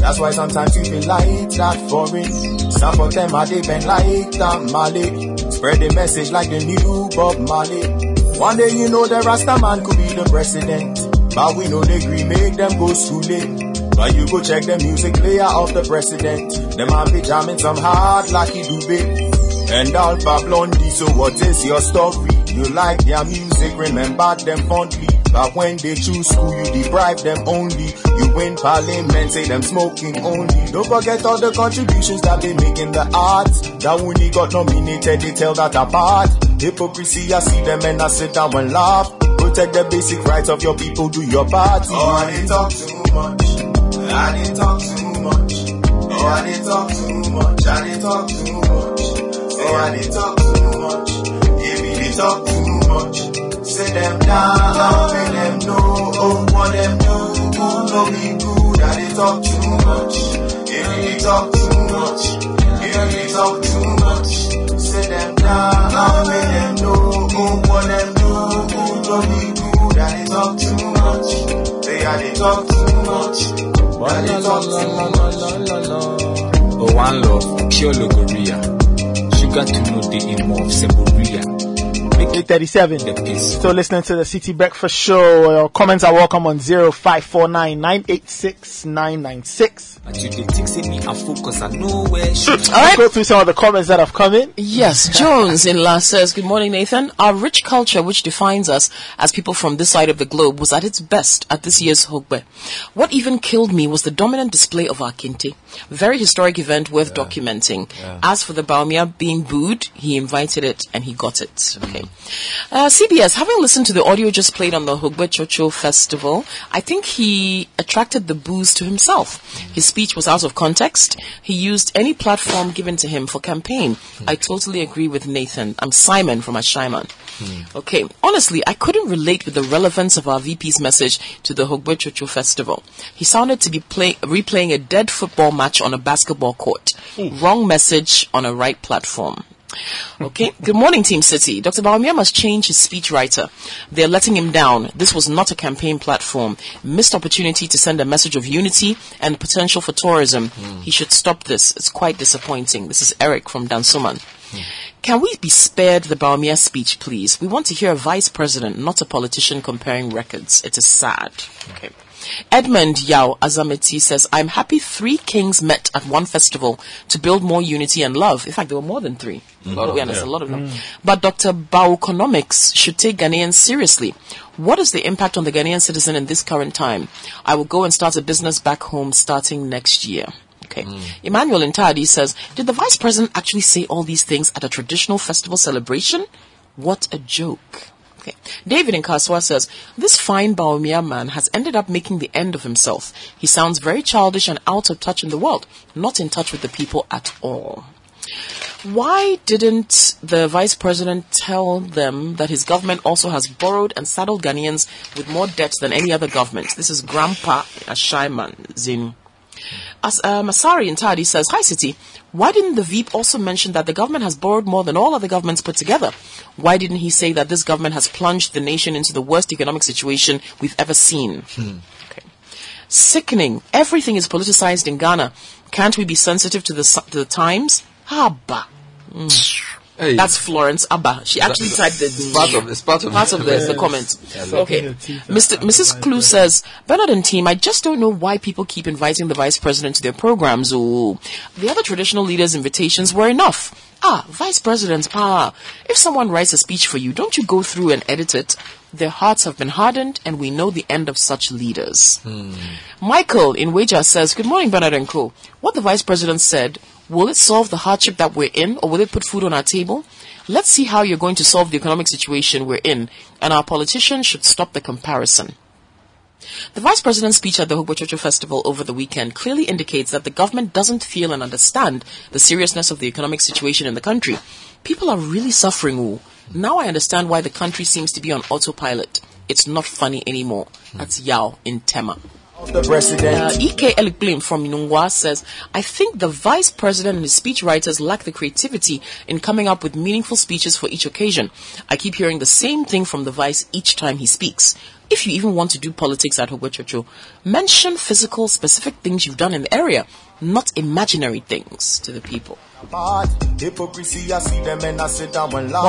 That's why sometimes you be like that foreign. Some of them are living like that Mali. Spread the message like the new Bob Marley. One day you know the Rasta man could be the president, but we know they agree make them go schooling. But you go check the music player of the president, the man be jamming some hard like he do big. And Alpha Blondie, so what is your story? You like their music, remember them fondly. But when they choose school, you deprive them only. You win parliament, say them smoking only. Don't forget all the contributions that they make in the arts. That when he got nominated, they tell that apart. Hypocrisy, I see them and I sit down and laugh. Protect the basic rights of your people, do your part. Oh, I didn't talk too much. I didn't talk too much. Oh, I didn't talk too much. I didn't talk too much. Oh, I didn't talk too much. If you didn't talk too much. Sit them down, make them know, oh, what them do, no be good, I didn't talk too much, if they talk too much, if they talk too much, sit them down, make them know, oh, what them do, no be good, I didn't talk too much, they I didn't talk too much, I didn't talk too much. Oh, one love, pure logoria, sugar to know the emo of Semboria. eight thirty-seven. Still listening to the City Breakfast Show. Your comments are welcome on zero five four nine nine eight six nine nine six. Alright, go through some of the comments that have come in. Yes, Jones in Las says, good morning, Nathan. Our rich culture, which defines us as people from this side of the globe, was at its best at this year's Hogbe. What even killed me was the dominant display of our Kente. Very historic event worth yeah. documenting. Yeah. As for the Bawumia being booed, he invited it and he got it. Okay. Uh, C B S, having listened to the audio just played on the Hogbetsotso Festival, I think he attracted the boos to himself. His speech was out of context. He used any platform given to him for campaign. Mm. I totally agree with Nathan. I'm Simon from Ashaiman. Mm. Okay, honestly, I couldn't relate with the relevance of our V P's message to the Hogbetsotso Festival. He sounded to be play- replaying a dead football match on a basketball court. Mm. Wrong message on a right platform. Okay. Good morning, Team City. Doctor Bawumia must change his speechwriter. They're letting him down. This was not a campaign platform. Missed opportunity to send a message of unity and potential for tourism. Mm. He should stop this. It's quite disappointing. This is Eric from Dansoman. Mm. Can we be spared the Bawumia speech, please? We want to hear a vice president, not a politician, comparing records. It is sad. Okay. Edmund Yao Azameti says, I'm happy three kings met at one festival to build more unity and love. In fact, there were more than three. Mm-hmm. To be honest, yeah. a lot of them. Mm. But Doctor Bauconomics should take Ghanaians seriously. What is the impact on the Ghanaian citizen in this current time? I will go and start a business back home starting next year. Okay. Mm. Emmanuel Intadi says, did the vice president actually say all these things at a traditional festival celebration? What a joke. Okay. David Nkaswa says, this fine Bawumia man has ended up making the end of himself. He sounds very childish and out of touch in the world, not in touch with the people at all. Why didn't the vice president tell them that his government also has borrowed and saddled Ghanaians with more debt than any other government? This is Grandpa Ashaiman Zinu. As, uh, Masari Intadi says, hi City, why didn't the V I P also mention that the government has borrowed more than all other governments put together? Why didn't he say that this government has plunged the nation into the worst economic situation we've ever seen? Hmm. Okay. Sickening. Everything is politicized in Ghana. Can't we be sensitive to the, to the times? Abba. Mm. Hey. That's Florence Abba. She actually that, typed the... It's part of, it's part of, part of the, yes. the comment. Yes. Okay. Mister Missus Clue says, Bernard and team, I just don't know why people keep inviting the vice president to their programs. Ooh. The other traditional leaders' invitations were enough. Ah, vice president, pa, if someone writes a speech for you, don't you go through and edit it? Their hearts have been hardened, and we know the end of such leaders. Hmm. Michael in Wager says, good morning, Bernard and Co. What the vice president said... will it solve the hardship that we're in, or will it put food on our table? Let's see how you're going to solve the economic situation we're in, and our politicians should stop the comparison. The Vice President's speech at the Hogbetsotso Festival over the weekend clearly indicates that the government doesn't feel and understand the seriousness of the economic situation in the country. People are really suffering. Ooh. Now I understand why the country seems to be on autopilot. It's not funny anymore. That's Yao in Tema. The president. Uh, E K Elikblim from Nungwa says, I think the vice president and his speechwriters lack the creativity in coming up with meaningful speeches for each occasion. I keep hearing the same thing from the vice each time he speaks. If you even want to do politics at Hogbetsotso, mention physical, specific things you've done in the area, not imaginary things to the people. More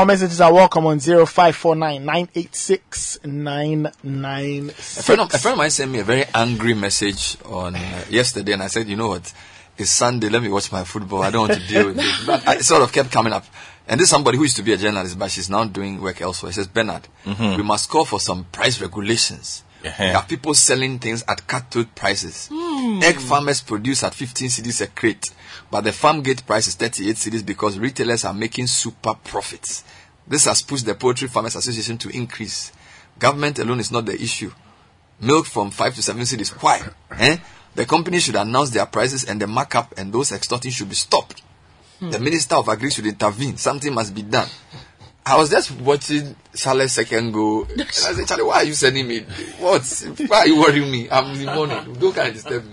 messages are welcome on zero five four nine nine eight six nine nine six. A friend, a friend of mine sent me a very angry message on uh, yesterday, and I said, you know what, it's Sunday, let me watch my football, I don't want to deal with it. But I sort of kept coming up. And this is somebody who used to be a journalist, but she's now doing work elsewhere. She says, Bernard, mm-hmm. we must call for some price regulations. Uh-huh. There are people selling things at cutthroat prices. Mm. Egg farmers produce at fifteen cedis a crate, but the farm gate price is thirty-eight cedis because retailers are making super profits. This has pushed the Poultry Farmers Association to increase. Government alone is not the issue. Milk from five to seven cedis. Why? eh? The company should announce their prices and the markup, and those extorting should be stopped. The Minister of Agri should intervene. Something must be done. I was just watching Charles second go. And I said, Charlie, why are you sending me? What? Why are you worrying me? I'm in the morning. Don't kind of disturb me.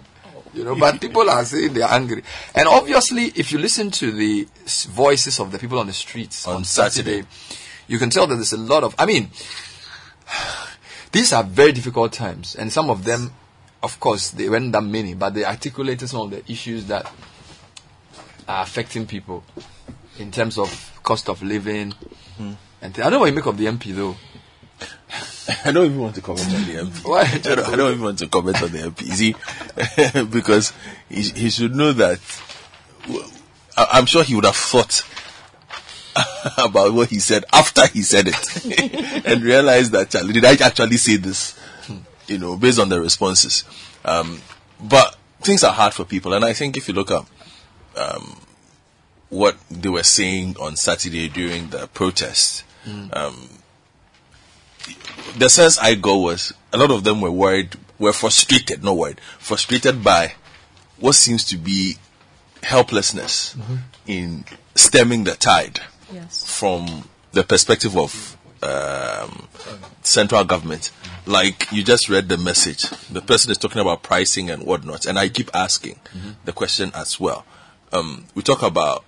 You know, but people are saying they're angry. And obviously, if you listen to the voices of the people on the streets on, on Saturday, Saturday, you can tell that there's a lot of... I mean, these are very difficult times. And some of them, of course, they weren't that many, but they articulated some of the issues that... are affecting people in terms of cost of living. Mm-hmm. And th- I don't know what you make of the M P though. I don't even want to comment on the M P. Why? I, don't, I don't even want to comment on the M P. See, because he, he should know that. I, I'm sure he would have thought about what he said after he said it and realized that, did I actually say this? You know, based on the responses. Um, but things are hard for people, and I think if you look at Um, what they were saying on Saturday during the protest, Mm. Um, the sense I got was a lot of them were worried, were frustrated, not worried, frustrated by what seems to be helplessness mm-hmm. in stemming the tide yes. from the perspective of um, central government. Like you just read the message, the person is talking about pricing and whatnot, and I keep asking mm-hmm. the question as well. Um, we talk about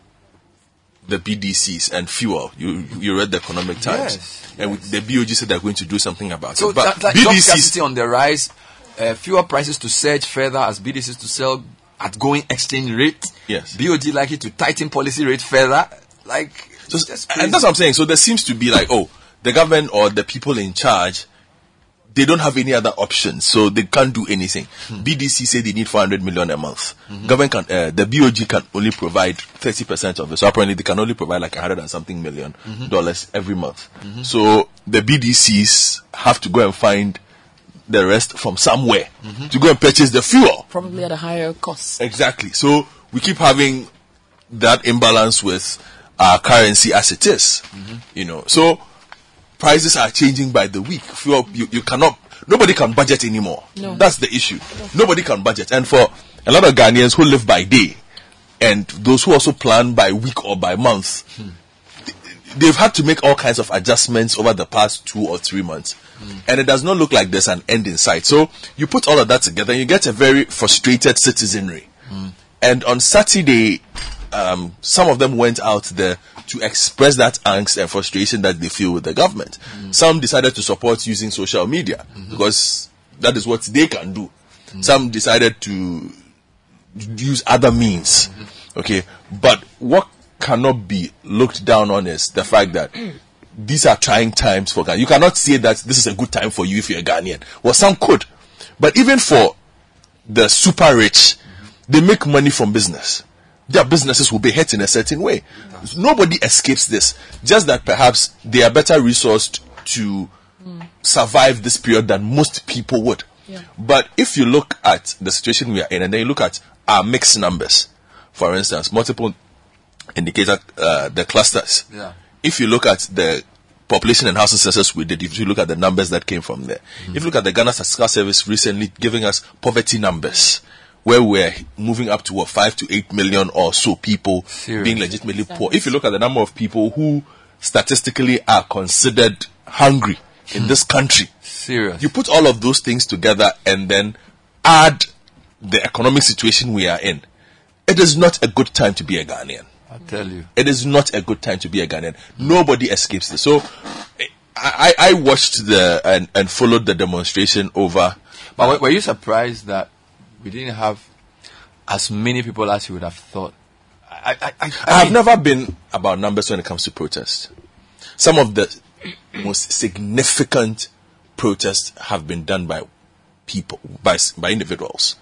the B D Cs and fuel. You you read the Economic Times, yes, and yes. the B O G said they're going to do something about so it. But that, that B D Cs job scarcity on the rise, uh, fuel prices to surge further as B D Cs to sell at going exchange rate. Yes, B O G likely to tighten policy rate further. Like, so, just and that's what I'm saying. So there seems to be like, oh, the government or the people in charge, they don't have any other option, so they can't do anything. Hmm. B D C say they need four hundred million a month. Mm-hmm. Government can, uh, the B O G can only provide thirty percent of it. So apparently they can only provide like one hundred and something million mm-hmm. dollars every month. Mm-hmm. So the B D Cs have to go and find the rest from somewhere mm-hmm. to go and purchase the fuel. Probably at a higher cost. Exactly. So we keep having that imbalance with our currency as it is. Mm-hmm. You know, so prices are changing by the week. You, you, you cannot, nobody can budget anymore. No. That's the issue. Nobody can budget. And for a lot of Ghanaians who live by day and those who also plan by week or by month, hmm. they've had to make all kinds of adjustments over the past two or three months. Hmm. And it does not look like there's an end in sight. So you put all of that together and you get a very frustrated citizenry. Hmm. And on Saturday, um, some of them went out there to express that angst and frustration that they feel with the government. Mm. Some decided to support using social media mm-hmm. because that is what they can do. Mm. Some decided to use other means. Mm-hmm. Okay. But what cannot be looked down on is the fact that these are trying times for Ghana. You cannot say that this is a good time for you if you're a Ghanaian. Well, some could. But even for the super rich, mm-hmm. they make money from business. Their businesses will be hurt in a certain way. Nobody escapes this. Just that perhaps they are better resourced to mm. survive this period than most people would. Yeah. But if you look at the situation we are in, and then you look at our mixed numbers, for instance, multiple indicators, uh, the clusters. Yeah. If you look at the population and housing census we did, if you look at the numbers that came from there, mm. if you look at the Ghana Statistical Service recently giving us poverty numbers, where we're moving up to what, five to eight million or so people Seriously. being legitimately poor. If you look at the number of people who statistically are considered hungry in this country, Seriously. you put all of those things together and then add the economic situation we are in. It is not a good time to be a Ghanaian. I tell you, it is not a good time to be a Ghanaian. Nobody escapes this. So, I, I watched the and, and followed the demonstration over. But were you surprised that we didn't have as many people as you would have thought? I, I, I, I have mean, never been about numbers when it comes to protests. Some of the most significant protests have been done by people, by by individuals.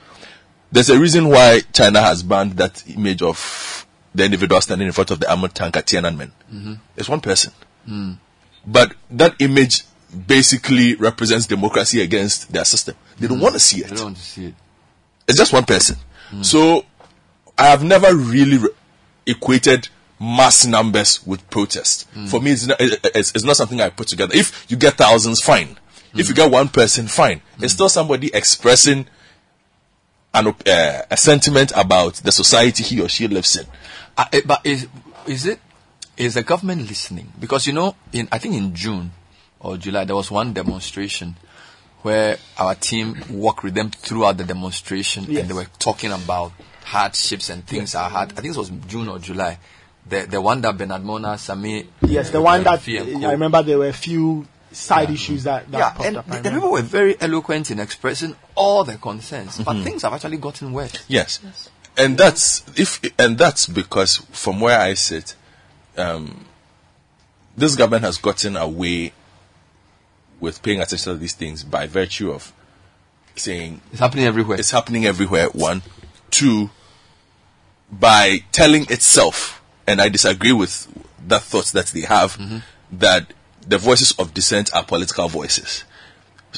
There's a reason why China has banned that image of the individual standing in front of the armored tank at Tiananmen. Mm-hmm. It's one person. Mm. But that image basically represents democracy against their system. They mm. don't want to see it. They don't want to see it. It's just one person. Mm. So I have never really re- equated mass numbers with protest. Mm. For me, it's not, it's, it's not something I put together. If you get thousands, fine. Mm. If you get one person, fine. Mm. It's still somebody expressing an, uh, a sentiment about the society he or she lives in. Uh, but is, is it, is the government listening? Because, you know, in I think in June or July, there was one demonstration where our team worked with them throughout the demonstration, yes. and they were talking about hardships and things yes. are hard. I think it was June or July. The the one that Bernard Mona, Sami, yes, the one that I remember there were a few side yeah. issues that, that yeah, popped and up. The, the people were very eloquent in expressing all their concerns, mm-hmm. but things have actually gotten worse. Yes, yes. and yeah. that's if and that's because from where I sit, um, this government has gotten away with paying attention to these things by virtue of saying it's happening everywhere. It's happening everywhere. One, two, by telling itself, and I disagree with that thought that they have, mm-hmm. that the voices of dissent are political voices.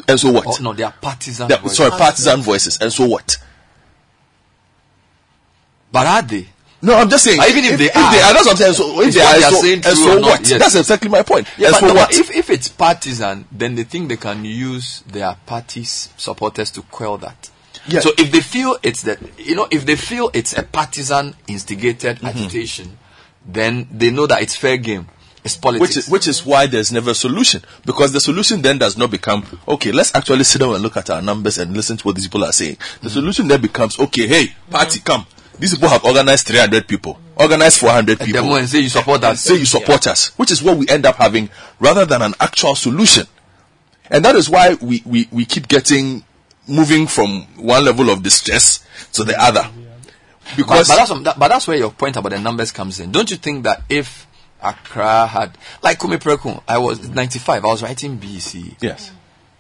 And so what? Oh, no, they are partisan they are, voices. Sorry, partisan voices. And so what? But are they? No, I'm just saying. Even if, if they if are, that's what I'm saying. So if they are, so, saying and so what? Yes. That's exactly my point. Yes, and so no, what? If, if it's partisan, then they think they can use their party's supporters to quell that. Yes. So if they feel it's that, you know, if they feel it's a partisan instigated mm-hmm. agitation, then they know that it's fair game. It's politics. Which is, which is why there's never a solution. Because the solution then does not become, okay, let's actually sit down and look at our numbers and listen to what these people are saying. The mm-hmm. solution then becomes, okay, hey, party, come. These people have organized three hundred people, organized four hundred people. And, and say you support us. Say you support yeah. us. Which is what we end up having rather than an actual solution. And that is why we, we, we keep getting, moving from one level of distress to the other. Because but, but, that's, that, but that's where your point about the numbers comes in. Don't you think that if Accra had, like Kumi Preko, I was ninety-five, I was writing B E C. Yes.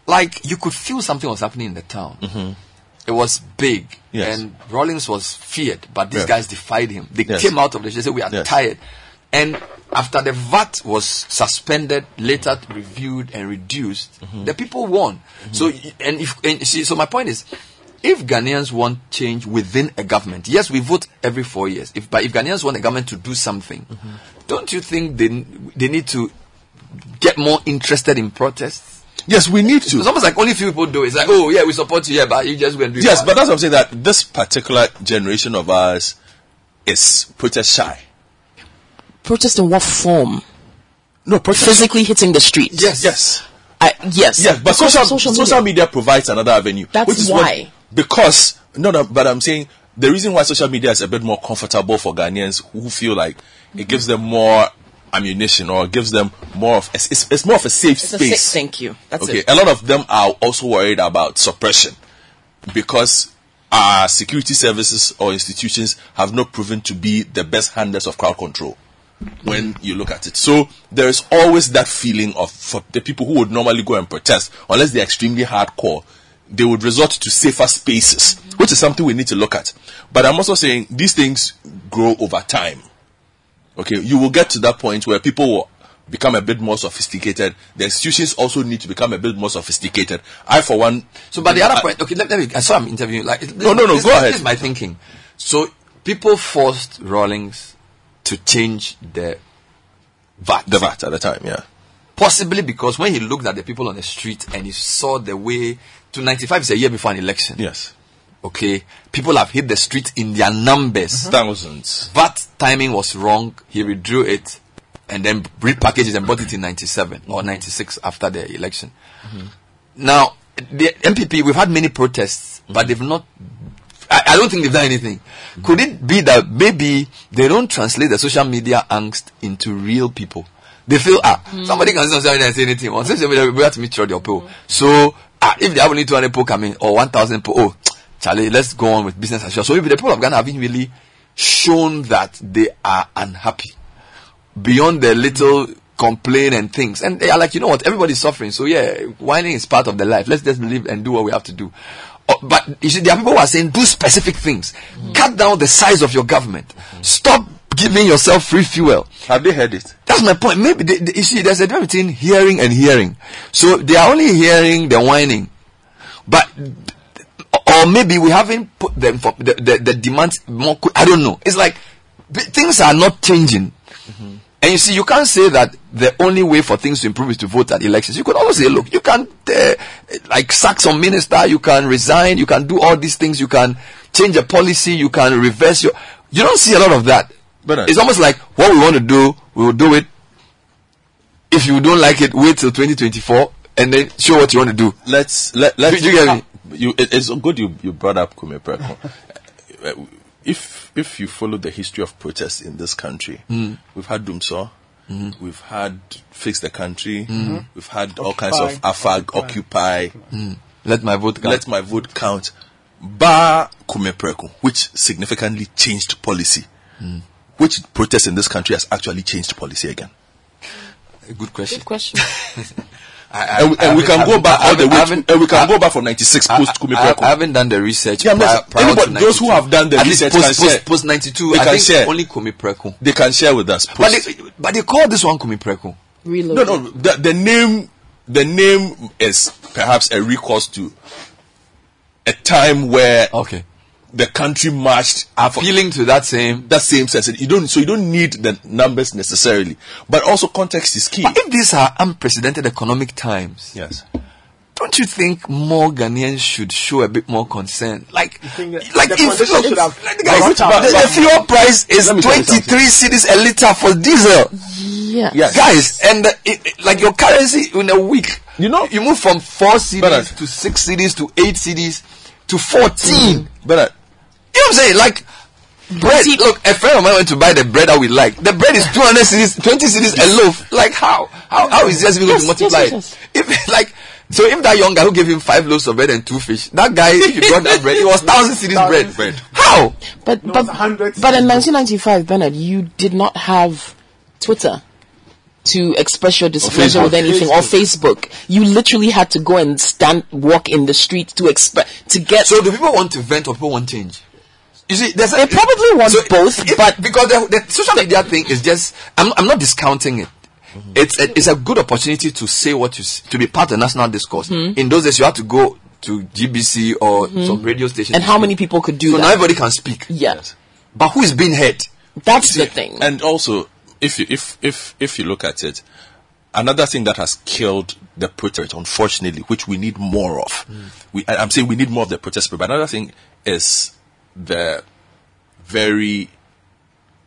Like, you could feel something was happening in the town. Mm-hmm. It was big. Yes. And Rawlings was feared, but these yes. guys defied him. They yes. came out of the, they said, we are yes. tired. And after the V A T was suspended, later reviewed and reduced, mm-hmm. the people won. Mm-hmm. So, and if, and see, so my point is, if Ghanaians want change within a government, yes, we vote every four years. If, but if Ghanaians want a government to do something, mm-hmm. don't you think they they need to get more interested in protests? Yes, we need to. It's almost like only few people do. It's like, oh yeah, we support you, yeah, but you just go and do. Yes, that. But that's what I'm saying. That this particular generation of ours is protest shy. Protest in what form? No, protest. Physically hitting the streets. Yes, yes, I, yes. Yeah, but social, social, media. social media provides another avenue. That's which is why. What, Because, no, no, but I'm saying the reason why social media is a bit more comfortable for Ghanaians who feel like mm-hmm. it gives them more ammunition or gives them more of, a, it's, it's more of a safe it's space. A safe, thank you. That's okay, it. A lot of them are also worried about suppression because our security services or institutions have not proven to be the best handlers of crowd control mm-hmm. when you look at it. So there is always that feeling of, for the people who would normally go and protest, unless they're extremely hardcore, they would resort to safer spaces, mm-hmm. which is something we need to look at. But I'm also saying these things grow over time. Okay, you will get to that point where people will become a bit more sophisticated. The institutions also need to become a bit more sophisticated. I, for one... So, but the other I, point... Okay, let, let me... I saw I'm interviewing... Like, this, no, no, no, this, go this, ahead. This is my thinking. So, people forced Rawlings to change the V A T. The V A T at the time, yeah. Possibly because when he looked at the people on the street and he saw the way... To ninety-five is a year before an election. Yes. Okay. People have hit the streets in their numbers. Mm-hmm. Thousands. That timing was wrong. He redrew it and then repackaged it and bought it in ninety-seven mm-hmm. or ninety-six after the election. Mm-hmm. Now, the M P P, we've had many protests, mm-hmm. but they've not... I, I don't think they've done anything. Mm-hmm. Could it be that maybe they don't translate the social media angst into real people? They feel, ah, mm-hmm. somebody can say something and say anything. On social media, we have to meet your people. Mm-hmm. So... Ah, if they have only two hundred people coming or one thousand people, oh, Charlie, let's go on with business as usual. So if the people of Ghana haven't really shown that they are unhappy beyond their little complaint and things, and they are like, you know what, everybody's suffering. So yeah, whining is part of the life. Let's just live and do what we have to do. Uh, but you see, there are people who are saying, do specific things. Mm. Cut down the size of your government. Mm-hmm. Stop giving yourself free fuel. Have they heard it? That's my point. Maybe they, they, you see, there's a difference between hearing and hearing. So they are only hearing the whining, but or maybe we haven't put them for the, the, the demands more. I don't know. It's like things are not changing, mm-hmm. and you see, you can't say that the only way for things to improve is to vote at elections. You could always say, look, you can uh, like sack some minister, you can resign, you can do all these things, you can change a policy, you can reverse your. You don't see a lot of that. But it's almost like what we want to do, we will do it. If you don't like it, wait till twenty twenty-four and then show what you want to do. Let's let let's. You, you get me? You, it, it's good you, you brought up Kumi Preko. if if you follow the history of protests in this country, mm. we've had Dumso, mm. we've had Fix the Country, mm. we've had all Occupy. Kinds of A F A G, Occupy, Occupy. Mm. Let my vote count. Let my vote count. Bar Kumi Preko, which significantly changed policy. Mm. Which protest in this country has actually changed policy again? A good question. Good question. I, I, and we, and we can go back all the way. And we can I, go back from ninety-six post Kumi Preko. I, I haven't done the research. Yeah, prior, prior anybody, those who have done the At research post, can post, share. Post ninety-two, they I can think share. Only Kumi Preko. They can share with us. Post. But they, but they call this one Kumi Preko. Reloaded. No, no. The, the name, the name is perhaps a recourse to a time where okay. the country marched after appealing to that same that same sense. You don't so you don't need the numbers necessarily, but also context is key. But if these are unprecedented economic times, yes, don't you think more Ghanaians should show a bit more concern? Like, like if the fuel price is twenty-three cedis a liter for diesel, yes, yes. guys, and the, it, it, like your currency in a week, you know, you move from four cedis to six cedis to eight cedis to fourteen. But you know what I'm saying? Like, bread. Look, a friend of mine went to buy the bread that we like. The bread is two hundred cedis, twenty cedis a loaf. Like, how? How, how is this going yes, to multiply? Yes, yes, yes. If, like, so if that young guy who gave him five loaves of bread and two fish, that guy, if he brought that bread, it was thousand cedis bread. bread. How? But, but, but in nineteen ninety-five, Bernard, you did not have Twitter to express your displeasure with anything, or Facebook. You literally had to go and stand, walk in the street to express, to get. So do people want to vent or people want change? You see, there's they a, probably want so both, if, but because the, the social media thing is just, I'm, I'm not discounting it. Mm-hmm. It's a, it's a good opportunity to say what you to be part of the national discourse. Mm-hmm. In those days, you had to go to G B C or mm-hmm. some radio station, and how many people could do so that? So now everybody can speak. Yeah. Yes, but who is being heard? That's see, the thing. And also, If you if if if you look at it, another thing that has killed the protest, unfortunately, which we need more of. Mm. We I, I'm saying we need more of the protest, but another thing is the very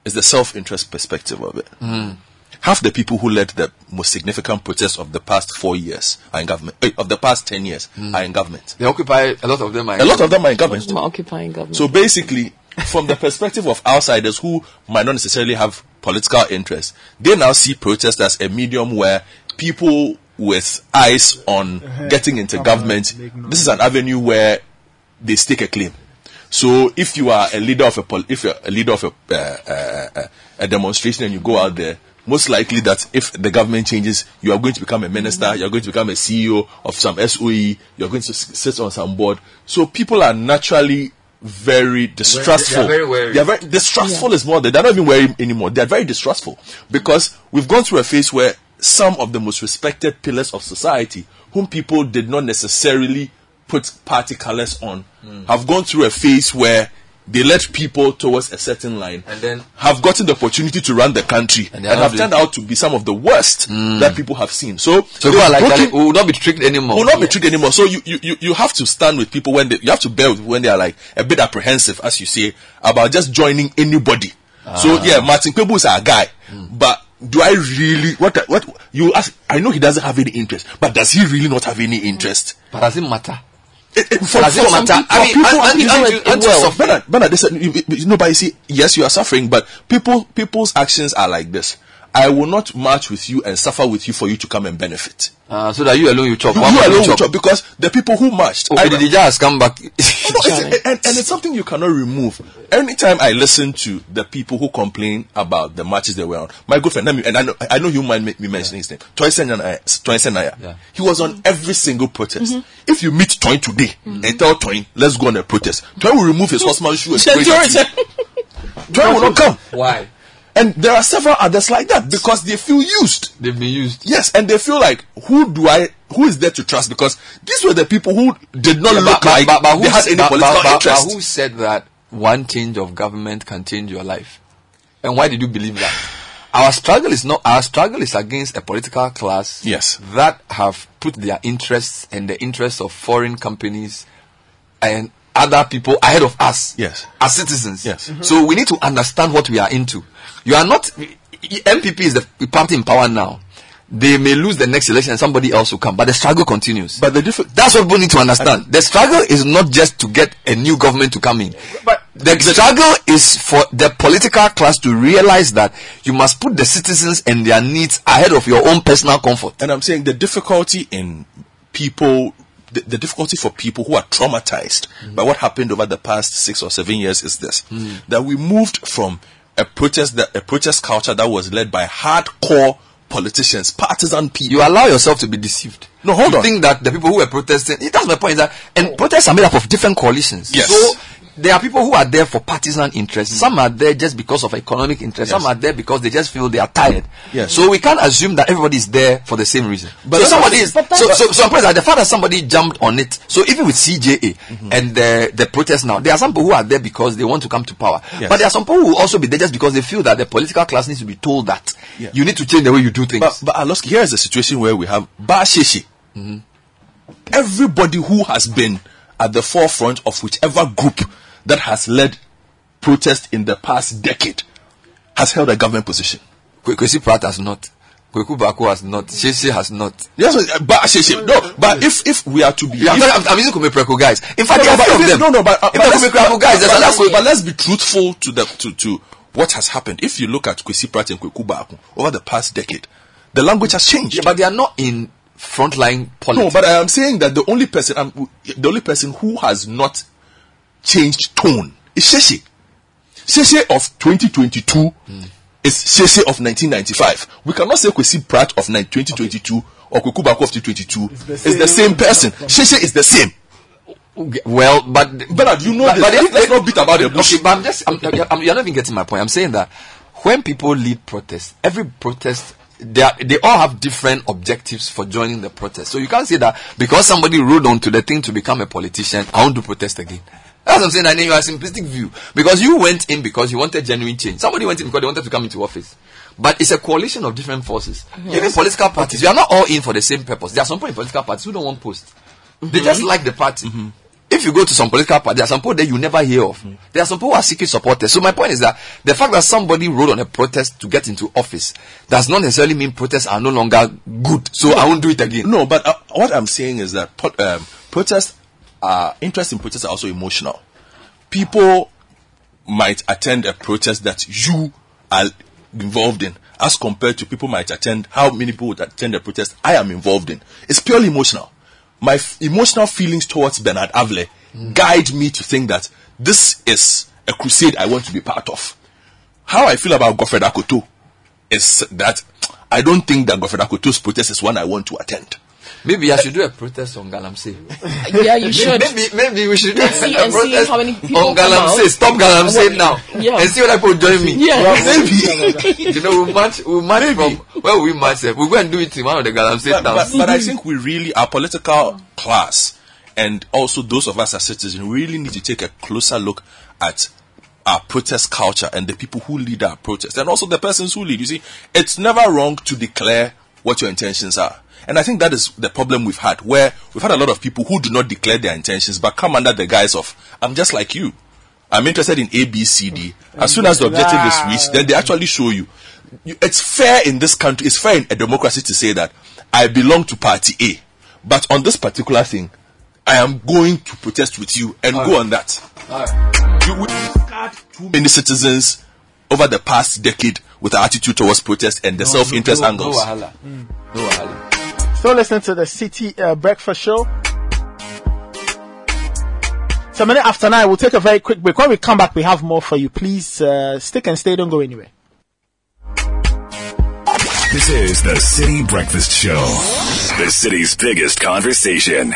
is the self-interest perspective of it. Mm. Half the people who led the most significant protests of the past four years are in government. Of the past ten years mm. are in government. They occupy a lot of them. Are in a lot government. of them are in government. Are occupying government. So basically, from the perspective of outsiders who might not necessarily have political interests, they now see protest as a medium where people with eyes on getting into government, this is an avenue where they stake a claim. So if you are a leader of a pol- if you're a leader of a, uh, uh, a demonstration and you go out there, most likely that if the government changes, you are going to become a minister, you are going to become a C E O of some S O E, you are going to sit on some board. So people are naturally very distrustful. They are very, they are very distrustful yeah. is more. They're not even wary anymore. They're very distrustful because we've gone through a phase where some of the most respected pillars of society, whom people did not necessarily put party colors on, mm. have gone through a phase where they led people towards a certain line and then have gotten the opportunity to run the country and, and have turned out to be some of the worst mm. that people have seen. So, so people are like broken, that, will not be tricked anymore. Will not yes. be tricked anymore. So you, you, you have to stand with people when they, you have to bear with when they are like a bit apprehensive, as you say, about just joining anybody. Ah. So yeah, Martin Pebu is our guy, mm. but do I really, what, what, you ask, I know he doesn't have any interest, but does he really not have any interest? But does it matter? It, it, for, for some people, I mean, people, and, and, and, and, and, and well, Bernard, Bernard, they said, you, you know, but you see, yes, you are suffering, but people, people's actions are like this. I will not march with you and suffer with you for you to come and benefit. Uh, so that you alone you chop. You, you alone you chop. chop because the people who marched, okay, I, did they just come back. no, it's, and, and it's something you cannot remove. Anytime I listen to the people who complain about the marches they were on, my good friend, and I know, I know you mind me mentioning yeah. his name, Toyin Senaya. Yeah. He was on every single protest. Mm-hmm. If you meet Toyin today mm-hmm. and tell Toyin, let's go on a protest, Toyin will remove his horseman's shoe and Toyin will not come. Why? And there are several others like that because they feel used. They've been used. Yes, and they feel like, who do I, who is there to trust? Because these were the people who did not yeah, look but, like but, but, but they had any but, political but, but, interest. But who said that one change of government can change your life? And why did you believe that? Our struggle is not, our struggle is against a political class yes. that have put their interests and the interests of foreign companies and other people ahead of us yes. as citizens. Yes. Mm-hmm. So we need to understand what we are into. You are not... M P P is the party in power now. They may lose the next election and somebody else will come, but the struggle continues. But the difference... That's what people need to understand. I, the struggle is not just to get a new government to come in. But the, the struggle is for the political class to realize that you must put the citizens and their needs ahead of your own personal comfort. And I'm saying the difficulty in people... The, the difficulty for people who are traumatized mm. by what happened over the past six or seven years is this. Mm. That we moved from... A protest that a protest culture that was led by hardcore politicians, partisan people. You allow yourself to be deceived. No, hold you on. You think that the people who were protesting, that's my point. That and protests are made up of different coalitions. Yes. So There are people who are there for partisan interests. Some are there just because of economic interests. Yes. Some are there because they just feel they are tired. Yes. So we can't assume that everybody is there for the same reason. But so somebody is. But so, so, so the fact that somebody jumped on it. So even with C J A mm-hmm. and the the protests now, there are some people who are there because they want to come to power. Yes. But there are some people who will also be there just because they feel that the political class needs to be told that yeah. you need to change the way you do things. But, but Aloski, here is a situation where we have Basheshi. Mm-hmm. Everybody who has been at the forefront of whichever group that has led protest in the past decade has held a government position. Kwesi Pratt has not. Kweku Bako has not. Sheshe has not. Yes, but Sheshe. No, but if if we are to be, yeah, if, I'm using Kumi Preko guys. In fact, no, no, them. no, no, but, uh, but, let's, but, guys, but, let's, but let's be truthful to the to, to what has happened. If you look at Kwesi Pratt and Kweku Bako over the past decade, the language has changed. Yeah, but they are not in frontline politics. No, but I am saying that the only person, um, the only person who has not changed tone is Sheshe. Sheshe of twenty twenty-two mm. is Sheshe of nineteen ninety-five. We cannot say Kwesi Pratt of twenty twenty-two okay. or Kweku Bako of twenty twenty-two. It's the same, it's the same person. Sheshe is the same. Well, but Bernard, you know, but, but let's, let's not beat about the bush. Okay, but I'm just, I'm, I'm, you're not even getting my point. I'm saying that when people lead protests, every protest. They, are, they all have different objectives for joining the protest. So you can't say that because somebody rode onto the thing to become a politician, I want to protest again. That's what I'm saying. I mean, you have a simplistic view. Because you went in because you wanted genuine change. Somebody went in because they wanted to come into office. But it's a coalition of different forces. Yes. Even political parties, we are not all in for the same purpose. There are some people in political parties who don't want posts. Mm-hmm. They just like the party. Mm-hmm. If you go to some political party, there are some people that you never hear of. Mm. There are some people who are secret supporters. So my point is that the fact that somebody wrote on a protest to get into office does not necessarily mean protests are no longer good. So no. I won't do it again. No, but uh, what I'm saying is that um, protests, are, interest in protests are also emotional. People might attend a protest that you are involved in as compared to people might attend, how many people would attend a protest I am involved in. It's purely emotional. My f- emotional feelings towards Bernard Avle mm. guide me to think that this is a crusade I want to be part of. How I feel about Godfred Akoto is that I don't think that Godfred Akoto's protest is one I want to attend. Maybe I should do a protest on Galamsey. Yeah, you should. Maybe maybe we should do and see, a and protest see how many people on Galamsey. Stop Galamsey now. Yeah. And see what people join me. Yeah. Well, maybe. You know, we'll march, we'll march from where we march. We'll go and do it in one of the Galamsey towns. But, but, but I think we really, our political class, and also those of us as citizens, really need to take a closer look at our protest culture and the people who lead our protests. And also the persons who lead. You see, it's never wrong to declare what your intentions are. And I think that is the problem we've had, where we've had a lot of people who do not declare their intentions, but come under the guise of, I'm just like you. I'm interested in A, B, C, D. As soon as the objective is reached, then they actually show you. It's fair in this country, it's fair in a democracy to say that I belong to party A, but on this particular thing, I am going to protest with you and All go right. on that. Right. You will discard too many citizens over the past decade with our attitude towards protest and the no, self-interest no, no, angles. No wahala. Mm. No wahala. So listen to the City uh, Breakfast Show. So a minute after nine, we'll take a very quick break. When we come back, we have more for you. Please uh, stick and stay. Don't go anywhere. This is the City Breakfast Show, the city's biggest conversation.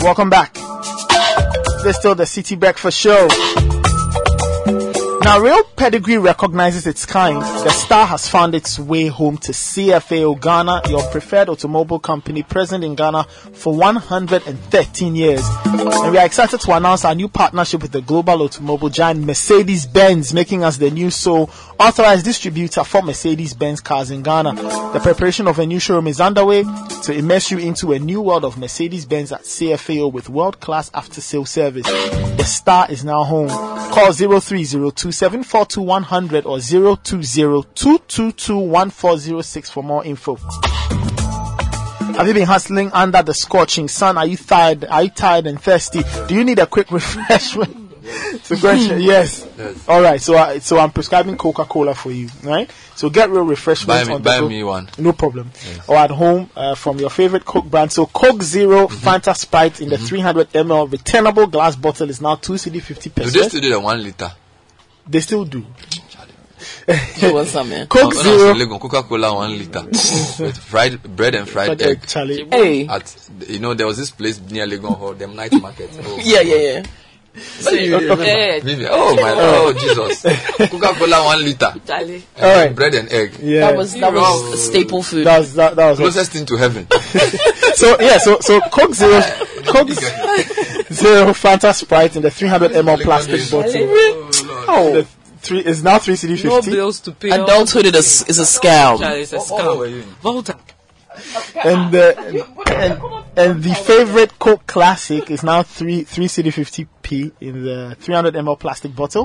Welcome back. This is still the City Breakfast Show. Now, real pedigree recognizes its kind. The star has found its way home to C F A O Ghana, your preferred automobile company present in Ghana for one hundred thirteen years. And we are excited to announce our new partnership with the global automobile giant Mercedes-Benz, making us the new sole authorized distributor for Mercedes-Benz cars in Ghana. The preparation of a new showroom is underway to immerse you into a new world of Mercedes-Benz at C F A O with world-class after-sale service. The star is now home. Call zero three zero two zero two seven four two one zero zero or zero two zero two two two one four zero six for more info. Have you been hustling under the scorching sun? Are you tired? Are you tired and thirsty? Do you need a quick refreshment? So question, yes. yes. All right. So, uh, so I'm prescribing Coca-Cola for you, right? So get real refreshments. Buy me, on the buy go- me one. No problem. Yes. Or at home uh, from your favorite Coke brand. So Coke Zero, mm-hmm. Fanta Sprite in the mm-hmm. three hundred milliliters returnable glass bottle is now two cedis fifty percent. Do they still do the one liter? They still do. Coke Zero, Coca-Cola one liter with fried bread and fried egg. Charlie. Hey. At, you know, there was this place near Legon Hall, the night market. Oh, yeah, yeah, yeah. So you yeah. Oh my Lord, oh, Jesus! Coca-Cola one liter, and right. bread and egg. Yeah. That was that was oh. staple food. That was that, that was closest thing to heaven. So yeah, so so Coke Zero, Coke Zero, Fanta Sprite in the three hundred milliliters plastic bottle. Oh, the three is now three cedis fifty. No bills to pay. Adulthood is a, is a scam. It's a scam. Volta. And uh, and and the favorite Coke Classic is now three three cedis fifty p in the three hundred milliliters plastic bottle.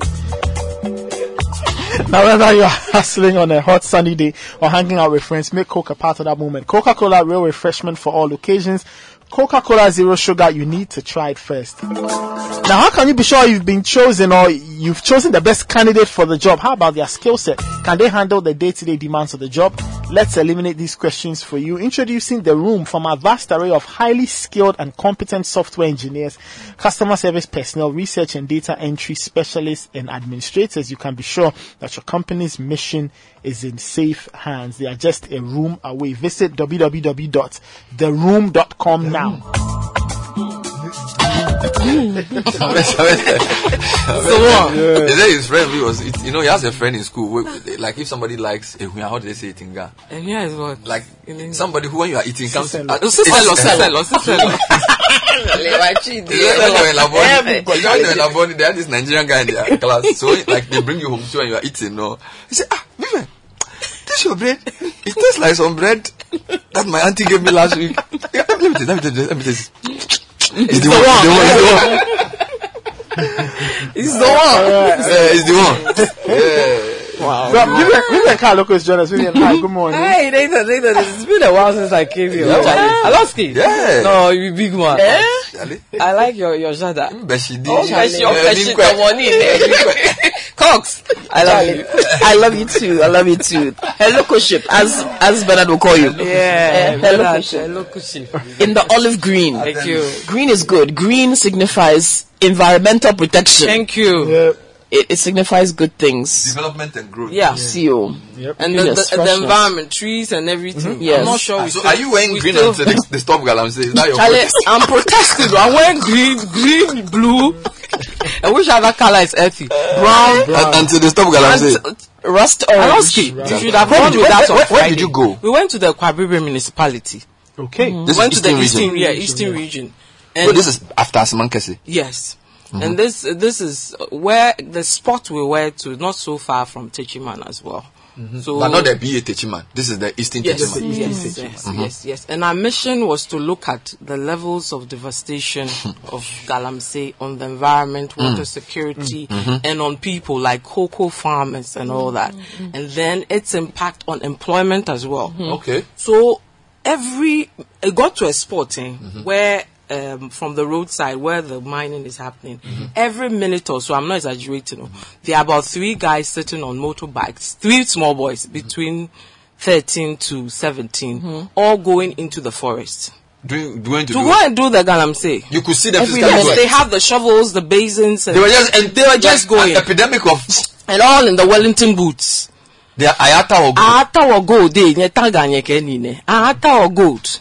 Now, whether you are hustling on a hot sunny day or hanging out with friends, make Coke a part of that moment. Coca-Cola, real refreshment for all occasions. Coca-Cola Zero Sugar, you need to try it first. Now, how can you be sure you've been chosen or you've chosen the best candidate for the job? How about their skill set? Can they handle the day-to-day demands of the job? Let's eliminate these questions for you. Introducing The Room from a vast array of highly skilled and competent software engineers, customer service personnel, research and data entry specialists, and administrators. You can be sure that your company's mission is in safe hands. They are just a room away. Visit w w w dot the room dot com now. Now. So what? The day his friend he was, it, you know, he has a friend in school. Like if somebody likes, how do they say it in Ghana? Yeah, is what? Like somebody who when you are eating comes. Sister, they have this Nigerian guy in their class, so like they bring you home too and you are eating. No, he said, ah, Vivian, this your bread? It tastes like some bread that my auntie gave me last week. Yeah, let me taste, let me taste, let me taste. It's the one. It's the one. It's the one. It's the one. Wow. Vivian Carloco is joining us. Vivian, hi, good morning. Hey, Nathan, Nathan, it's been a while since I came here. Alaski. Yeah. No, you big one. Yeah. I like your your jada. Beshidi. Oh, Beshidi. Beshidi. The morning. Cox. I love you. I love you too. I love you too. Hello, Kuship, as as Bernard will call you. Yeah. Uh, hello, Kuship. Hello, Kuship. In the olive green. Thank you. Green is good. Green signifies environmental protection. Thank you. Yep. It, it signifies good things. Development and growth. Yeah. C O. Yep. And the, the, the environment, trees and everything. Mm-hmm. Yes. I'm not sure. We so, are you wearing we green until they, they stop Galamsey? Is that your Charlie, I'm protesting. I'm wearing green, green, blue. And which other color is earthy? Brown. Brown. Until they stop Galamsey. Rust orange. You should have gone with that on Friday. Where did you go? We went to the Kwabibe municipality. Okay. Mm-hmm. This we went to the eastern region. Yeah, eastern region. So this is after Asimankese? Yes. Mm-hmm. And this this is where the spot we were to, not so far from Techiman as well. Mm-hmm. So, but not the B A Techiman. This is the Eastern yes, Techiman. Yes, yes, yes, mm-hmm. yes, yes. And our mission was to look at the levels of devastation of Galamsey on the environment, water mm. security, mm-hmm. and on people like cocoa farmers and all that. Mm-hmm. And then its impact on employment as well. Mm-hmm. Okay. So every it got to a spot eh, mm-hmm. where. Um, from the roadside where the mining is happening, mm-hmm. every minute or so, I'm not exaggerating, mm-hmm. there are about three guys sitting on motorbikes, three small boys between mm-hmm. thirteen to seventeen, mm-hmm. all going into the forest. Do, do to do go it? And do the Galamsey. You could see them. Yes, they have the shovels, the basins. And they were just, and they were just like going. An epidemic of... And all in the Wellington boots. They are Ayata or Gold. Ayata or Gold. Ayata or Gold.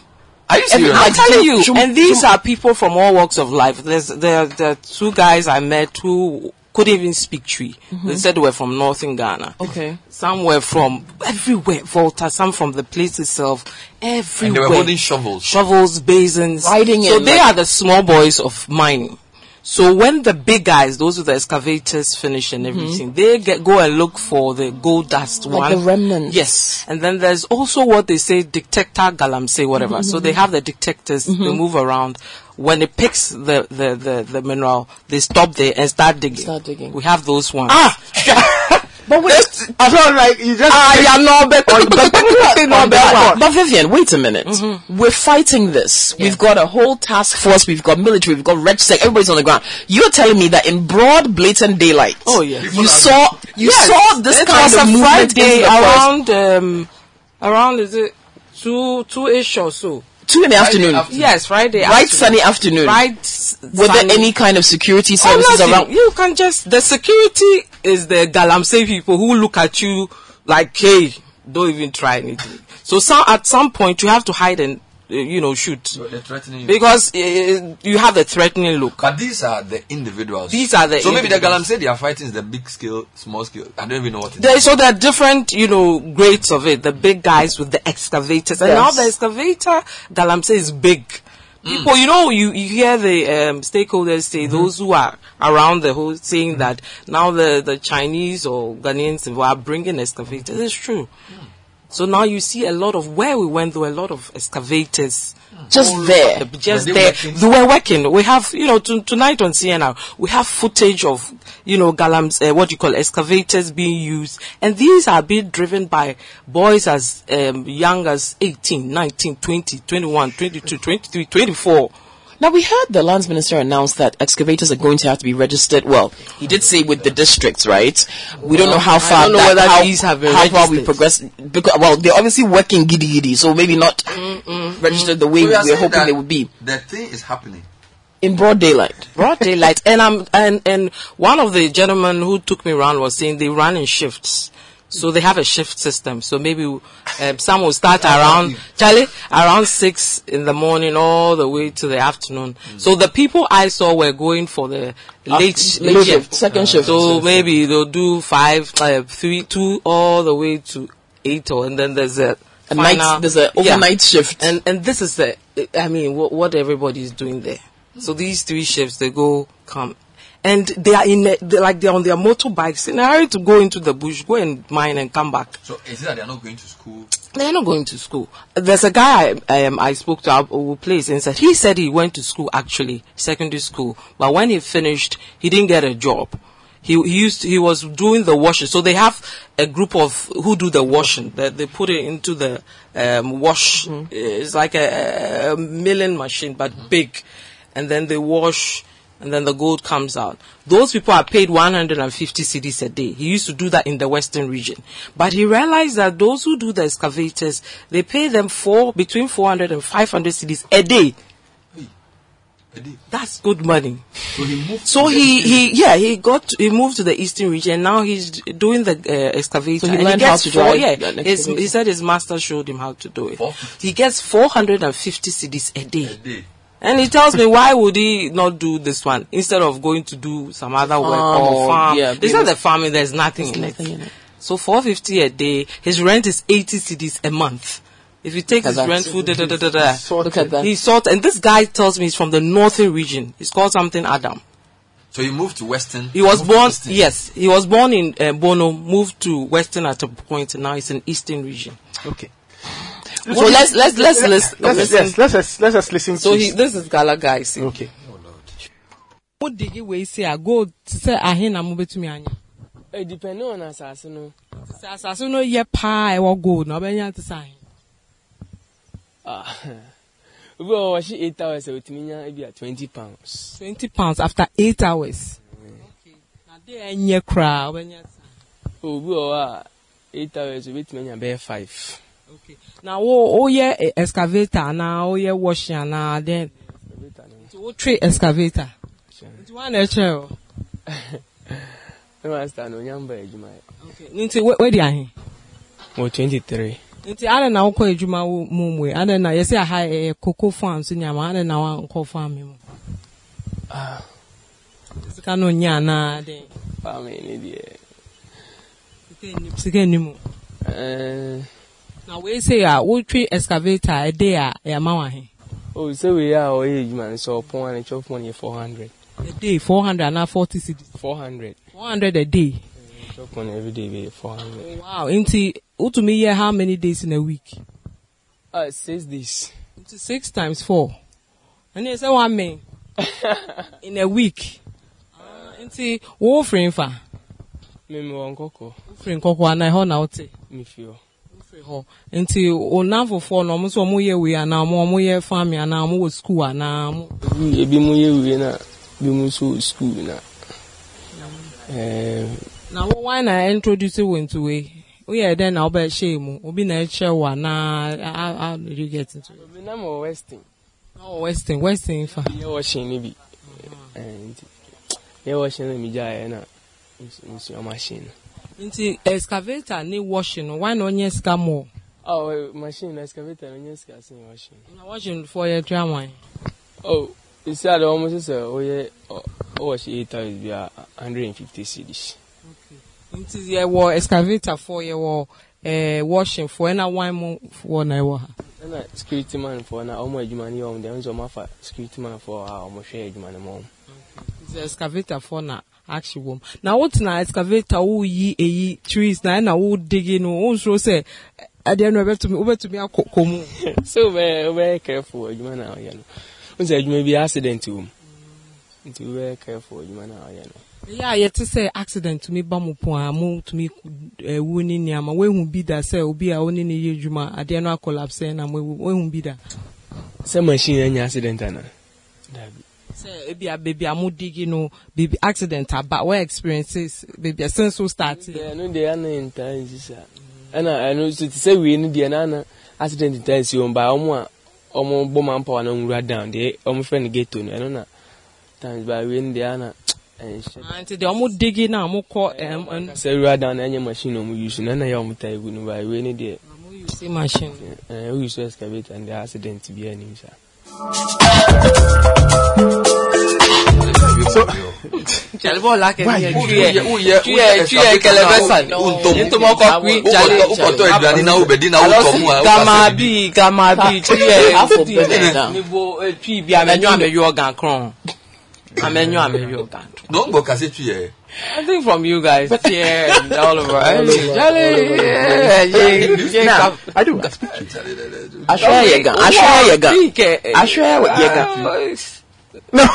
I'm telling you, should, and these should, are people from all walks of life. There's there, there are two guys I met who couldn't even speak Twi. Mm-hmm. They said they were from northern Ghana. Okay. Some were from everywhere, Volta, some from the place itself, everywhere. And they were holding shovels. Shovels, basins. Riding so in, they like, are the small boys of mining. So when the big guys, those with the excavators, finish and everything, mm-hmm. they get, go and look for the gold dust like one. Like the remnants. Yes. And then there's also what they say, detector galamse, whatever. Mm-hmm. So they have the detectors, mm-hmm. they move around. When it picks the, the, the, the mineral, they stop there and start digging. Start digging. We have those ones. Ah! But wait, I thought like you just. Ah, yeah, no, but on, but, on on that one. But Vivian, wait a minute. Mm-hmm. We're fighting this. Yeah. We've got a whole task force. We've got military. We've got RegSec. Everybody's on the ground. You're telling me that in broad, blatant daylight. Oh yeah. You saw. You yes, saw this kind of movement day around. Um, around is it two two ish or so. Two in the afternoon. afternoon. Yes, Friday afternoon. Right sunny afternoon. Right Were sunny. There any kind of security services oh, around? You can just... The security is the Galamsey people who look at you like, hey, don't even try anything. So some, at some point, you have to hide and, uh, you know, shoot. So they're threatening you. Because uh, you have the threatening look. But these are the individuals. These are the So maybe the Galamsey they are fighting is the big scale, small scale. I don't even know what it they, is. So there are different, you know, grades of it. The big guys with the excavators. Yes. And now the excavator Galamsey is big. People, mm. you know, you, you hear the um, stakeholders say, mm-hmm. those who are around the whole saying mm-hmm. that now the, the Chinese or Ghanaians are bringing excavators. It's true. Mm. So now you see a lot of where we went through a lot of excavators. Just oh, there. Just were they there. Working? They were working. We have, you know, t- tonight on C N R, we have footage of, you know, galams, uh, what you call excavators being used. And these are being driven by boys as um, young as eighteen, nineteen, twenty, twenty-one, twenty-two, twenty-three, twenty-four. Now, we heard the lands minister announce that excavators are going to have to be registered. Well, he did say with the districts, right? We well, don't know how far I don't know that, whether how, these have been how far we progress. Because, well, they're obviously working giddy giddy, so maybe not Mm-mm. registered the way so we, we were hoping they would be. The thing is happening. In broad daylight. Broad daylight. And I'm and, and one of the gentlemen who took me around was saying they run in shifts. So they have a shift system. So maybe um, some will start around Charlie around six in the morning all the way to the afternoon. Mm. So the people I saw were going for the late, late, late shift, second uh, shift. So maybe they'll do five, uh, three, two, all the way to eight, or and then there's a, a final, night. There's an overnight yeah. shift, and and this is the. I mean, what, what everybody is doing there. So these three shifts, they go come. And they are in, a, they're like they're on their motorbikes in a hurry to go into the bush, go and mine and come back. So is it that they're not going to school? They're not going to school. There's a guy I, um, I spoke to who plays and said, he said he went to school actually, secondary school. But when he finished, he didn't get a job. He, he used, to, he was doing the washing. So they have a group of who do the washing. They, they put it into the, um, wash. Mm-hmm. It's like a, a milling machine, but mm-hmm. big. And then they wash. And then the gold comes out. Those people are paid one hundred fifty cedis a day. He used to do that in the Western region. But he realized that those who do the excavators, they pay them for between four hundred and five hundred cedis a day. A day. That's good money. So he moved. So he, he, yeah, he got, he moved to the Eastern region. And now he's doing the uh, excavator. So he learned how to do it. Yeah, his, he said his master showed him how to do it. Four? He gets four hundred fifty cedis a day. A day. And he tells me, why would he not do this one instead of going to do some other work um, or farm? Yeah, it's not the farming, there's nothing, there's in, nothing it. in it. So four hundred fifty a day, his rent is eighty cedis a month. If you take his that. rent food, da, da, da, da, da. Look at that. He sort, and this guy tells me he's from the northern region. He's called something Adam. So he moved to Western. He was born, Western. yes, he was born in uh, Bono, moved to Western at a point, and now he's in Eastern region. Okay. So well, let's let's let's let's let's let's yes, let's, let's, let's, let's listen. So to he, this is Gala guy. See. Okay. What did you we say? I go to say I hear na move to me any. It depends on asasino. Asasino ye pa e wo gold na be yan to say. Ah. We were she eight hours e wetimi yan e bia twenty pounds. Twenty pounds after eight hours. Okay. Na dey enye kra we yan. Oh, we were eight hours e wetimi yan be five. Okay. Now, oh, oh yeah, excavator. Now, oh yeah, washer. Now, then, so what trade excavator? Do one nature? No, I stand on your bed. Okay. Ninti, where do I? Oh, twenty-three. Ninti, I don't know. Call Juma Mumwe. I don't know. You say I have a cocoa farm. So, yeah, I don't know. I cocoa farm. Ah. So, can no nyana then. Farm any day. So, can you? Eh. Now we say ah, we three excavator a day ah, a man. Oh, so we are oh, man, so upon one chop money four hundred. a day, four hundred forty cedis. four hundred. four hundred a day. Mm, shop on every day, four hundred. Wow. Inti, utu me here, how many days in a week? Uh, six days. Inti six times four. And you say one man in a week. Uh, inti, wo frame fa? Me me wan koko. Frame koko anai ho na ote. Me feel. Until or now for four, no more we are now more family and now more school and now be more school now. Now, why not introduce you into a we are then I'll be shame. We'll be nature one. How did you get into it? We'll be no Westing. No Westing, Westing. You're watching me and you're watching me, Jayana. It's your machine. Inti excavator ni washing. Why not yes come more? Oh, machine excavator ni yes come washing. Na washing for your drama. Oh, it's said almost say oh yeah wash it is be one hundred fifty cedis. Okay. Inti yeah war excavator for your eh washing for na one more for na wa. Na security man for na omo ejuma ni om dem so ma fa security man for omo share ejuma ni mom. The excavator for na actually warm. Now what's na excavator who ye a ye trees na na who digging who so say I don't know to me over to me a komu. So very very careful you man you know. Once you may be accident to him. Into very careful you man you know. Yeah, yet to say accident to me bamupon amu to me eh woni ni ama we hu bi da say obi a woni ni ye djuma ade no collapse na we hu bi da. Say machine any accident na. Baby, a baby, I'm not digging no baby accident. But what experiences baby since so started? I know the other intentions. I know I know. So to say we know the other accident intention, but I'm more, I'm more bomb power. I'm run down. The I'm friend get to. I know na times by we know the other. And today I'm not digging now. I'm not call. And say run down any machine I'm using. I know you're not digging. But we know the. I'm using machine. I use excavator and the accident to be any sir. So, don't go Cassie. I think from you guys, yeah, all over. I do. I share your gun. I share your gun. I share your gun. No, she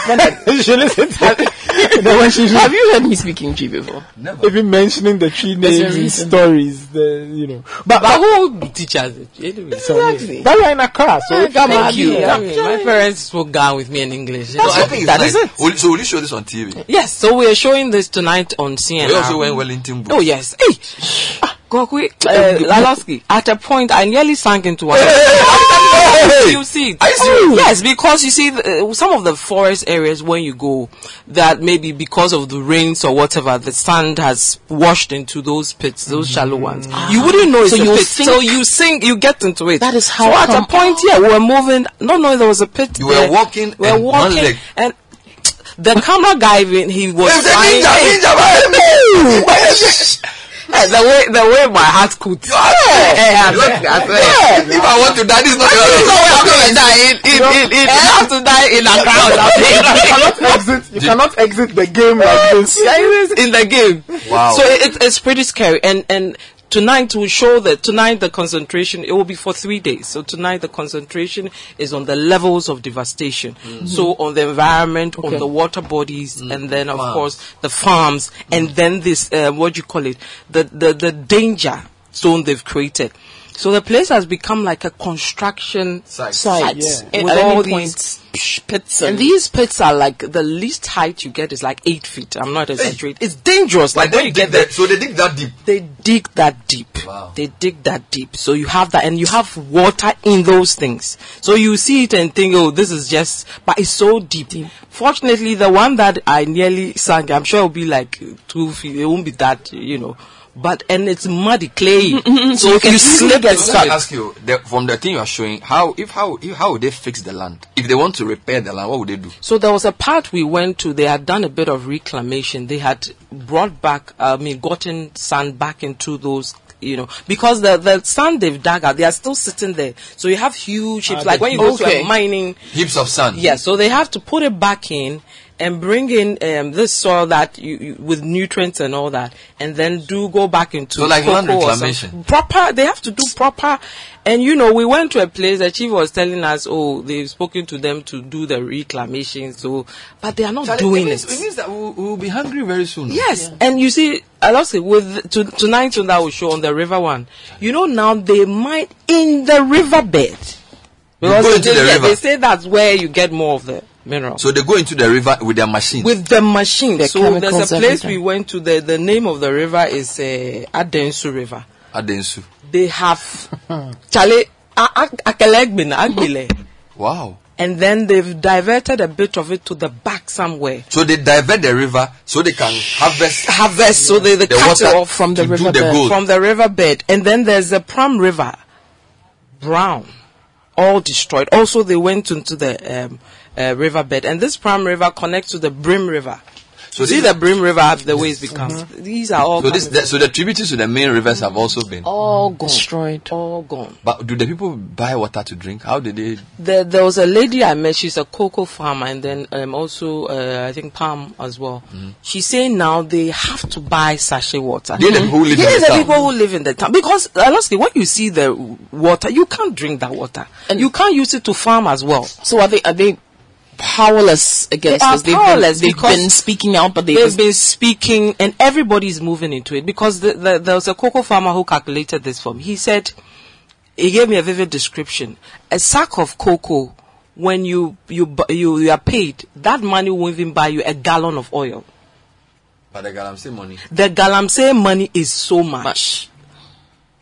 listen. Have you heard me speaking tree before? Never. Even mentioning the tree names and stories, the you know. But, but, but who teaches it? Anyway, exactly. That's why in a car. So yeah, come thank you. Yeah. Yeah. My parents spoke down with me in English. That's so I think that nice. Is it. Will, so will you show this on T V? Yes. So we are showing this tonight on C N N. We also went Wellington Booth. Oh yes. Hey. Uh, Lalowski, at a point I nearly sank into water. You see, oh, yes, because you see the, uh, some of the forest areas when you go, that maybe because of the rains or whatever, the sand has washed into those pits, those mm-hmm. shallow ones. Ah. You wouldn't know it's so a you pit, so you sink, you get into it. That is how. So at come. a point, yeah, we were moving, not knowing there was a pit. You there. were walking, we were and walking, one leg. and. The camera guy, he was trying. Yeah, the way the way my heart could. Yeah, yeah, yeah. If I want to die, this is not the way I'm going to die. It, it, it, it, I have to die in a crowd. You cannot exit. You cannot exit the game like this. In the game. Wow. So it's it's pretty scary. And and tonight will show that tonight the concentration. It will be for three days. So tonight the concentration is on the levels of devastation. Mm. So on the environment, okay. on the water bodies, mm. and then of wow. course the farms, mm. and then this uh, what do you call it? The the the danger zone they've created. So the place has become like a construction site, site yeah. with all these pits. And, and these pits are like the least height you get is like eight feet. I'm not exaggerating. It's dangerous. Like, like when you get there, so they dig that deep. They dig that deep. Wow. They dig that deep. So you have that, and you have water in those things. So you see it and think, oh, this is just, but it's so deep. deep. Fortunately, the one that I nearly sank, I'm sure it'll be like two feet. It won't be that, you know. But and it's muddy, clay, mm-hmm. so you can slip and stuff. I ask you, the, from the thing you are showing, how if how if, how would they fix the land? If they want to repair the land, what would they do? So there was a part we went to. They had done a bit of reclamation. They had brought back, I mean, gotten sand back into those. You know, because the, the sand they've dug out, they are still sitting there. So you have huge heaps, uh, like when you go okay. to a mining. Heaps of sand. Yeah, so they have to put it back in and bring in um, this soil that you, you, with nutrients and all that, and then do go back into so like land reclamation. Proper, they have to do proper. And you know, we went to a place. The chief was telling us, "Oh, they've spoken to them to do the reclamation." So, but they are not Charlie, doing it. Means, it. It means that we'll, we'll be hungry very soon. Yes, yeah. And you see, I lost it with to, tonight on that will show on the river one. You know, now they mine in the riverbed. Because they, the river. They say that's where you get more of the mineral. So they go into the river with their machines. With the machines. The so there's a place we went to. The, the name of the river is uh, Adensu River. Adensu. They have Chale Akelegbina Agbile. Wow. And then they've diverted a bit of it to the back somewhere. So they divert the river so they can harvest harvest yeah. so they, they the cut it off from the river bed. From the riverbed. And then there's the Pram River. Brown. All destroyed. Also, they went into the um, uh, riverbed. And this Pram River connects to the Brim River. So see the Brim River, the way it becomes. Mm-hmm. These are all... So, this, the, so the tributaries to the main rivers have also been... All gone. Destroyed. All gone. But do the people buy water to drink? How did they... There, there was a lady I met. She's a cocoa farmer and then um, also, uh, I think, palm as well. Mm-hmm. She's saying now they have to buy sachet water. They're mm-hmm. the people who live in the, the town. people who live in the town. Because, honestly, when you see the water, you can't drink that water. And you can't use it to farm as well. So are they... Are they powerless against they us. They've, powerless been, they've been speaking out, but they've, they've been speaking, and everybody's moving into it because the, the, there was a cocoa farmer who calculated this for me. He said, he gave me a vivid description. A sack of cocoa, when you you you, you are paid, that money won't even buy you a gallon of oil. But the galamsey money, the galamsey money is so much. much.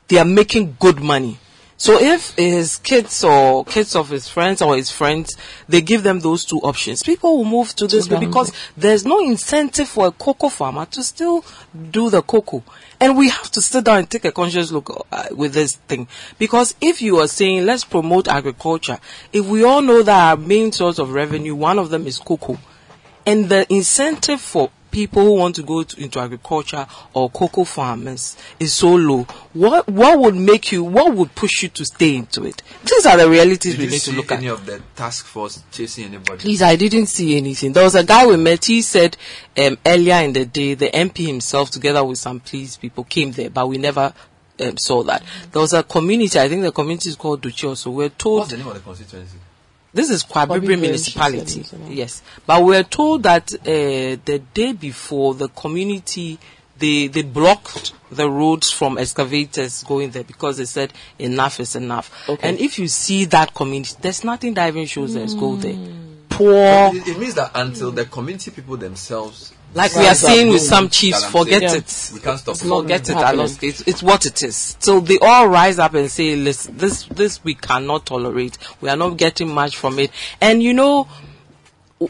They are making good money. So if his kids or kids of his friends or his friends, they give them those two options. People will move to this because there's no incentive for a cocoa farmer to still do the cocoa. And we have to sit down and take a conscious look uh, with this thing. Because if you are saying, let's promote agriculture, if we all know that our main source of revenue, one of them is cocoa, and the incentive for people who want to go to, into agriculture or cocoa farmers is so low. What what would make you? What would push you to stay into it? These are the realities Did we you need see to look any at. Any of the task force chasing anybody? Please, I didn't see anything. There was a guy we met. He said um, earlier in the day, the M P himself, together with some police people, came there, but we never um, saw that. There was a community. I think the community is called Duchi. Also, we're told. What's the name of the constituency? This is Kwabibre Municipality, yes. But we are told that uh, the day before, the community, they they blocked the roads from excavators going there because they said enough is enough. Okay. And if you see that community, there's nothing that even shows mm. there's gold there. Poor. It, it means that until the community people themselves... Like we are saying with some chiefs, forget yeah. it. We can't stop. Forget it. I lost it. It's what it is. So they all rise up and say, "Listen, this this we cannot tolerate. We are not getting much from it." And you know,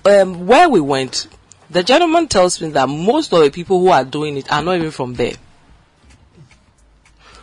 um, where we went, the gentleman tells me that most of the people who are doing it are not even from there.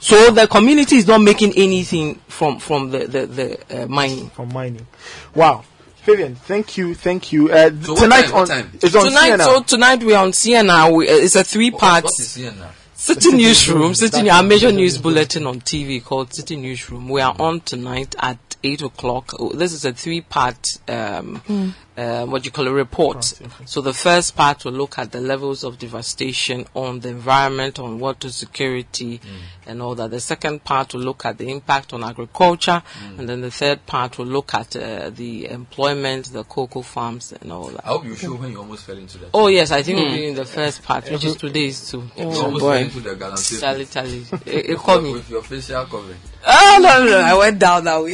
So the community is not making anything from from the the, the uh, mining. From mining, wow. Fabian, thank you, thank you. Uh, so tonight time, on time? It's on tonight, C N R. So tonight we are on C N R. We, uh, it's a three-part City Newsroom, City, our major news bulletin on T V called City Newsroom. We are on tonight at eight o'clock. This is a three-part um, mm. uh, what you call a report. So the first part will look at the levels of devastation on the environment, on water security, mm. and all that. The second part will look at the impact on agriculture, mm. and then the third part will look at uh, the employment, the cocoa farms, and all that. I hope you sure when you almost fell into that. Oh yes, I think mm. we'll be in the first part, which is today's too. Oh, you almost boy. fell into the galaxy. Tally, tally. It, it caught me with your facial covering. Oh no, no, no, I went down that way.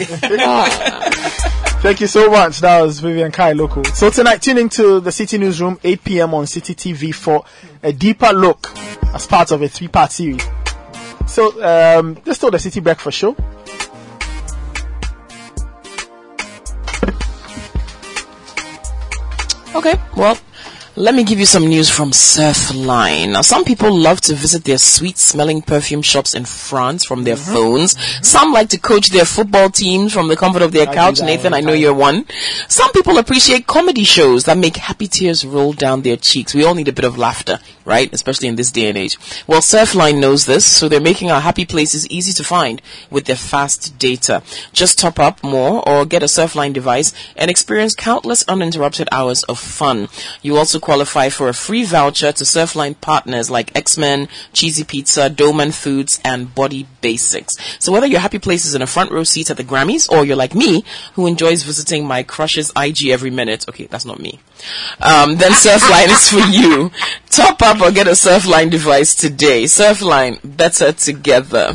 Thank you so much. That was Vivian Kai Loco. So tonight, tune into the City Newsroom, eight p.m. on City T V for a deeper look as part of a three-part series. So um, this is still the City Breakfast Show. Okay, well, Let me give you some news from Surfline. Now, some people love to visit their sweet-smelling perfume shops in France from their mm-hmm. phones. Mm-hmm. Some like to coach their football teams from the comfort of their I couch. Nathan, I know you're one. Some people appreciate comedy shows that make happy tears roll down their cheeks. We all need a bit of laughter, right? Especially in this day and age. Well, Surfline knows this, so they're making our happy places easy to find with their fast data. Just top up more or get a Surfline device and experience countless uninterrupted hours of fun. You also qualify for a free voucher to Surfline partners like X-Men, Cheesy Pizza, Doman Foods, and Body Basics. So whether your happy place is in a front row seat at the Grammys, or you're like me, who enjoys visiting my crush's I G every minute, okay, that's not me, um, then Surfline is for you. Top up or get a Surfline device today. Surfline, better together.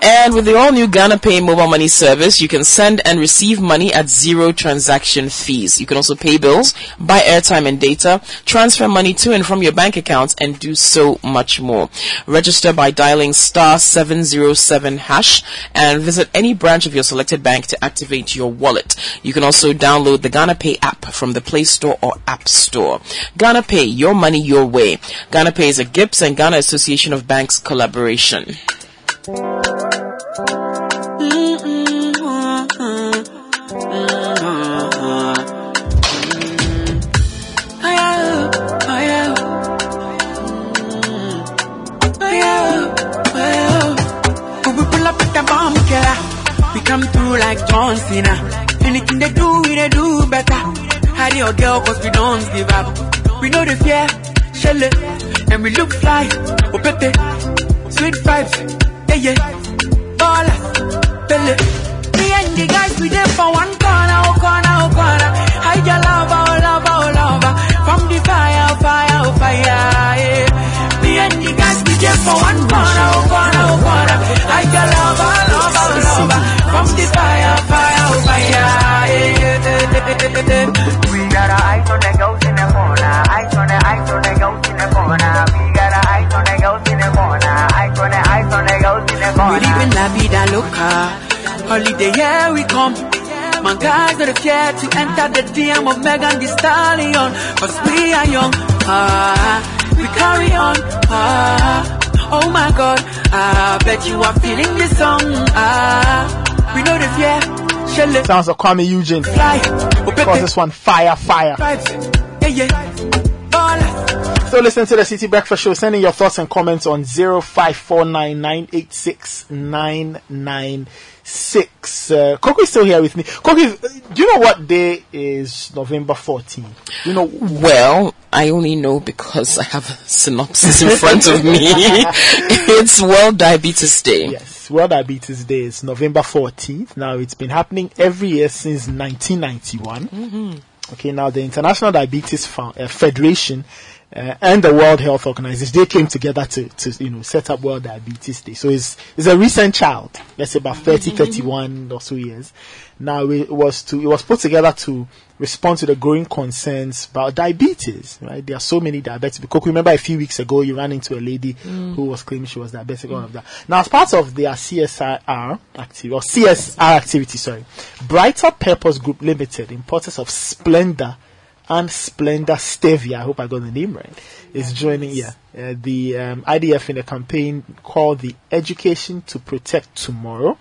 And with the all-new Ghana Pay mobile money service, you can send and receive money at zero transaction fees. You can also pay bills, buy airtime and data, transfer money to and from your bank accounts, and do so much more. Register by dialing star seven zero seven hash and visit any branch of your selected bank to activate your wallet. You can also download the Ghana Pay app from the Play Store or App Store. Ghana Pay, your money, your way. Ghana Pay is a GIPS and Ghana Association of Banks collaboration. We come through like John Cena. Anything they do, we they do better. Hide your girl, cause we don't give up. We know the fear, shell it, and we look fly. Opete, sweet vibes, yeah, yeah. Ball, belly. Me and the guys, we there for one corner, oh corner, oh corner. Hide your love, oh love, oh love. From the fire, fire, oh fire, yeah. Me and the guys, we there for one corner, oh corner, oh corner. Hide your love, oh love, oh love. From the fire, fire, oh fire, yeah. We got our eyes on the girls in the corner. Eyes on the eyes on the girls in the corner. We got our eyes on the girls in the corner. Eyes on the eyes on the girls in the corner. We live in la vida loca. Holiday, here we come. My guys are scared to enter the D M of Megan Thee Stallion. Cause we are young, ah, we carry on, ah, oh my god, ah, bet you are feeling this song, ah, we know the fear, shall it. Sounds like Kwame Eugene. Fly, because this one, fire, fire. Yeah, yeah. So listen to the City Breakfast Show. Sending your thoughts and comments on zero five four nine nine eight six nine nine. Six. Uh, Kokui is still here with me. Kokui, do you know what day is November fourteenth? You know. Well, I only know because I have a synopsis in front of me. It's World Diabetes Day. Yes, World Diabetes Day is November fourteenth. Now, it's been happening every year since nineteen ninety-one. Mm-hmm. Okay, now the International Diabetes Fa- uh, Federation Uh, and the World Health Organization, they came together to, to, you know, set up World Diabetes Day. So it's, it's a recent child. Let's say about thirty, thirty-one or so years. Now it was to, it was put together to respond to the growing concerns about diabetes, right? There are so many diabetics. Because remember a few weeks ago, you ran into a lady mm. who was claiming she was diabetic, mm. all of that. Now, as part of their C S R activity, or C S R activity, sorry, Brighter Purpose Group Limited, importers of Splenda and Splenda Stevia, I hope I got the name right, is joining yeah, uh, the um, I D F in a campaign called the Education to Protect Tomorrow,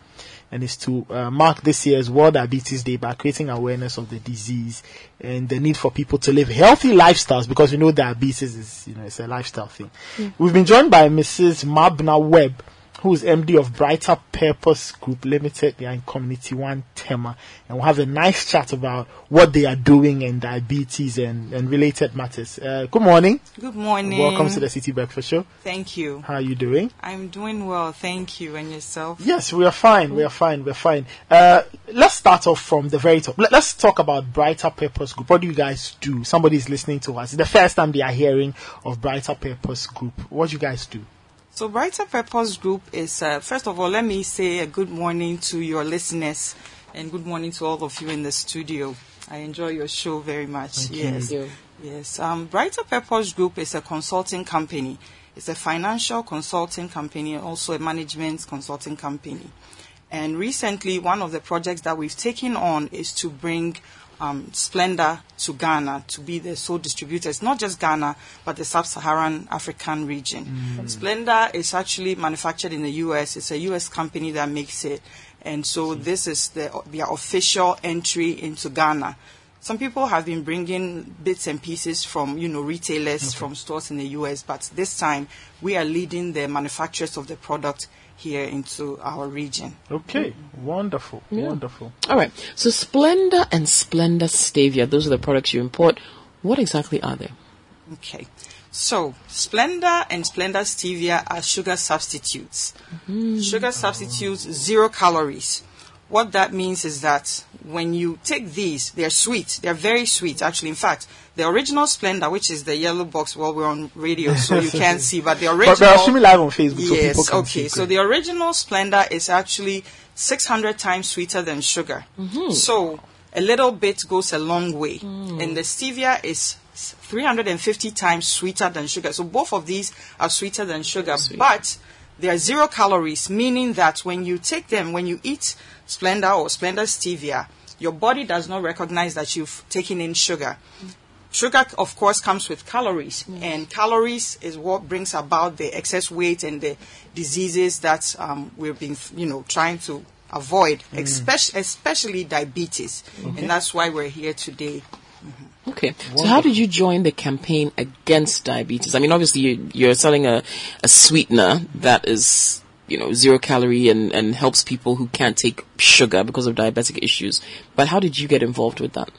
and is to uh, mark this year's World Diabetes Day by creating awareness of the disease and the need for people to live healthy lifestyles, because we know diabetes is, you know, it's a lifestyle thing. Yeah. We've been joined by Missus Mabna Webb, who is M D of Brighter Purpose Group Limited. They are in Community One, Tema. And we'll have a nice chat about what they are doing and diabetes and, and related matters. Uh, good morning. Good morning. Welcome to the City Breakfast Show. Thank you. How are you doing? I'm doing well, thank you. And yourself? Yes, we are fine. We are fine. We are fine. Uh, let's start off from the very top. Let, let's talk about Brighter Purpose Group. What do you guys do? Somebody is listening to us. It's the first time they are hearing of Brighter Purpose Group. What do you guys do? So Brighter Purpose Group is, uh, first of all, let me say a good morning to your listeners and good morning to all of you in the studio. I enjoy your show very much. Thank yes. you. Yes. Um, Brighter Purpose Group is a consulting company. It's a financial consulting company and also a management consulting company. And recently, one of the projects that we've taken on is to bring um, splendor to Ghana to be the sole distributor. It's not just Ghana, but the sub-Saharan African region. Mm. Splendor is actually manufactured in the U S. It's a U S company that makes it. And so mm. this is the, their official entry into Ghana. Some people have been bringing bits and pieces from, you know, retailers, okay. from stores in the U S, but this time we are leading the manufacturers of the product here into our region. Okay, mm-hmm. wonderful, yeah. wonderful. All right, so Splendor and Splendor Stevia, those are the products you import. What exactly are they? Okay, so Splendor and Splendor Stevia are sugar substitutes. Mm-hmm. Sugar substitutes, oh. zero calories. What that means is that when you take these, they're sweet. They're very sweet, actually. In fact, the original Splendor, which is the yellow box, well, we're on radio, so you can't see. But the original... But we're streaming live on Facebook, yes, so people can okay. see. Yes, okay. So the original Splendor is actually six hundred times sweeter than sugar. Mm-hmm. So a little bit goes a long way. Mm. And the stevia is three hundred fifty times sweeter than sugar. So both of these are sweeter than sugar. Sweet. But they are zero calories, meaning that when you take them, when you eat Splendor or Splendor Stevia, your body does not recognize that you've taken in sugar. Sugar, of course, comes with calories, mm. and calories is what brings about the excess weight and the diseases that um, we've been, you know, trying to avoid, mm. espe- especially diabetes, okay. and that's why we're here today. Mm-hmm. Okay, so how did you join the campaign against diabetes? I mean, obviously, you, you're selling a, a sweetener that is, you know, zero calorie and, and helps people who can't take sugar because of diabetic issues. But how did you get involved with that?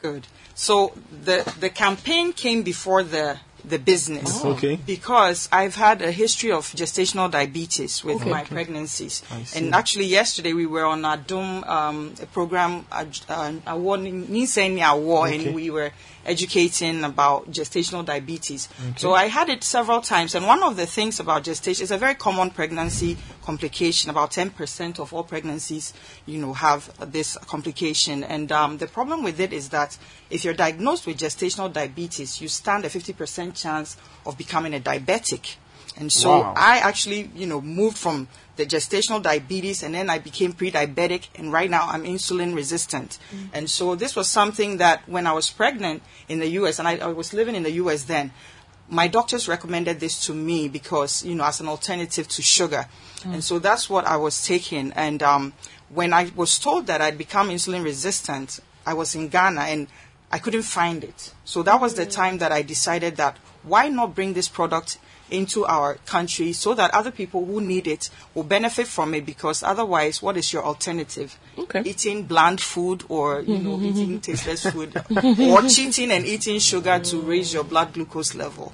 Good. So the the campaign came before the, the business. Oh. Okay. Because I've had a history of gestational diabetes with okay. my okay. pregnancies. And actually yesterday we were on our Doom um, program, uh, uh, award, Nisenia Award, okay. and we were educating about gestational diabetes. Okay. So I had it several times, and one of the things about gestation is a very common pregnancy complication. About ten percent of all pregnancies, you know, have this complication. And um, the problem with it is that if you're diagnosed with gestational diabetes, you stand a fifty percent chance of becoming a diabetic. And so wow. I actually, you know, moved from the gestational diabetes, and then I became pre-diabetic, and right now I'm insulin resistant. Mm. And so this was something that when I was pregnant in the U S, and I, I was living in the U S then, my doctors recommended this to me because, you know, as an alternative to sugar. Mm. And so that's what I was taking. And um, when I was told that I'd become insulin resistant, I was in Ghana, and I couldn't find it. So that was the time that I decided that why not bring this product into our country so that other people who need it will benefit from it, because otherwise, what is your alternative? Okay. Eating bland food, or you know, eating tasteless food, or cheating and eating sugar to raise your blood glucose level.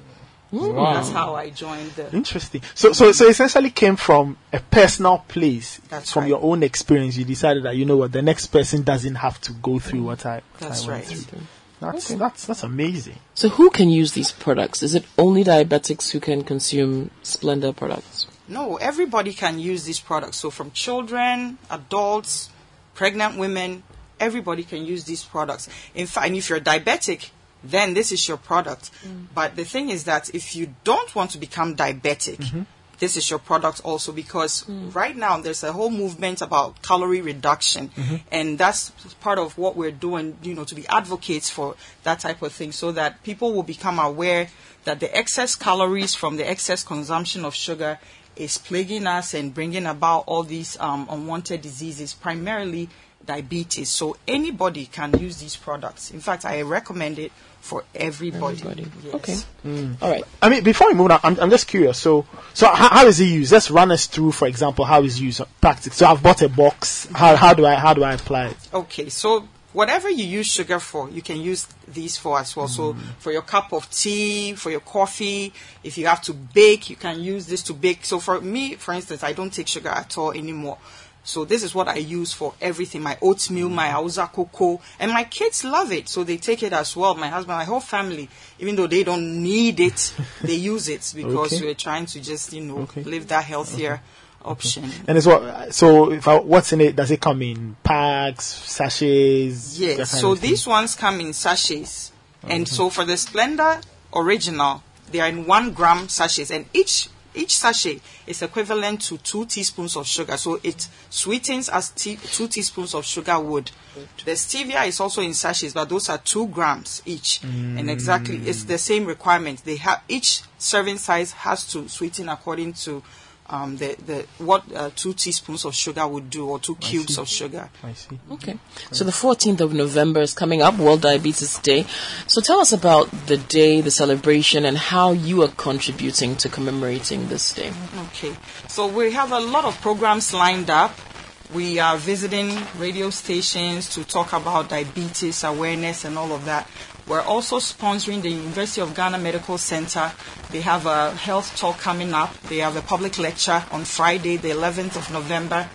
Wow. That's how I joined the... Interesting. So, so, so essentially came from a personal place. That's from right. your own experience. You decided that, you know what, the next person doesn't have to go through what I. What that's I right. went through. That's okay. that's that's amazing. So who can use these products? Is it only diabetics who can consume Splendor products? No, everybody can use these products. So from children, adults, pregnant women, everybody can use these products. In fact, and if you're diabetic, then this is your product. Mm. But the thing is that if you don't want to become diabetic, mm-hmm. this is your product also, because mm. right now there's a whole movement about calorie reduction, mm-hmm. and that's part of what we're doing, you know, to be advocates for that type of thing, so that people will become aware that the excess calories from the excess consumption of sugar is plaguing us and bringing about all these um, unwanted diseases, primarily diabetes. So anybody can use these products. In fact, I recommend it for everybody. everybody. Yes. Okay. Mm. All right. I mean, before we move on, I'm, I'm just curious. So, so how, how is it used? Let's run us through, for example, how is used practically. So I've bought a box. How how do I how do I apply it? Okay. So whatever you use sugar for, you can use these for as well. Mm. So for your cup of tea, for your coffee, if you have to bake, you can use this to bake. So for me, for instance, I don't take sugar at all anymore. So this is what I use for everything, my oatmeal, my hausa cocoa, and my kids love it, so they take it as well. My husband, my whole family, even though they don't need it, they use it because okay. we're trying to just, you know, okay. live that healthier okay. option. Okay. And it's what, so if I, what's in it? Does it come in packs, sachets? Yes, so these ones come in sachets. Okay. And so for the Splendor Original, they are in one gram sachets, and each Each sachet is equivalent to two teaspoons of sugar, so it sweetens as te- two teaspoons of sugar would. The stevia is also in sachets, but those are two grams each. Mm. And exactly, it's the same requirement. They have each serving size has to sweeten according to um, the the what uh, two teaspoons of sugar would do, or two cubes of sugar. I see. Okay. So the fourteenth of November is coming up, World Diabetes Day. So tell us about the day, the celebration, and how you are contributing to commemorating this day. Okay. So we have a lot of programs lined up. We are visiting radio stations to talk about diabetes awareness and all of that. We're also sponsoring the University of Ghana Medical Center. They have a health talk coming up. They have a public lecture on Friday, the eleventh of November.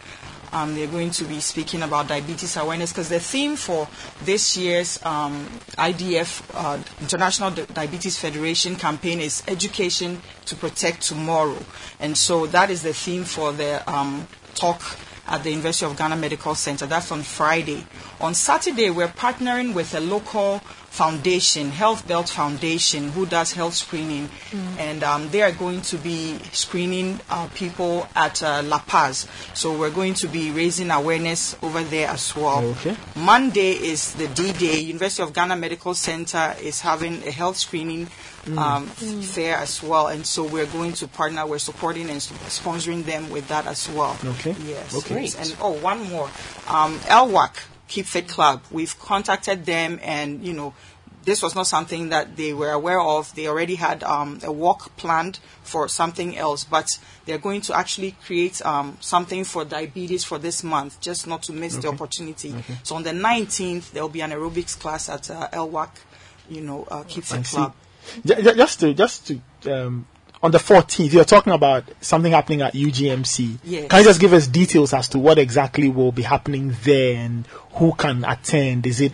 Um, they're going to be speaking about diabetes awareness, because the theme for this year's um, I D F, uh, International Di- Diabetes Federation campaign, is Education to Protect Tomorrow. And so that is the theme for the um, talk at the University of Ghana Medical Center. That's on Friday. On Saturday, we're partnering with a local foundation, Health Belt Foundation, who does health screening. Mm. And um, they are going to be screening uh, people at uh, La Paz. So we're going to be raising awareness over there as well. Okay. Monday is the D-Day. University of Ghana Medical Center is having a health screening Mm. Um, mm. fair as well, and so we're going to partner. We're supporting and sponsoring them with that as well. Okay. Yes. Okay. Great. And oh, one more. Um, L W A C Keep Fit Club. We've contacted them, and you know, this was not something that they were aware of. They already had um, a walk planned for something else, but they're going to actually create um, something for diabetes for this month, just not to miss okay. the opportunity. Okay. So on the nineteenth, there will be an aerobics class at uh, L W A C. You know, uh, Keep Fit I Club. See. Just to, just to, um, on the fourteenth, you're talking about something happening at U G M C. Yes. Can you just give us details as to what exactly will be happening there and who can attend? Is it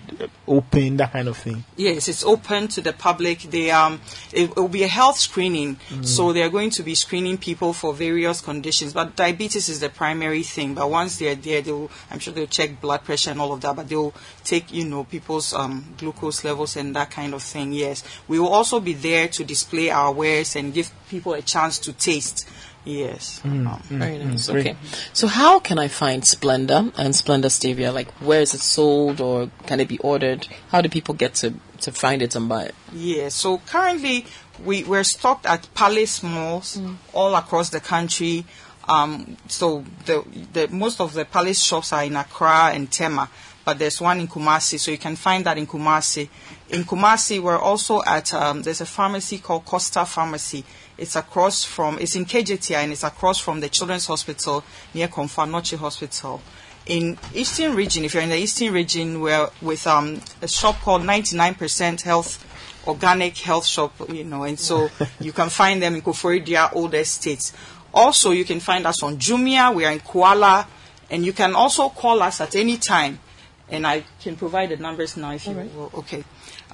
open, that kind of thing? Yes, it's open to the public. They um, it will be a health screening, mm. so they're going to be screening people for various conditions. But diabetes is the primary thing. But once they're there, they'll, I'm sure they'll check blood pressure and all of that. But they'll take, you know, people's um, glucose levels and that kind of thing. Yes, we will also be there to display our wares and give people a chance to taste. Yes. Mm, um, mm, very nice. Mm, okay. So how can I find Splenda and Splenda Stevia? Like, where is it sold, or can it be ordered? How do people get to, to find it and buy it? Yeah. So currently we, we're stocked at Palace malls mm. all across the country. Um, so the, the most of the Palace shops are in Accra and Tema, but there's one in Kumasi. So you can find that in Kumasi. In Kumasi, we're also at, um, there's a pharmacy called Costa Pharmacy. It's across from, it's in K J T I, and it's across from the Children's Hospital near Konfanochi Hospital. In Eastern Region, if you're in the Eastern Region, we're with um, a shop called ninety-nine percent Health, Organic Health Shop, you know, and so you can find them in Koforidua, Old Estates. Also, you can find us on Jumia, we are in Kuala, and you can also call us at any time. And I can provide the numbers now if All you right. will. Okay.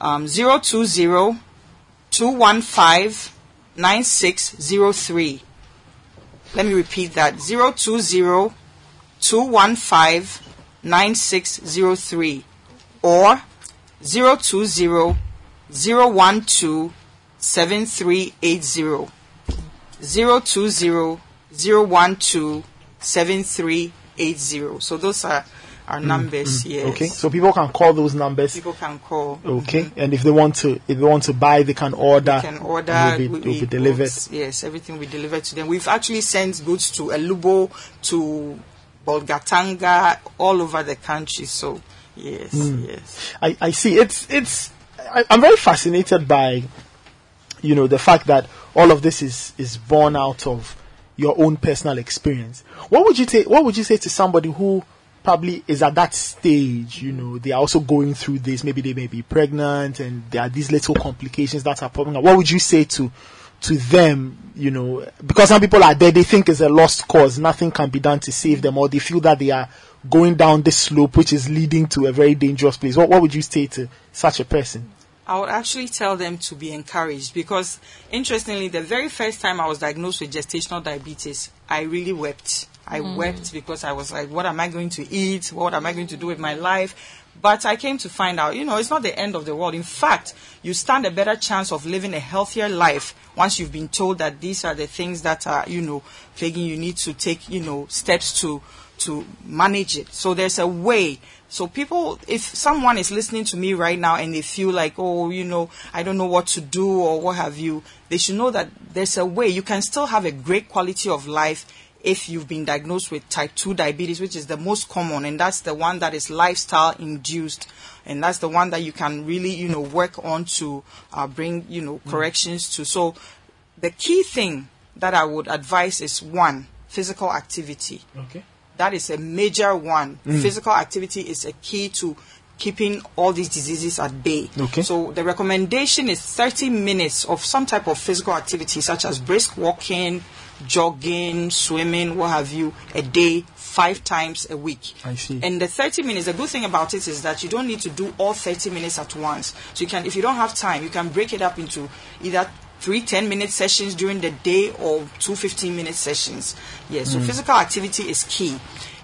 Um, zero two zero two one five nine six zero three. Let me repeat that. zero two zero two one five nine six zero three or zero two zero zero one two seven three eight zero. zero two zero zero one two seven three eight zero. So those are our numbers. Mm, mm, yes. Okay. So people can call those numbers. People can call. Okay. Mm-hmm. And if they want to, if they want to buy, they can order. They can order. It will be, we, be delivered. Goods, yes, everything will be delivered to them. We've actually sent goods to Elubo, to Bolgatanga, all over the country. So yes, mm. yes. I, I see. It's it's. I, I'm very fascinated by, you know, the fact that all of this is is born out of your own personal experience. What would you say? What would you say to somebody who probably is at that stage, you know, they are also going through this, maybe they may be pregnant and there are these little complications that are popping up? What would you say to to them, you know, because some people are there, they think it's a lost cause, nothing can be done to save them, or they feel that they are going down this slope which is leading to a very dangerous place. What, what would you say to such a person? I would actually tell them to be encouraged, because interestingly, the very first time I was diagnosed with gestational diabetes, I really wept. I mm. wept because I was like, what am I going to eat? What am I going to do with my life? But I came to find out, you know, it's not the end of the world. In fact, you stand a better chance of living a healthier life once you've been told that these are the things that are, you know, plaguing. You need to take, you know, steps to to manage it. So there's a way. So people, if someone is listening to me right now and they feel like, oh, you know, I don't know what to do or what have you, they should know that there's a way. You can still have a great quality of life if you've been diagnosed with type two diabetes, which is the most common, and that's the one that is lifestyle-induced, and that's the one that you can really, you know, work on to uh, bring, you know, corrections mm. to. So the key thing that I would advise is, one, physical activity. Okay. That is a major one. Mm. Physical activity is a key to keeping all these diseases at bay. Okay. So the recommendation is thirty minutes of some type of physical activity, such as brisk walking, jogging, swimming, what have you, a day, five times a week. I see. And the thirty minutes, the good thing about it is that you don't need to do all thirty minutes at once. So you can, if you don't have time, you can break it up into either three ten-minute sessions during the day or two fifteen-minute sessions. Yes, yeah, so mm. physical activity is key.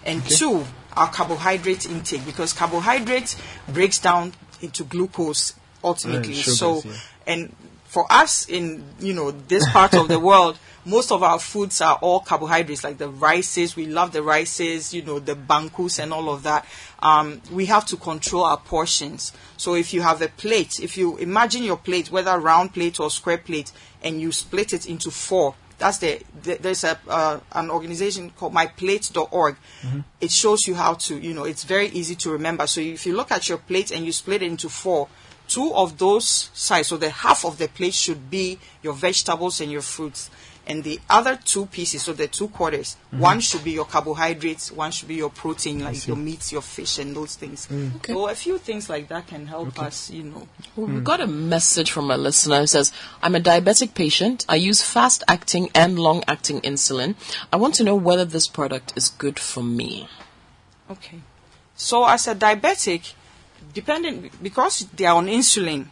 And okay. two, our carbohydrate intake, because carbohydrate breaks down into glucose ultimately. Yeah, sure so, yeah. and for us in, you know, this part of the world, most of our foods are all carbohydrates, like the rices. We love the rices, you know, the bankus and all of that. Um, we have to control our portions. So if you have a plate, if you imagine your plate, whether round plate or square plate, and you split it into four, that's the, the there's a uh, an organization called my plate dot org. Mm-hmm. It shows you how to, you know, it's very easy to remember. So if you look at your plate and you split it into four, two of those sides, so the half of the plate should be your vegetables and your fruits. And the other two pieces, so the two quarters, mm-hmm. one should be your carbohydrates, one should be your protein, like your meat, your fish, and those things. Mm. Okay. So a few things like that can help okay. us, you know. Well, mm. we got a message from a listener who says, I'm a diabetic patient. I use fast-acting and long-acting insulin. I want to know whether this product is good for me. Okay. So as a diabetic, depending, because they are on insulin,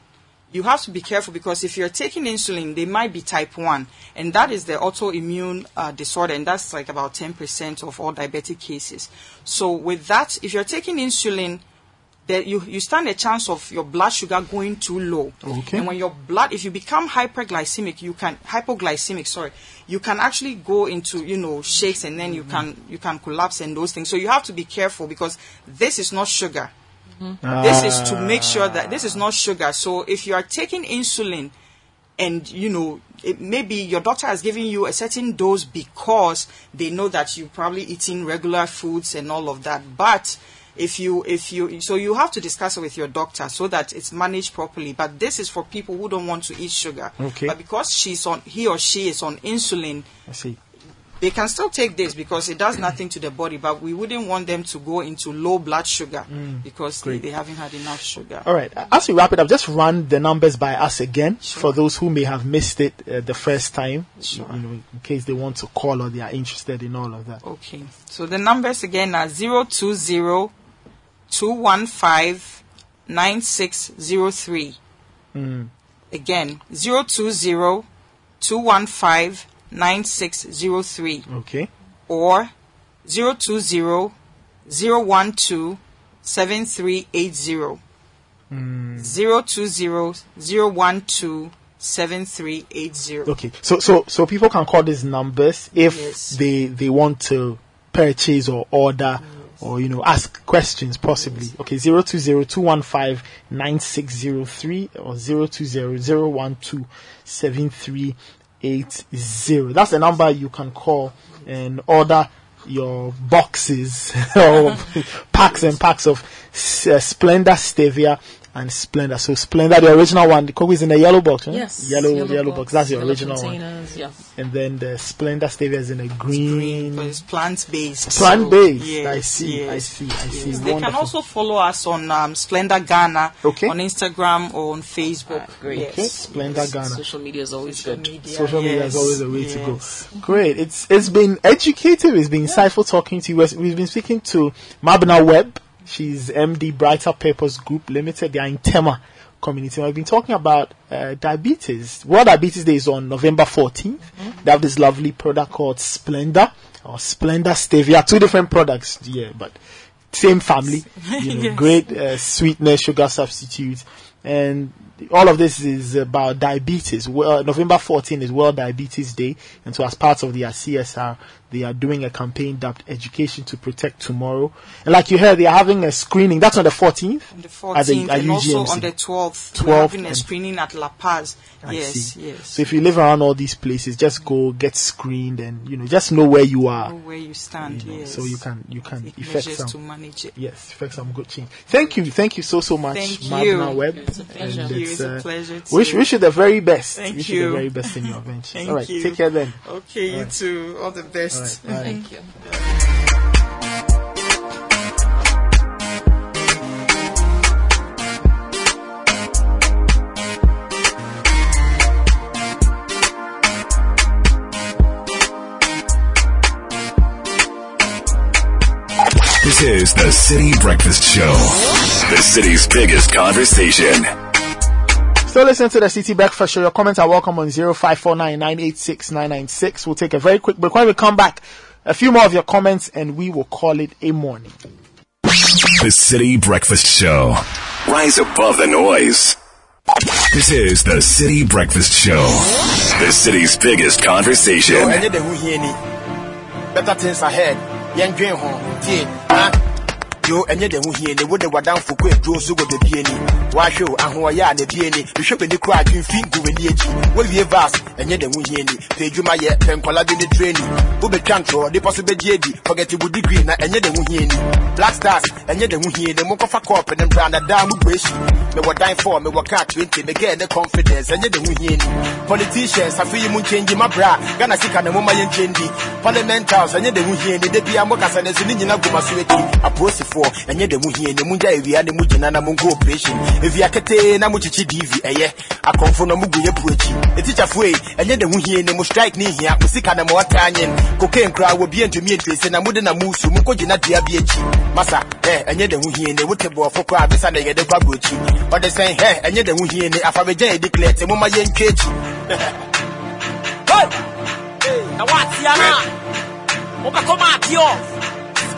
you have to be careful, because if you're taking insulin, they might be type one, and that is the autoimmune uh, disorder, and that's like about ten percent of all diabetic cases. So with that, if you're taking insulin, that you, you stand a chance of your blood sugar going too low. Okay. And when your blood, if you become hyperglycemic, you can, hypoglycemic, sorry, you can actually go into, you know, shakes, and then mm-hmm. you can you can collapse and those things. So you have to be careful, because this is not sugar. Mm-hmm. Ah. This is to make sure that this is not sugar. So if you are taking insulin and, you know, it maybe your doctor has given you a certain dose because they know that you're probably eating regular foods and all of that. But if you, if you, so you have to discuss it with your doctor so that it's managed properly. But this is for people who don't want to eat sugar. Okay. But because she's on, he or she is on insulin. I see. They can still take this because it does nothing to the body, but we wouldn't want them to go into low blood sugar mm, because they, they haven't had enough sugar. All right. As we wrap it up, just run the numbers by us again sure. for those who may have missed it uh, the first time, sure. you know, in case they want to call or they are interested in all of that. Okay. So the numbers again are zero two zero two one five nine six zero three. Mm. Again, zero two zero two one five nine six zero three. nine six zero three. Okay. Or zero two zero zero one two seven three eight zero. Mm. zero two zero zero one two seven three eight zero. Okay. So so so people can call these numbers if yes. they they want to purchase or order yes. or, you know, ask questions possibly. Yes. Okay. zero two zero two one five nine six zero three or zero two zero zero one two seven three eight zero. That's the number you can call and order your boxes or packs and packs of uh, Splenda Stevia and Splenda. So Splenda, the original one, the Coke is in the yellow box, right? Yes. Yellow, yellow, yellow box. box. That's the yellow original one. Yeah. And then the Splenda Stevia is in a green. It's, green, it's plant-based. Plant-based. So, yes, I see. Yes, I see. I yes. see. Yes. They can also follow us on um, Splenda Ghana okay. on Instagram or on Facebook. Ah, great. Yes. Okay. Splenda yes. Ghana. Social media is always Social good. Media. Social yes. media is always a way yes. to go. Mm-hmm. Great. It's it's been educative. It's been yeah. insightful talking to you. We've been speaking to Mabna Webb. She's M D Brighter Purpose Group Limited. They are in Tema community. We've been talking about uh, diabetes. World Diabetes Day is on November fourteenth. Mm-hmm. They have this lovely product called Splenda or Splenda Stevia. Two different products, yeah, but same family, you know, yes. great uh, sweetener, sugar substitutes. And all of this is about diabetes. Well, November fourteenth is World Diabetes Day. And so as part of their C S R, they are doing a campaign dubbed Education to Protect Tomorrow. And like you heard, they are having a screening. That's on the fourteenth. On the fourteenth, at a, at and U G M C. Also on the twelfth. twelfth we're having a screening at La Paz. I yes, see. yes. So if you live around all these places, just go get screened and, you know, just know where you are. Know where you stand, you know, yes. So you can, you can it effect some. To manage it. Yes, effect some good change. Thank you. Thank you so, so much, Thank Magna you. Webb. It's a pleasure. And it's, uh, it's a pleasure to wish, wish you the very best. Thank wish you. you the very best in your venture. Thank all right, you. Take care then. Okay, all you right. too. All the best. All right, all right. Thank you. This is the City Breakfast Show, the city's biggest conversation. So listen to the City Breakfast Show. Your comments are welcome on zero five four nine nine eight six nine nine six. We'll take a very quick break. When we come back, a few more of your comments and we will call it a morning. The City Breakfast Show. Rise above the noise. This is the City Breakfast Show, the city's biggest conversation. Better things ahead. Yo, and yet, who here, they would have down for quick draws over the piano. Why show and who I am the piano? The shop in the crowd, you think you will need you. Will be a vast, and yet, who here, pay you my yet, and collabing the training. Who be control, the possible J D, forget you would degree, and yet, who here, Black Stars, and yet, who here, the mock of a cop and then brand a damn wish. They were dying for me, were cut twenty, they get the confidence, and yet, who here. Politicians, I feel you changing my bra, Ghana sick and a woman and changing. Parliamentals, and yet, who here, they be a mockers and a Sunina Gumasueti, a process. And yet, the Muhi and the Munja, we are the Mujana Mungo operation. If you are Kate, Namuchi D V, a year, I come from Namugu, a preacher, a teacher of way, and yet the Muhi and the Mustrike Nihia, Musikan and Mortanian, cocaine crowd will be into me and Trace and Amudana Musu, Mukojina Diabiachi, Massa, eh, and yet the Muhi and the Wutabo for crowd, the Sunday at the Babuchi, but the same hair, and yet the Muhi and the Afabeja declared the Mumayan Kachi. Hey, what's Yana? Okakoma,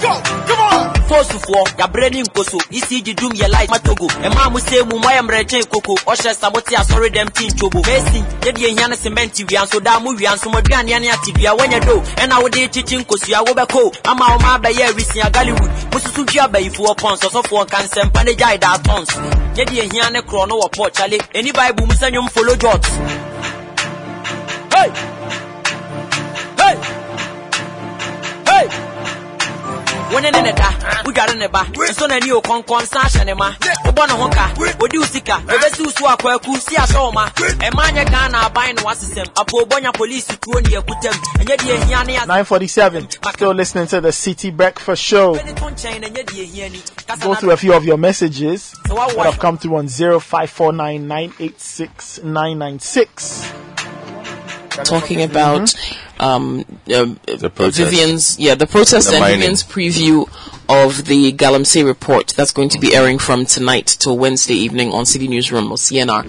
Go, come on! Force for your branding koso, E C G doom your life matogo. And mama say mumwa am reaching koko. Osha sabotia sorry them tin chobo. Messi, yebi yana cementi we anso da mu we anso mo bian yana tibi a wanya do. And I would dey teaching koso ya wobe ko. Ama oma ba ye risi a Hollywood. Mususu kia ba ifu opons oso for can sempa ne jai da tons. Yebi yana kro no wapo chale. Any Bible musa nyom follow jots. Hey, hey, hey. When in the we got in the bar, and so any old concon sash and Emma, Obana Honka, or do Sika, the best who swap where Kusia Shoma, and Mania Ghana buying one system, a Bobonia police to two near Kutem, and yet here nine forty-seven. Still listening to the City Breakfast Show. Go through a few of your messages that have come through on zero five four nine nine eight six nine nine six. Talking about mm-hmm. um, uh, the Vivian's, yeah, the protest the and mining. Vivian's preview of the Galamsey report that's going to be airing from tonight till Wednesday evening on City Newsroom or C N R.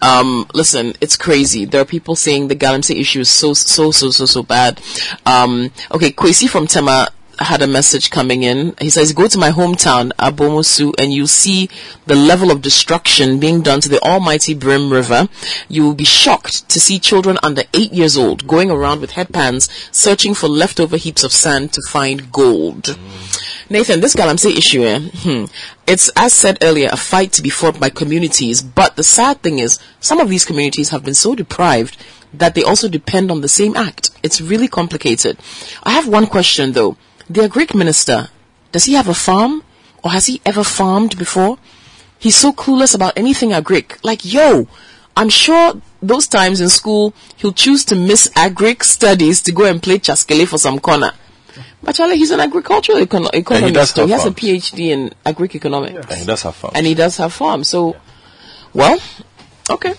Um, listen, it's crazy. There are people saying the Galamsey issue is so, so, so, so, so bad. Um, okay, Kwesi from Tema had a message coming in. He says, go to my hometown, Abomosu, and you'll see the level of destruction being done to the almighty Brim River. You will be shocked to see children under eight years old going around with headpans searching for leftover heaps of sand to find gold. Mm. Nathan, this Galamsey issue, eh? Hmm. It's, as said earlier, a fight to be fought by communities, but the sad thing is, some of these communities have been so deprived that they also depend on the same act. It's really complicated. I have one question, though. Their Greek minister, does he have a farm? Or has he ever farmed before? He's so clueless about anything agric. Like, yo, I'm sure those times in school, he'll choose to miss agric studies to go and play chaskele for some corner. But Charlie, he's an agricultural econo- economist. He, he has farm. a PhD in agric economics. Yes. And he does have farm. And he does have farm. So, yeah. well, okay.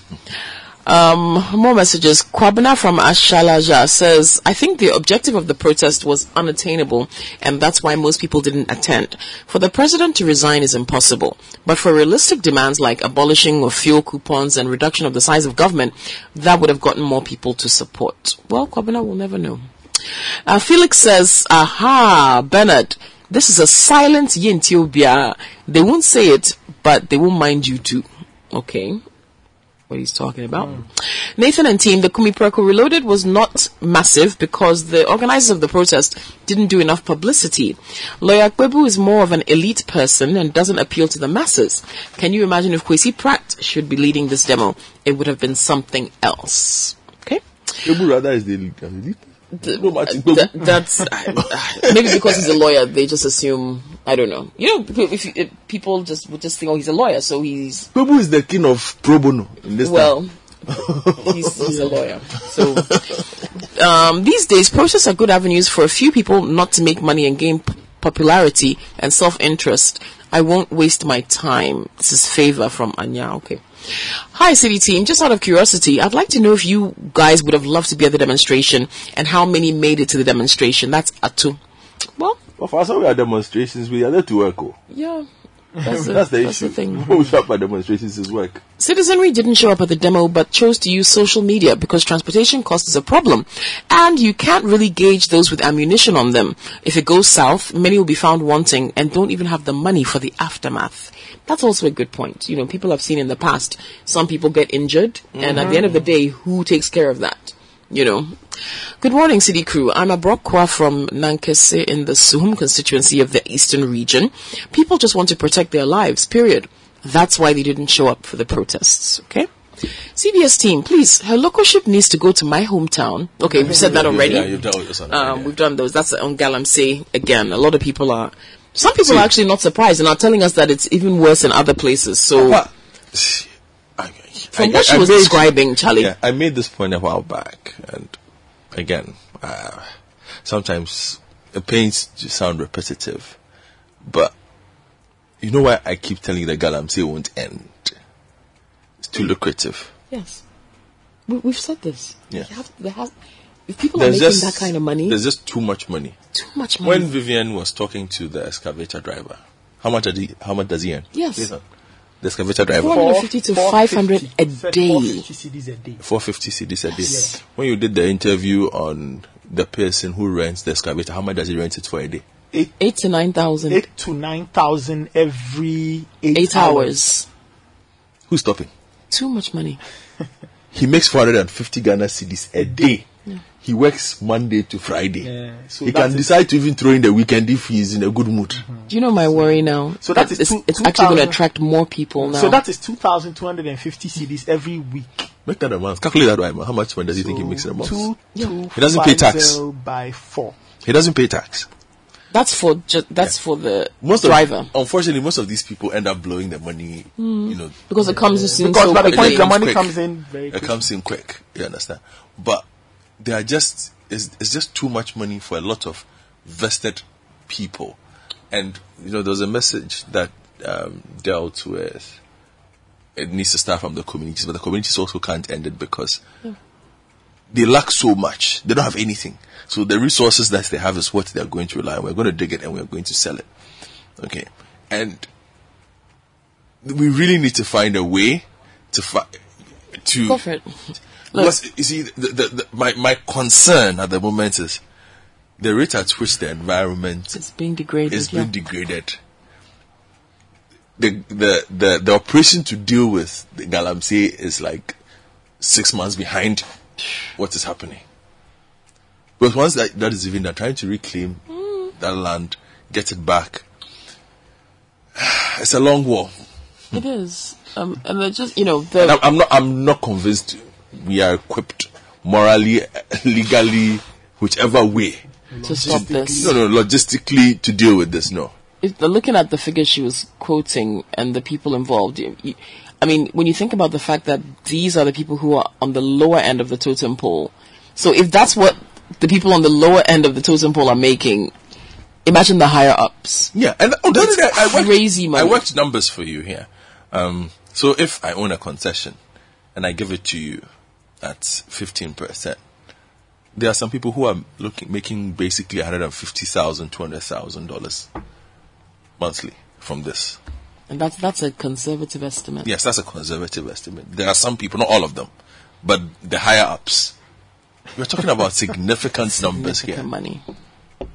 Um, more messages. Kwabena from Ashalaja says, I think the objective of the protest was unattainable and that's why most people didn't attend. For the president to resign is impossible, but for realistic demands like abolishing of fuel coupons and reduction of the size of government, that would have gotten more people to support. Well, Kwabena will never know. Uh, Felix says, aha, Bernard, This is a silent Yentiobia. They won't say it, but they won't mind you too. Okay. What he's talking about. Mm. Nathan and team, the Kumi Preko Reloaded was not massive because the organizers of the protest didn't do enough publicity. Lawyer Kwebu is more of an elite person and doesn't appeal to the masses. Can you imagine if Kwesi Pratt should be leading this demo? It would have been something else. Okay? Kwebu rather is the elite. The, no, th- that's uh, maybe because he's a lawyer, they just assume. I don't know. You know, if, if people just would just think, oh, he's a lawyer, so he's. People is the king of pro bono in this. Well, he's, he's a lawyer. So um, these days, protests are good avenues for a few people not to make money and gain p- popularity and self-interest. I won't waste my time. This is favor from Anya. Okay. Hi, City team. Just out of curiosity, I'd like to know if you guys would have loved to be at the demonstration and how many made it to the demonstration. That's Atu. Well, well for us, we are demonstrations. We are there to work. Oh. Yeah. That's, a, that's the that's issue. The thing. We show up at demonstrations is work. Citizenry didn't show up at the demo but chose to use social media because transportation cost is a problem and you can't really gauge those with ammunition on them. If it goes south, many will be found wanting and don't even have the money for the aftermath. That's also a good point. You know, people have seen in the past, some people get injured, mm-hmm. and at the end of the day, who takes care of that? You know. Good morning, City Crew. I'm Abrokwa from Nankese in the Suhum constituency of the Eastern Region. People just want to protect their lives, period. That's why they didn't show up for the protests, okay? C B S team, please, her localship needs to go to my hometown. Okay, we've said that already. Yeah, you've done those. Um, we've done those. That's on Galamsey again. A lot of people are... Some people See, are actually not surprised and are telling us that it's even worse in other places. So, well, I, I, from what I, she I was made, describing, Charlie. Yeah, I made this point a while back. And again, uh, sometimes it pains to sound repetitive. But you know why I keep telling you that Galamsey won't end? It's too lucrative. Yes. We, we've said this. Yeah. You have, they have, if people there's are making just, that kind of money... There's just too much money. Too much money. When Vivian was talking to the excavator driver, how much, he, how much does he earn? Yes. Listen, the excavator driver. four hundred fifty to five hundred a day four hundred fifty C Ds a day four hundred fifty C Ds a day. Yes. Yeah. When you did the interview on the person who rents the excavator, how much does he rent it for a day? Eight, eight to nine thousand. Eight to nine thousand every eight, eight hours. hours. Who's stopping? Too much money. He makes four hundred fifty Ghana cedis a day. Yeah. He works Monday to Friday. Yeah, so he can decide to even throw in the weekend if he's in a good mood. Mm-hmm. Do you know my worry now? So that, that is it's, two, it's two actually going to attract more people now. So that is two thousand two hundred fifty C Ds every week. Make that a month. Calculate that right, man. How much money does so he think he makes in a month? Two, yeah. two, he doesn't pay tax. By four. He doesn't pay tax. That's for ju- that's yeah. for the most driver. Of, unfortunately, most of these people end up blowing their money, mm. you know, because it comes in because so by the time the money quick. comes in, very it quick. comes in quick. You understand? But they are just it's, it's just too much money for a lot of vested people, and you know, there was a message that um, dealt with it needs to start from the communities, but the communities also can't end it because yeah. they lack so much. They don't have anything. So the resources that they have is what they're going to rely on. We're going to dig it and we're going to sell it. Okay. And we really need to find a way to... Fi- to Go for it. Because, you see, the, the, the, my, my concern at the moment is the rate at which the environment... It's being degraded. It's yeah. being degraded. The, the, the, the operation to deal with the Galamsey is like six months behind what is happening. But once that, that is even, they're trying to reclaim mm. that land, get it back. It's a long war. It is, um, and they're just you know. They're I'm, I'm not. I'm not convinced we are equipped morally, legally, whichever way to stop this. No, no, logistically to deal with this. No. If they're looking at the figures she was quoting and the people involved. You, you, I mean, when you think about the fact that these are the people who are on the lower end of the totem pole, so if that's what the people on the lower end of the totem pole are making, imagine the higher ups. Yeah, and oh, that's I, crazy I worked, money. I worked numbers for you here. Um, so if I own a concession and I give it to you at fifteen percent, there are some people who are looking making basically one hundred fifty thousand dollars, two hundred thousand dollars monthly from this. And that's, that's a conservative estimate. Yes, that's a conservative estimate. There are some people, not all of them, but the higher ups. We're talking about significant numbers significant here. Money.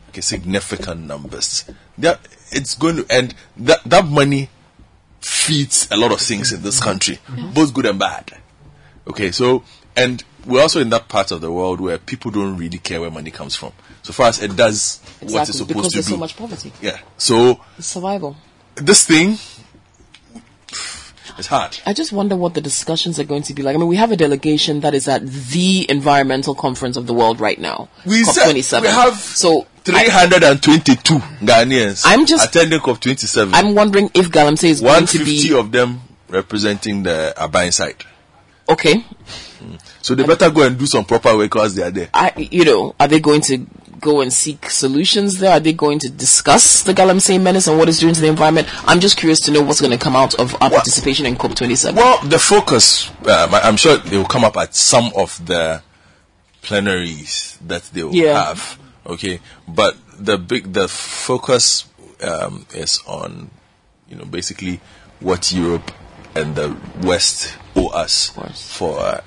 okay, significant numbers. That it's going to end. That that money feeds a lot of things in this country, yeah. both good and bad. Okay, so and we're also in that part of the world where people don't really care where money comes from. So far as it does exactly, what it's supposed because to there's do. So much poverty. Yeah. So it's survival. This thing. It's hard. I just wonder what the discussions are going to be like. I mean, we have a delegation that is at the environmental conference of the world right now, we COP twenty-seven. We have so three hundred twenty-two I, Ghanaians I'm just, attending COP twenty-seven. I'm wondering if Galamse is going to be... one hundred fifty of them representing the Abain side. Okay. Mm. So they better I, go and do some proper work because they are there. I, you know, are they going to go and seek solutions there? Are they going to discuss the Galamsey menace and what it's doing to the environment? I'm just curious to know what's going to come out of our well, participation in COP twenty-seven. Well, the focus, um, I'm sure they will come up at some of the plenaries that they will yeah. have. Okay, but the big the focus um, is on, you know, basically what Europe and the West owe us for. Uh,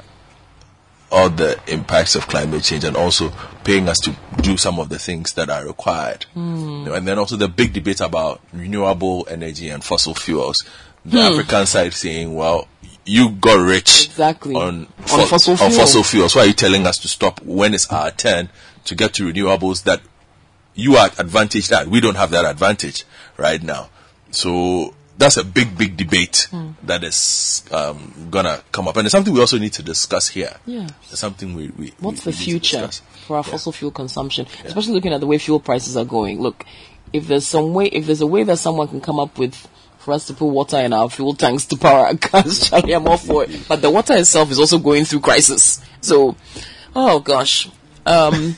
all the impacts of climate change and also paying us to do some of the things that are required. Mm. And then also the big debate about renewable energy and fossil fuels. The hmm. African side saying, well, you got rich exactly. on, fo- on, fossil on fossil fuels. Why are you telling us to stop when it's our turn to get to renewables that you are advantaged at? We don't have that advantage right now. So that's a big, big debate mm. that is um, going to come up. And it's something we also need to discuss here. Yeah. It's something we, we What's we, the we future for our yeah. fossil fuel consumption, yeah. especially looking at the way fuel prices are going? Look, if there's some way, if there's a way that someone can come up with for us to put water in our fuel tanks to power our cars, Charlie, I'm all for it. But the water itself is also going through crisis. So, oh gosh. Um,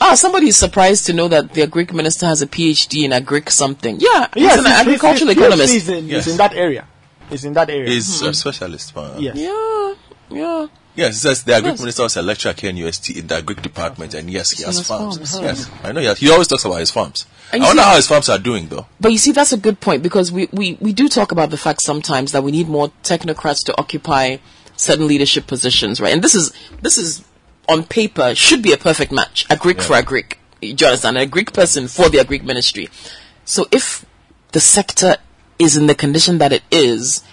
ah, somebody is surprised to know that their Greek minister has a P H D in a Greek something. Yeah, he's yes, an he's, agricultural he's, economist. He's in, yes. he's in that area. He's in that area. He's mm-hmm. a specialist. Man. Yes. Yeah, yeah. Yes, says the yes. Greek minister was a lecturer at K N U S T in the Greek department, and yes, he, he has, has farms. farms. Yes, I know. Yes, he always talks about his farms. I wonder see, how his farms are doing, though. But you see, that's a good point because we, we, we do talk about the fact sometimes that we need more technocrats to occupy certain leadership positions, right? And this is this is. on paper, should be a perfect match. A Greek yeah. for a Greek. You understand? A Greek person for their Greek ministry. So if the sector is in the condition that it is,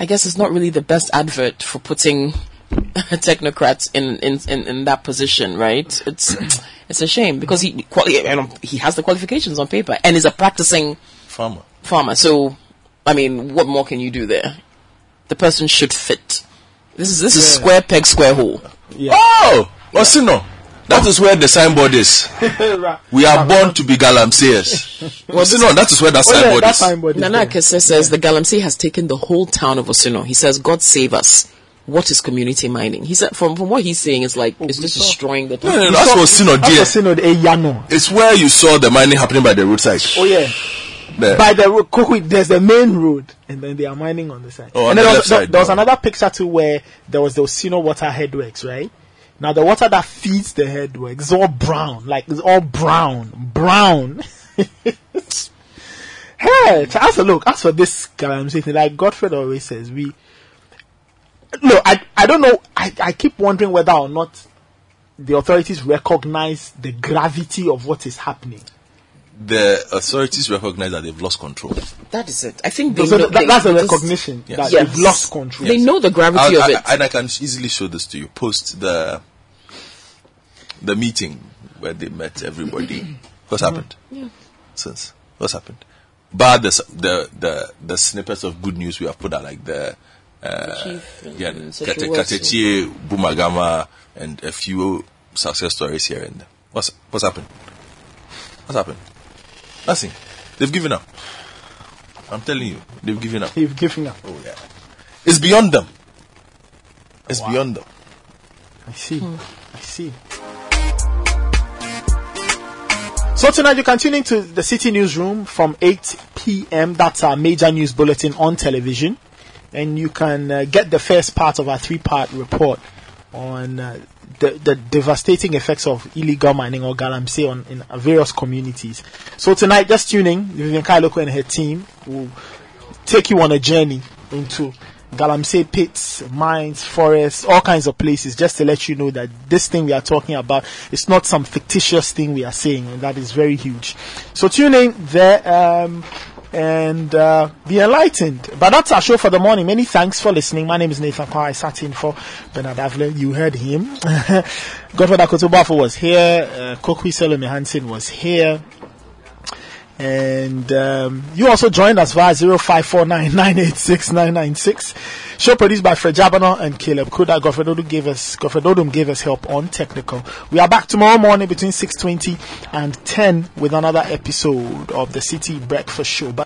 I guess it's not really the best advert for putting technocrats in, in, in, in that position, right? It's it's a shame because he quali- he has the qualifications on paper and is a practicing farmer. farmer. So, I mean, what more can you do there? The person should fit. This is this yeah. is square peg, square hole. Yeah. Oh, yeah. Osino. That is where the signboard is. We are born to be Galamseyers. Osino, that is where that signboard oh, yeah, is. Signboard Nana Kese says yeah. the Galamsey has taken the whole town of Osino. He says, God save us. What is community mining? He said, from, from what he's saying, it's like, oh, it's just saw. destroying the town. No, no, no, that's Osino, dear. It's where you saw the mining happening by the roadside. Oh, yeah. There. By the road, Kokui, there's the main road, and then they are mining on the side. Oh, and then the there, was, side, there was another picture too where there was the Osino water headworks, right? Now the water that feeds the headworks is all brown, like it's all brown, brown. Hey, as a look, as for this Galamsey thing, like Godfred always says, we. No, I, I don't know. I, I keep wondering whether or not the authorities recognize the gravity of what is happening. The authorities recognize that they've lost control. That is it. I think they so know, that, they, that's a recognition yes. that yes. they've lost control. Yes. They know the gravity I'll, of I, it. And I can easily show this to you. Post the the meeting where they met everybody. What's happened? Yeah. Since what's happened? But the the the, the snippets of good news we have put out, like the uh, yeah, Katechi, Bumagama, and a few success stories here and there. What's what's happened? What's happened? Nothing. They've given up. I'm telling you, they've given up. They've given up. Oh yeah, it's beyond them. It's wow. beyond them. I see. Hmm. I see. So tonight you can tune into the City Newsroom from eight p.m. That's our major news bulletin on television, and you can uh, get the first part of our three-part report on uh, the, the devastating effects of illegal mining or Galamsey on in various communities. So tonight, just tuning, Vivian Kailoko and her team will take you on a journey into Galamsey pits, mines, forests, all kinds of places, just to let you know that this thing we are talking about is not some fictitious thing we are saying, and that is very huge. So tune in there um, and uh, be enlightened. But that's our show for the morning. Many thanks for listening. My name is Nathan Kwa. I sat in for Bernard Avler. You heard him. Godfred Akotobo Afo was here. Uh, Kokui Selome Hansen was here. And um, you also joined us via zero five four nine nine eight six nine nine six. Show produced by Fred Jabano and Caleb Kuda. Godfred Odum gave us Godfred Odum gave us help on technical. We are back tomorrow morning between six twenty and ten with another episode of the City Breakfast Show. Bye.